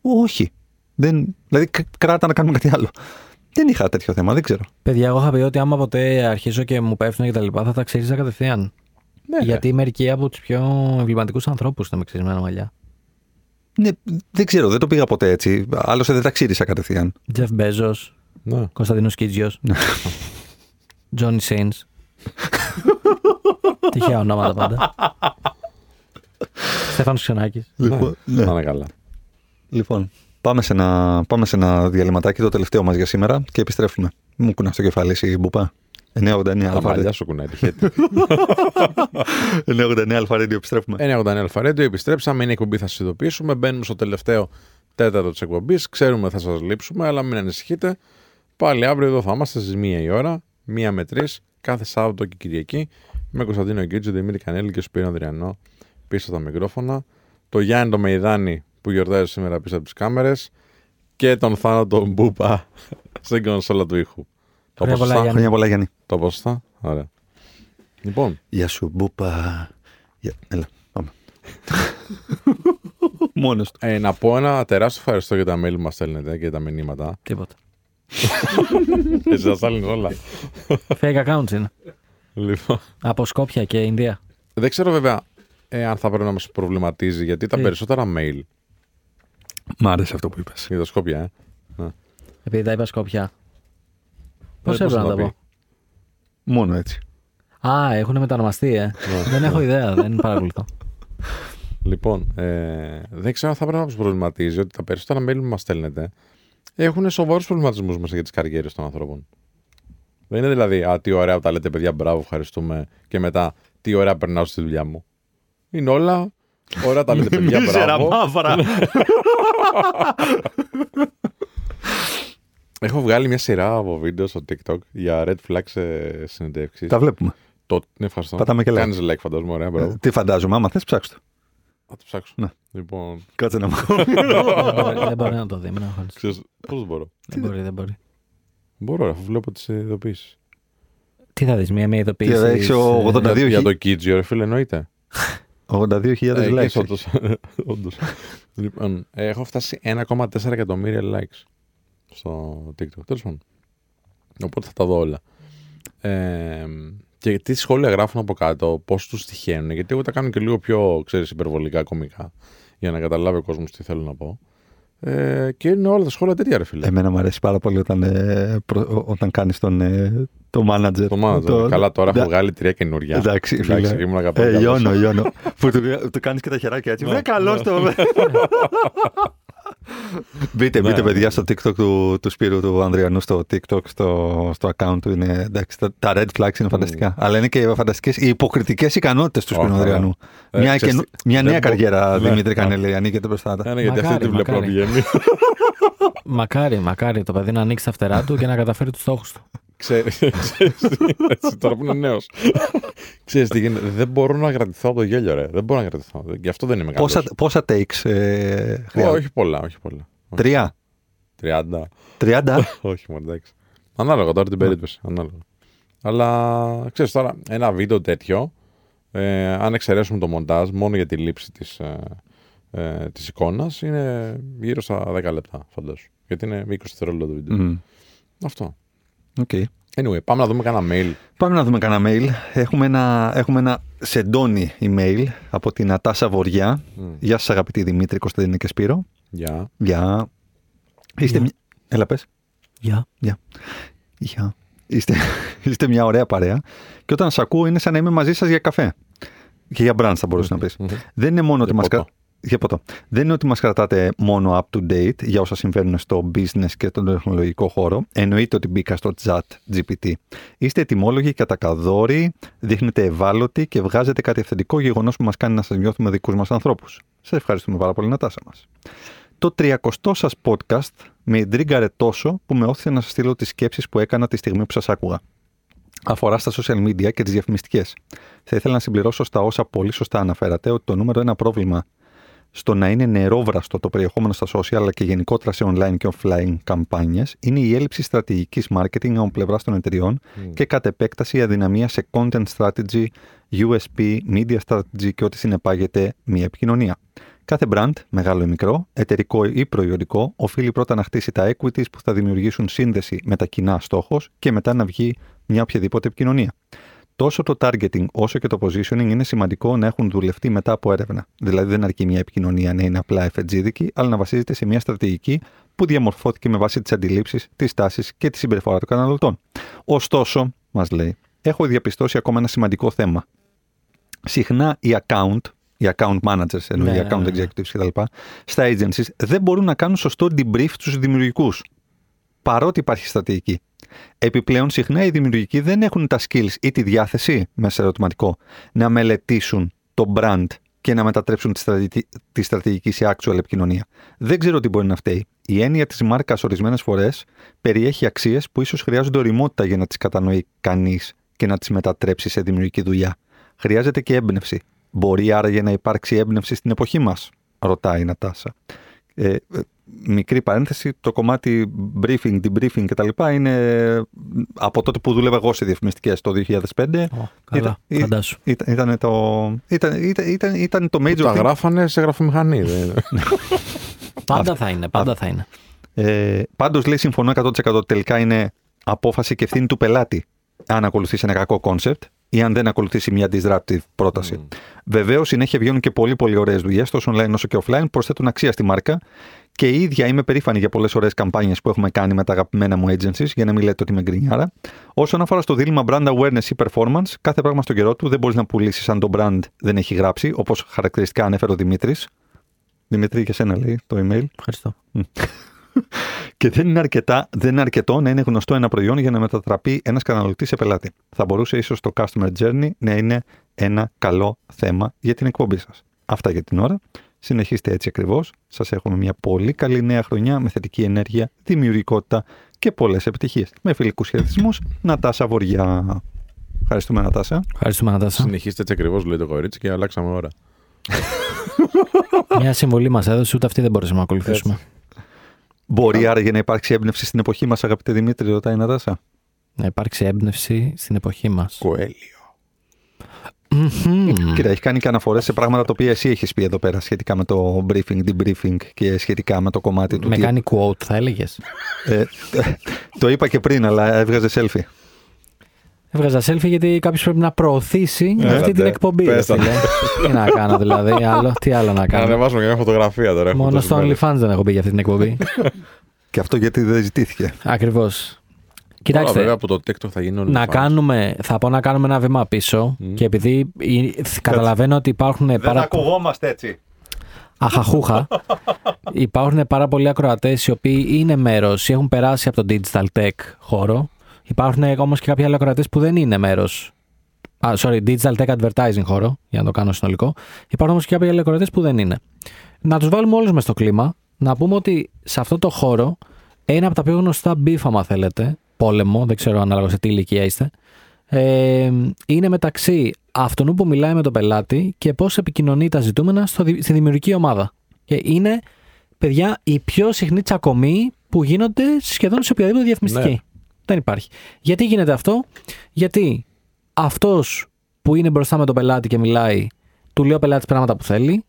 Όχι. Δηλαδή κράτα να κάνουμε κάτι άλλο. Δεν είχα τέτοιο θέμα, δεν ξέρω. Παιδιά, εγώ είχα πει ότι άμα ποτέ αρχίζω και μου πέφτουν και τα λοιπά, θα τα ξύριζα κατευθείαν. Ναι, γιατί μερικοί από τους πιο εμβληματικούς ανθρώπους ήταν με ξυρισμένα μαλλιά. Ναι, δεν ξέρω, δεν το πήγα ποτέ έτσι. Άλλωστε δεν τα ξύρισα κατευθείαν. Τζεφ Μπέζος, Κωνσταντίνος Κίντζιος, Τζόνι Σέινς. Τυχαία ονόματα πάντα. Στέφανος Ξενάκης. Λοιπόν, πάμε σε ένα διαλυματάκι, το τελευταίο μας για σήμερα, και επιστρέφουμε. Μου κουνά στο κεφάλι εσύ, μπουπά. 989 Alpha Radio. Σου κουνάει, τυχαίτη. 989 Alpha Radio, επιστρέφουμε. 989 Alpha Radio, επιστρέψαμε. Είναι εκπομπή, θα σας ειδοποιήσουμε. Μπαίνουμε στο τελευταίο τέταρτο της εκπομπής. Ξέρουμε θα σας λείψουμε, αλλά μην ανησυχείτε. Πάλι αύριο εδώ θα είμαστε στις 1 η ώρα, 1 με 3, κάθε Σάββατο και Κυριακή. Με Κωνσταντίνο Κίντζιο, Δημήτρη Κανέλη και Σπύρο Ανδριανό πίσω από τα μικρόφωνα. Το Γιάννη το Μεϊδάνη που γιορτάζει σήμερα πίσω από τις κάμερες. Και τον Θάνο τον Πούμπα στην κονσόλα του ήχου. Χρόνια πολλά, Γιάννη. Το ποσοστά. Ωραία. Λοιπόν. Γεια σου, Μπούπα. Έλα, πάμε. Μόνος του. Να πω ένα τεράστιο ευχαριστώ για τα mail που μας στέλνετε και για τα μηνύματα. Τίποτα. Εσύ θα στέλνεις όλα. Fake accounts είναι. Λοιπόν. Από Σκόπια και Ινδία. Δεν ξέρω βέβαια αν θα πρέπει να μας προβληματίζει, γιατί τα περισσότερα mail. Μ' άρεσε αυτό που είπες. Για τα Σκόπια, Επειδή τα είπα Σκόπια. Πώς έπρεπε να τα πω? Μόνο έτσι. Α, έχουν μετανομαστεί, Δεν έχω ιδέα, δεν παρακολουθώ. Λοιπόν, δεν ξέρω αν θα πρέπει να μας προβληματίζει ότι τα περισσότερα mail που μας στέλνετε έχουν σοβαρούς προβληματισμούς μέσα για τις καριέρες των ανθρώπων. Δεν είναι δηλαδή, τι ωραία τα λέτε, παιδιά, μπράβο, ευχαριστούμε, και μετά, τι ωραία περνάω στη δουλειά μου. Είναι όλα, ωραία τα λέτε, παιδιά, μπράβο. Μαύρα. Έχω βγάλει μια σειρά από βίντεο στο TikTok για red flags συνεντεύξεις. Τα βλέπουμε. Ναι, ευχαριστώ. Πατάμε και like. Κάνεις like, φαντάζομαι, ωραία, μπράβο. Τι φαντάζομαι, άμα θες, ψάξω το. Θα το ψάξω. Ναι. Λοιπόν... Κάτσε να μου. Δεν μπορεί να το δει, μην αγχώνεις. Πώς μπορώ. Δεν μπορεί. Μπορώ, αφού βλέπω τις ειδοποιήσεις. Τι θα δεις, μία ειδοποίηση. Έχεις 82 για το Κίτζιο, ρε φίλε, εννοείται. 82.000 likes. Όντως. Λοιπόν, έχω φτάσει 1,4 εκατομμύρια likes στο TikTok. Τέλος πάντων. Οπότε θα τα δω όλα. Και τι σχόλια γράφουν από κάτω, πώς τους τυχαίνουν. Γιατί εγώ τα κάνω και λίγο πιο, ξέρεις, υπερβολικά κωμικά. Για να καταλάβει ο κόσμος τι θέλω να πω. Και είναι όλα τα σχόλια τέτοια, ρε φίλε. Εμένα μου αρέσει πάρα πολύ όταν κάνεις το manager. Το manager. Καλά, τώρα έχω βγάλει 3 καινούργια. Εντάξει, ήμουν αγαπητός. Γιώνω. Που του κάνεις και τα χεράκια έτσι. Βρε, καλώς το. Μπείτε, παιδιά, στο TikTok του Σπύρου του Ανδριανού, στο TikTok, στο account του. Εντάξει, τα red flags είναι φανταστικά. Αλλά είναι και φανταστικές οι υποκριτικές ικανότητες του Σπύρου Ανδριανού. Μια νέα καριέρα, Δημήτρη Κανέλη, ανοίγεται μπροστά τα. Γιατί αυτή τη βλέπω πηγαίνει. Μακάρι το παιδί να ανοίξει τα φτερά του και να καταφέρει τους στόχους του. Ξέρεις, τώρα που είναι νέος. Ξέρεις τι γίνεται. Δεν μπορώ να κρατηθώ από το γέλιο, ρε. Δεν μπορώ να κρατηθώ. Γι' αυτό δεν είμαι καλός. Πόσα takes χρειάζεται? Όχι πολλά. 30. 30. Όχι, μόνο εντάξει. Ανάλογα τώρα την περίπτωση. Αλλά ξέρεις τώρα, ένα βίντεο τέτοιο, αν εξαιρέσουμε το μοντάζ, μόνο για τη λήψη της εικόνας, είναι γύρω στα 10 λεπτά, φαντάσου. Γιατί είναι 20 δευτερόλεπτα το βίντεο. Αυτό. Okay. Anyway, πάμε να δούμε κανένα mail. Έχουμε ένα σεντόνι email από την Νατάσα Βοριά. Γεια σας αγαπητοί Δημήτρη, Κωνσταντίνε και Σπύρο. Γεια. Έλα πες. Γεια. Είστε μια ωραία παρέα και όταν σας ακούω είναι σαν να είμαι μαζί σας για καφέ. Και για μπραντς θα μπορούσε να πεις. Δεν είναι μόνο ότι Δεν είναι ότι μας κρατάτε μόνο up to date για όσα συμβαίνουν στο business και τον τεχνολογικό χώρο. Εννοείται ότι μπήκα στο chat GPT. Είστε ετοιμόλογοι, κατακαδόροι, δείχνετε ευάλωτοι και βγάζετε κάτι αυθεντικό γεγονός που μας κάνει να σας νιώθουμε δικούς μας ανθρώπους. Σας ευχαριστούμε πάρα πολύ, Νατάσα μας. Το 300 σας podcast με εντρίγκαρε τόσο που με όθησε να σας στείλω τις σκέψεις που έκανα τη στιγμή που σας άκουγα. Αφορά στα social media και τις διαφημιστικές. Θα ήθελα να συμπληρώσω στα όσα πολύ σωστά αναφέρατε ότι το νούμερο ένα πρόβλημα στο να είναι νερόβραστο το περιεχόμενο στα social αλλά και γενικότερα σε online και offline καμπάνιες είναι η έλλειψη στρατηγικής marketing από πλευράς των εταιριών και κατ' επέκταση η αδυναμία σε content strategy, USP, media strategy και ό,τι συνεπάγεται μια επικοινωνία. Κάθε brand, μεγάλο ή μικρό, εταιρικό ή προϊόντικό, οφείλει πρώτα να χτίσει τα equities που θα δημιουργήσουν σύνδεση με τα κοινά στόχος και μετά να βγει μια οποιαδήποτε επικοινωνία. Τόσο το targeting όσο και το positioning είναι σημαντικό να έχουν δουλευτεί μετά από έρευνα. Δηλαδή, δεν αρκεί μια επικοινωνία να είναι απλά εφετζίδικη, αλλά να βασίζεται σε μια στρατηγική που διαμορφώθηκε με βάση τις αντιλήψεις, τις τάσεις και τη συμπεριφορά των καταναλωτών. Ωστόσο, μας λέει, έχω διαπιστώσει ακόμα ένα σημαντικό θέμα. Συχνά οι account managers, οι account executives κτλ., στα agencies δεν μπορούν να κάνουν σωστό debrief στους δημιουργικούς, παρότι υπάρχει στρατηγική. Επιπλέον, συχνά οι δημιουργικοί δεν έχουν τα skills ή τη διάθεση, μέσα σε ερωτηματικό, να μελετήσουν το brand και να μετατρέψουν τη στρατηγική σε actual επικοινωνία. Δεν ξέρω τι μπορεί να φταίει. Η έννοια της μάρκας ορισμένες φορές περιέχει αξίες που ίσως χρειάζονται ωριμότητα για να τις κατανοεί κανείς και να τις μετατρέψει σε δημιουργική δουλειά. Χρειάζεται και έμπνευση. Μπορεί άραγε να υπάρξει έμπνευση στην εποχή μας, ρωτάει η Νατάσα. Μικρή παρένθεση, το κομμάτι briefing, debriefing κτλ. Είναι από τότε που δούλευα εγώ σε διαφημιστικές το 2005. Καλά, φαντάσου. Ήταν το major. Τα γράφανε σε γραφομηχανή. Πάντα θα είναι. Πάντως λέει, συμφωνώ 100%, τελικά είναι απόφαση και ευθύνη του πελάτη αν ακολουθήσει ένα κακό κόνσεπτ ή αν δεν ακολουθήσει μια disruptive πρόταση. Βεβαίως, συνέχεια βγαίνουν και πολύ πολύ ωραίες δουλειές, τόσο online όσο και offline, προσθέτουν αξία στη μάρκα και η ίδια είμαι περήφανη για πολλές ωραίες καμπάνιες που έχουμε κάνει με τα αγαπημένα μου agencies, για να μην λέτε ότι είμαι γκρινιάρα. Όσον αφορά στο δίλημμα brand awareness ή performance, κάθε πράγμα στον καιρό του, δεν μπορείς να πουλήσεις αν το brand δεν έχει γράψει, όπως χαρακτηριστικά ανέφερε ο Δημήτρης. Δημήτρη, και σένα λέει το email. Ευχαριστώ. Και δεν είναι αρκετό να είναι γνωστό ένα προϊόν για να μετατραπεί ένας καταναλωτής σε πελάτη. Θα μπορούσε ίσως το customer journey να είναι ένα καλό θέμα για την εκπομπή σας. Αυτά για την ώρα. Συνεχίστε έτσι ακριβώς. Σας έχουμε μια πολύ καλή νέα χρονιά με θετική ενέργεια, δημιουργικότητα και πολλές επιτυχίες. Με φιλικούς χαιρετισμούς, Νατάσα Βοριά. Ευχαριστούμε, Νατάσα. Συνεχίστε έτσι ακριβώς, λέει το κορίτσι, και αλλάξαμε ώρα. Μια συμβολή μας έδωσε, ούτε αυτή δεν μπορούσαμε να ακολουθήσουμε. Έτσι. Μπορεί άραγε να υπάρξει έμπνευση στην εποχή μας, αγαπητέ Δημήτρη, ρωτάει η Νατάσα. Να υπάρξει έμπνευση στην εποχή μας. Κοέλιο. Mm-hmm. Κοίτα, έχει κάνει και αναφορές σε πράγματα τα οποία εσύ έχεις πει εδώ πέρα σχετικά με το briefing, debriefing και σχετικά με το κομμάτι του. Με κάνει quote, θα έλεγες. Το είπα και πριν, αλλά έβγαζε selfie. Έβγαζα selfie γιατί κάποιος πρέπει να προωθήσει αυτή την εκπομπή. Τι να κάνω δηλαδή, τι άλλο να κάνω. Να ανεβάσουμε και μια φωτογραφία τώρα. Μόνο στο OnlyFans δεν έχω πει για αυτή την εκπομπή. Και αυτό γιατί δεν ζητήθηκε. Ακριβώς. Κοιτάξτε, βέβαια, από το TikTok θα γίνει να κάνουμε, θα πω να κάνουμε ένα βήμα πίσω και επειδή καταλαβαίνω ότι υπάρχουν δεν πάρα... ακουγόμαστε έτσι. Αχαχούχα. Υπάρχουν πάρα πολλοί ακροατές οι οποίοι είναι μέρος ή έχουν περάσει από τον digital tech χώρο. Υπάρχουν όμως και κάποιοι άλλοι ακροατές που δεν είναι μέρος. Digital tech advertising χώρο, για να το κάνω συνολικό. Υπάρχουν όμως και κάποιοι άλλοι ακροατές που δεν είναι. Να τους βάλουμε όλους μες στο κλίμα, να πούμε ότι σε αυτό το χώρο ένα από τα πιο γνωστά μπίφ, άμα θέλετε, πόλεμο, δεν ξέρω ανάλογα σε τι ηλικία είστε, είναι μεταξύ αυτού που μιλάει με τον πελάτη και πώς επικοινωνεί τα ζητούμενα στη δημιουργική ομάδα. Και είναι, παιδιά, οι πιο συχνοί τσακωμοί που γίνονται σχεδόν σε οποιαδήποτε διαφημιστική. Ναι. Δεν υπάρχει. Γιατί γίνεται αυτό? Γιατί αυτός που είναι μπροστά με τον πελάτη και μιλάει, του λέει ο πελάτης πράγματα που θέλει.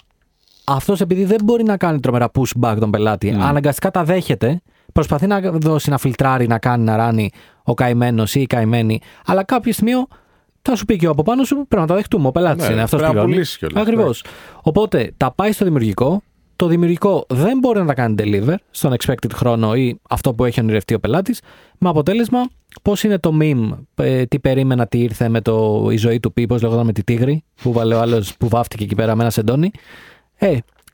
Αυτός, επειδή δεν μπορεί να κάνει τρομερά pushback τον πελάτη, αναγκαστικά τα δέχεται. Προσπαθεί να δώσει, να φιλτράρει, να κάνει, να ράνει ο καημένος ή η καημένη. Αλλά κάποιο σημείο θα σου πει και από πάνω σου πρέπει να τα δεχτούμε. Ο πελάτης είναι αυτός που πληρώνει. Ακριβώς. Οπότε τα πάει στο δημιουργικό. Το δημιουργικό δεν μπορεί να τα κάνει deliver στον expected χρόνο ή αυτό που έχει ονειρευτεί ο πελάτης. Με αποτέλεσμα, πώς είναι το meme, τι περίμενα, τι ήρθε με το η ζωή του πει, πώς λέγονταν με τη τίγρη που βάλε ο άλλος που βάφτηκε εκεί πέρα με ένα σεντόνι.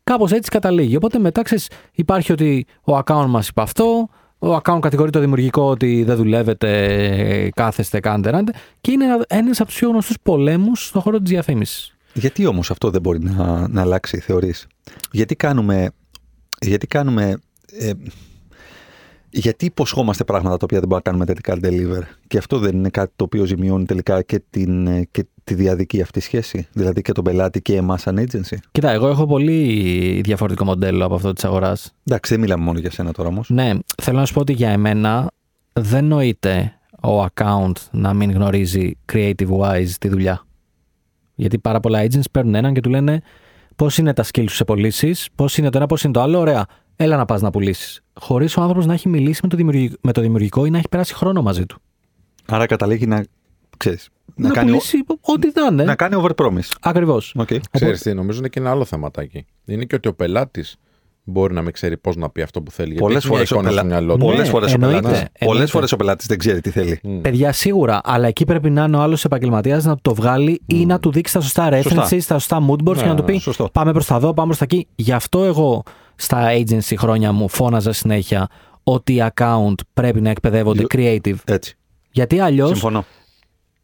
Κάπως έτσι καταλήγει. Οπότε μετά ξέρεις, υπάρχει ότι ο account μας είπε αυτό, ο account κατηγορεί το δημιουργικό ότι δεν δουλεύετε, κάθεστε, κάντε, ράντε. Και είναι ένας από τους πιο γνωστούς πολέμους στον χώρο της διαφήμισης. Γιατί όμως αυτό δεν μπορεί να αλλάξει, θεωρείς? Γιατί υποσχόμαστε πράγματα τα οποία δεν μπορούμε να κάνουμε τελικά deliver, και αυτό δεν είναι κάτι το οποίο ζημιώνει τελικά και τη διαδική αυτή σχέση, δηλαδή και τον πελάτη και εμάς σαν agency? Κοίτα, εγώ έχω πολύ διαφορετικό μοντέλο από αυτό της αγοράς. Εντάξει, δεν μιλάμε μόνο για σένα τώρα όμως. Ναι, θέλω να σου πω ότι για εμένα δεν νοείται ο account να μην γνωρίζει creative wise τη δουλειά. Γιατί πάρα πολλά agents παίρνουν έναν και του λένε πώς είναι τα skills σου σε πωλήσεις, πώς είναι το ένα, πώς είναι το άλλο, ωραία. Έλα να πας να πουλήσεις. Χωρίς ο άνθρωπος να έχει μιλήσει με το δημιουργικό ή να έχει περάσει χρόνο μαζί του. Άρα καταλήγει να ξέρεις. Να κάνει πουλήσει ό,τι θα είναι. Να κάνει overpromise. Ακριβώς. Okay. Ξέρεις τι, νομίζω είναι και ένα άλλο θεματάκι. Είναι και ότι ο πελάτης μπορεί να με ξέρει πώς να πει αυτό που θέλει. Πολλές φορές ο πελάτης δεν ξέρει τι θέλει. Παιδιά, σίγουρα, αλλά εκεί πρέπει να είναι ο άλλος επαγγελματίας να το βγάλει ή να του δείξει τα σωστά references, τα σωστά mood boards και να του πει πάμε προς τα εδώ, πάμε προς τα εκεί. Γι' αυτό εγώ στα agency χρόνια μου φώναζα συνέχεια ότι οι account πρέπει να εκπαιδεύονται creative. Έτσι. Γιατί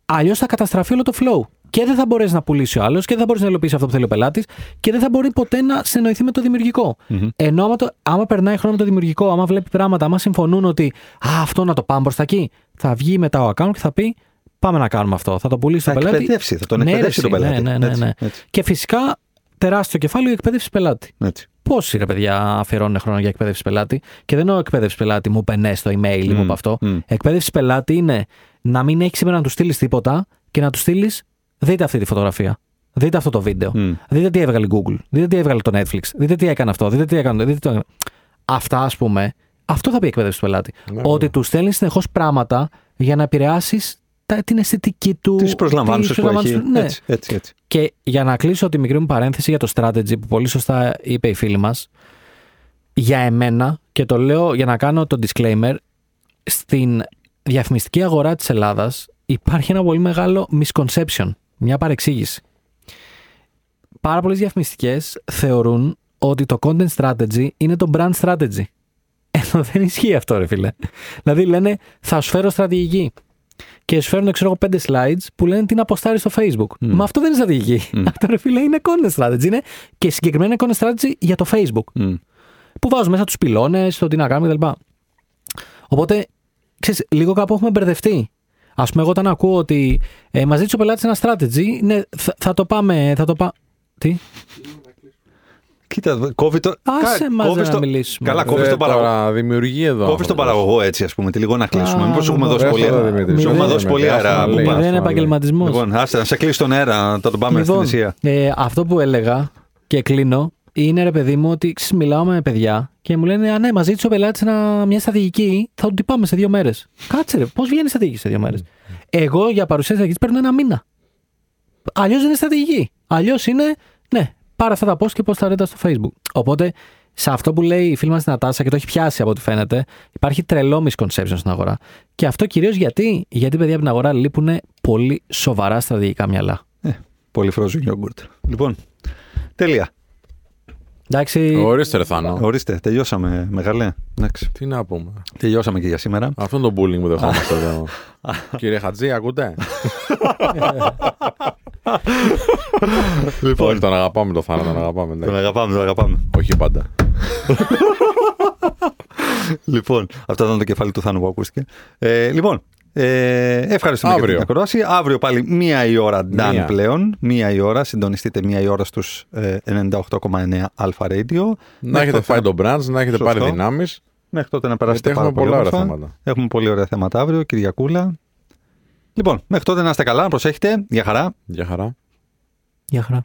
αλλιώς θα καταστραφεί όλο το flow. Και δεν θα μπορέσει να πουλήσει ο άλλος, και δεν θα μπορέσει να υλοποιήσει αυτό που θέλει ο πελάτης, και δεν θα μπορεί ποτέ να συνεννοηθεί με το δημιουργικό. Ενώ άμα περνάει χρόνο με το δημιουργικό, άμα βλέπει πράγματα, άμα συμφωνούν ότι αυτό να το πάμε προς τα εκεί, θα βγει μετά ο account και θα πει πάμε να κάνουμε αυτό. Θα το πουλήσει τον πελάτη. Θα τον εκπαιδεύσει τον πελάτη. Ναι. Έτσι. Και φυσικά τεράστιο κεφάλαιο η εκπαίδευση πελάτη. Πόσοι ρε παιδιά αφιερώνουν χρόνο για εκπαίδευση πελάτη? Και δεν εννοώ εκπαίδευση πελάτη μου πενέ στο email ή μου από αυτό. Εκπαίδευση πελάτη είναι να μην έχει σήμερα να του στείλει τίποτα και να του στείλει. Δείτε αυτή τη φωτογραφία. Δείτε αυτό το βίντεο. Δείτε τι έβγαλε Google. Δείτε τι έβγαλε το Netflix. Δείτε τι έκανε αυτό. Δείτε τι έκανε. Αυτά, ας πούμε, αυτό θα πει η εκπαίδευση του πελάτη. Ότι του στέλνει συνεχώς πράγματα για να επηρεάσει την αισθητική του. Τις προσλαμβάνουσες που έχει. Ναι. Έτσι. Και για να κλείσω τη μικρή μου παρένθεση για το strategy που πολύ σωστά είπε η φίλη μας, για εμένα, και το λέω για να κάνω το disclaimer, στην διαφημιστική αγορά της Ελλάδας υπάρχει ένα πολύ μεγάλο misconception. Μια παρεξήγηση. Πάρα πολλές διαφημιστικές θεωρούν ότι το content strategy είναι το brand strategy. Ενώ δεν ισχύει αυτό, ρε φίλε. Δηλαδή λένε θα σου φέρω στρατηγική. Και σου φέρνουν, ξέρω εγώ, 5 slides που λένε τι να αποστάρεις στο Facebook. Μα αυτό δεν είναι στρατηγική. Αυτό, ρε φίλε, είναι content strategy. Είναι και συγκεκριμένα content strategy για το Facebook. Που βάζουν μέσα τους πυλώνες, το τι να κάνουμε κτλ. Οπότε, ξέρεις, λίγο κάπου έχουμε μπερδευτεί. Ας πούμε, εγώ όταν ακούω ότι μας ζήτησε ο πελάτης ένα strategy, ναι, θα το πάμε. Τι? Κοίτα, κόβει τον. Άσε μας να μιλήσουμε. Καλά, κόβει τον παραγωγό. Δημιουργεί εδώ. Κόβει τον παραγωγό έτσι, ας πούμε, λίγο να κλείσουμε. Μήπως έχουμε δώσει πολύ αέρα. Έχουμε δώσει πολύ αέρα. Δεν είναι επαγγελματισμός. Λοιπόν, άσε να σε κλείσει τον αέρα, να τον πάμε στην ουσία. Αυτό που έλεγα και κλείνω είναι, ρε παιδί μου, ότι μιλάω με παιδιά και μου λένε: Α, ναι, μαζί του ο πελάτη μια στρατηγική, θα τον τυπάμε σε 2 μέρες. Κάτσε, ρε, πώς βγαίνει η στρατηγική σε 2 μέρες. Εγώ για παρουσία στρατηγική παίρνω 1 μήνα. Αλλιώς δεν είναι στρατηγική. Αλλιώς είναι, ναι, πάρα αυτά τα post και post τα ρέντα στο Facebook. Οπότε, σε αυτό που λέει η φίλη μας Νατάσα και το έχει πιάσει από ό,τι φαίνεται, υπάρχει τρελό misconception στην αγορά. Και αυτό κυρίως γιατί, παιδιά από την αγορά λείπουν πολύ σοβαρά στρατηγικά μυαλά. Πολύ frozen yogurt. Λοιπόν, τέλεια. Εντάξει. Ορίστε, ρε Θάνο. Ορίστε, τελειώσαμε, μεγάλε. Εντάξει. Τι να πούμε. Τελειώσαμε και για σήμερα. Αυτό είναι το bullying που δεχόμαστε εδώ. Κύριε Χατζή, ακούτε. Λοιπόν, όχι, τον αγαπάμε το Θάνο, τον αγαπάμε. Όχι πάντα. Λοιπόν, αυτό ήταν το κεφάλι του Θάνου που ακούστηκε. Λοιπόν, ευχαριστούμε για την ακρόαση. Αύριο πάλι 1 η ώρα done πλέον. 1 η ώρα, συντονιστείτε 1 η ώρα στους 98,9 Alpha Radio. Να έχετε φάει το branch, να έχετε πάρει δυνάμεις. Μέχρι τότε να περάσετε πάρα πολύ ωραία. Έχουμε πολύ ωραία θέματα αύριο, Κυριακούλα. Λοιπόν, μέχρι τότε να είστε καλά, να προσέχετε. Γεια χαρά.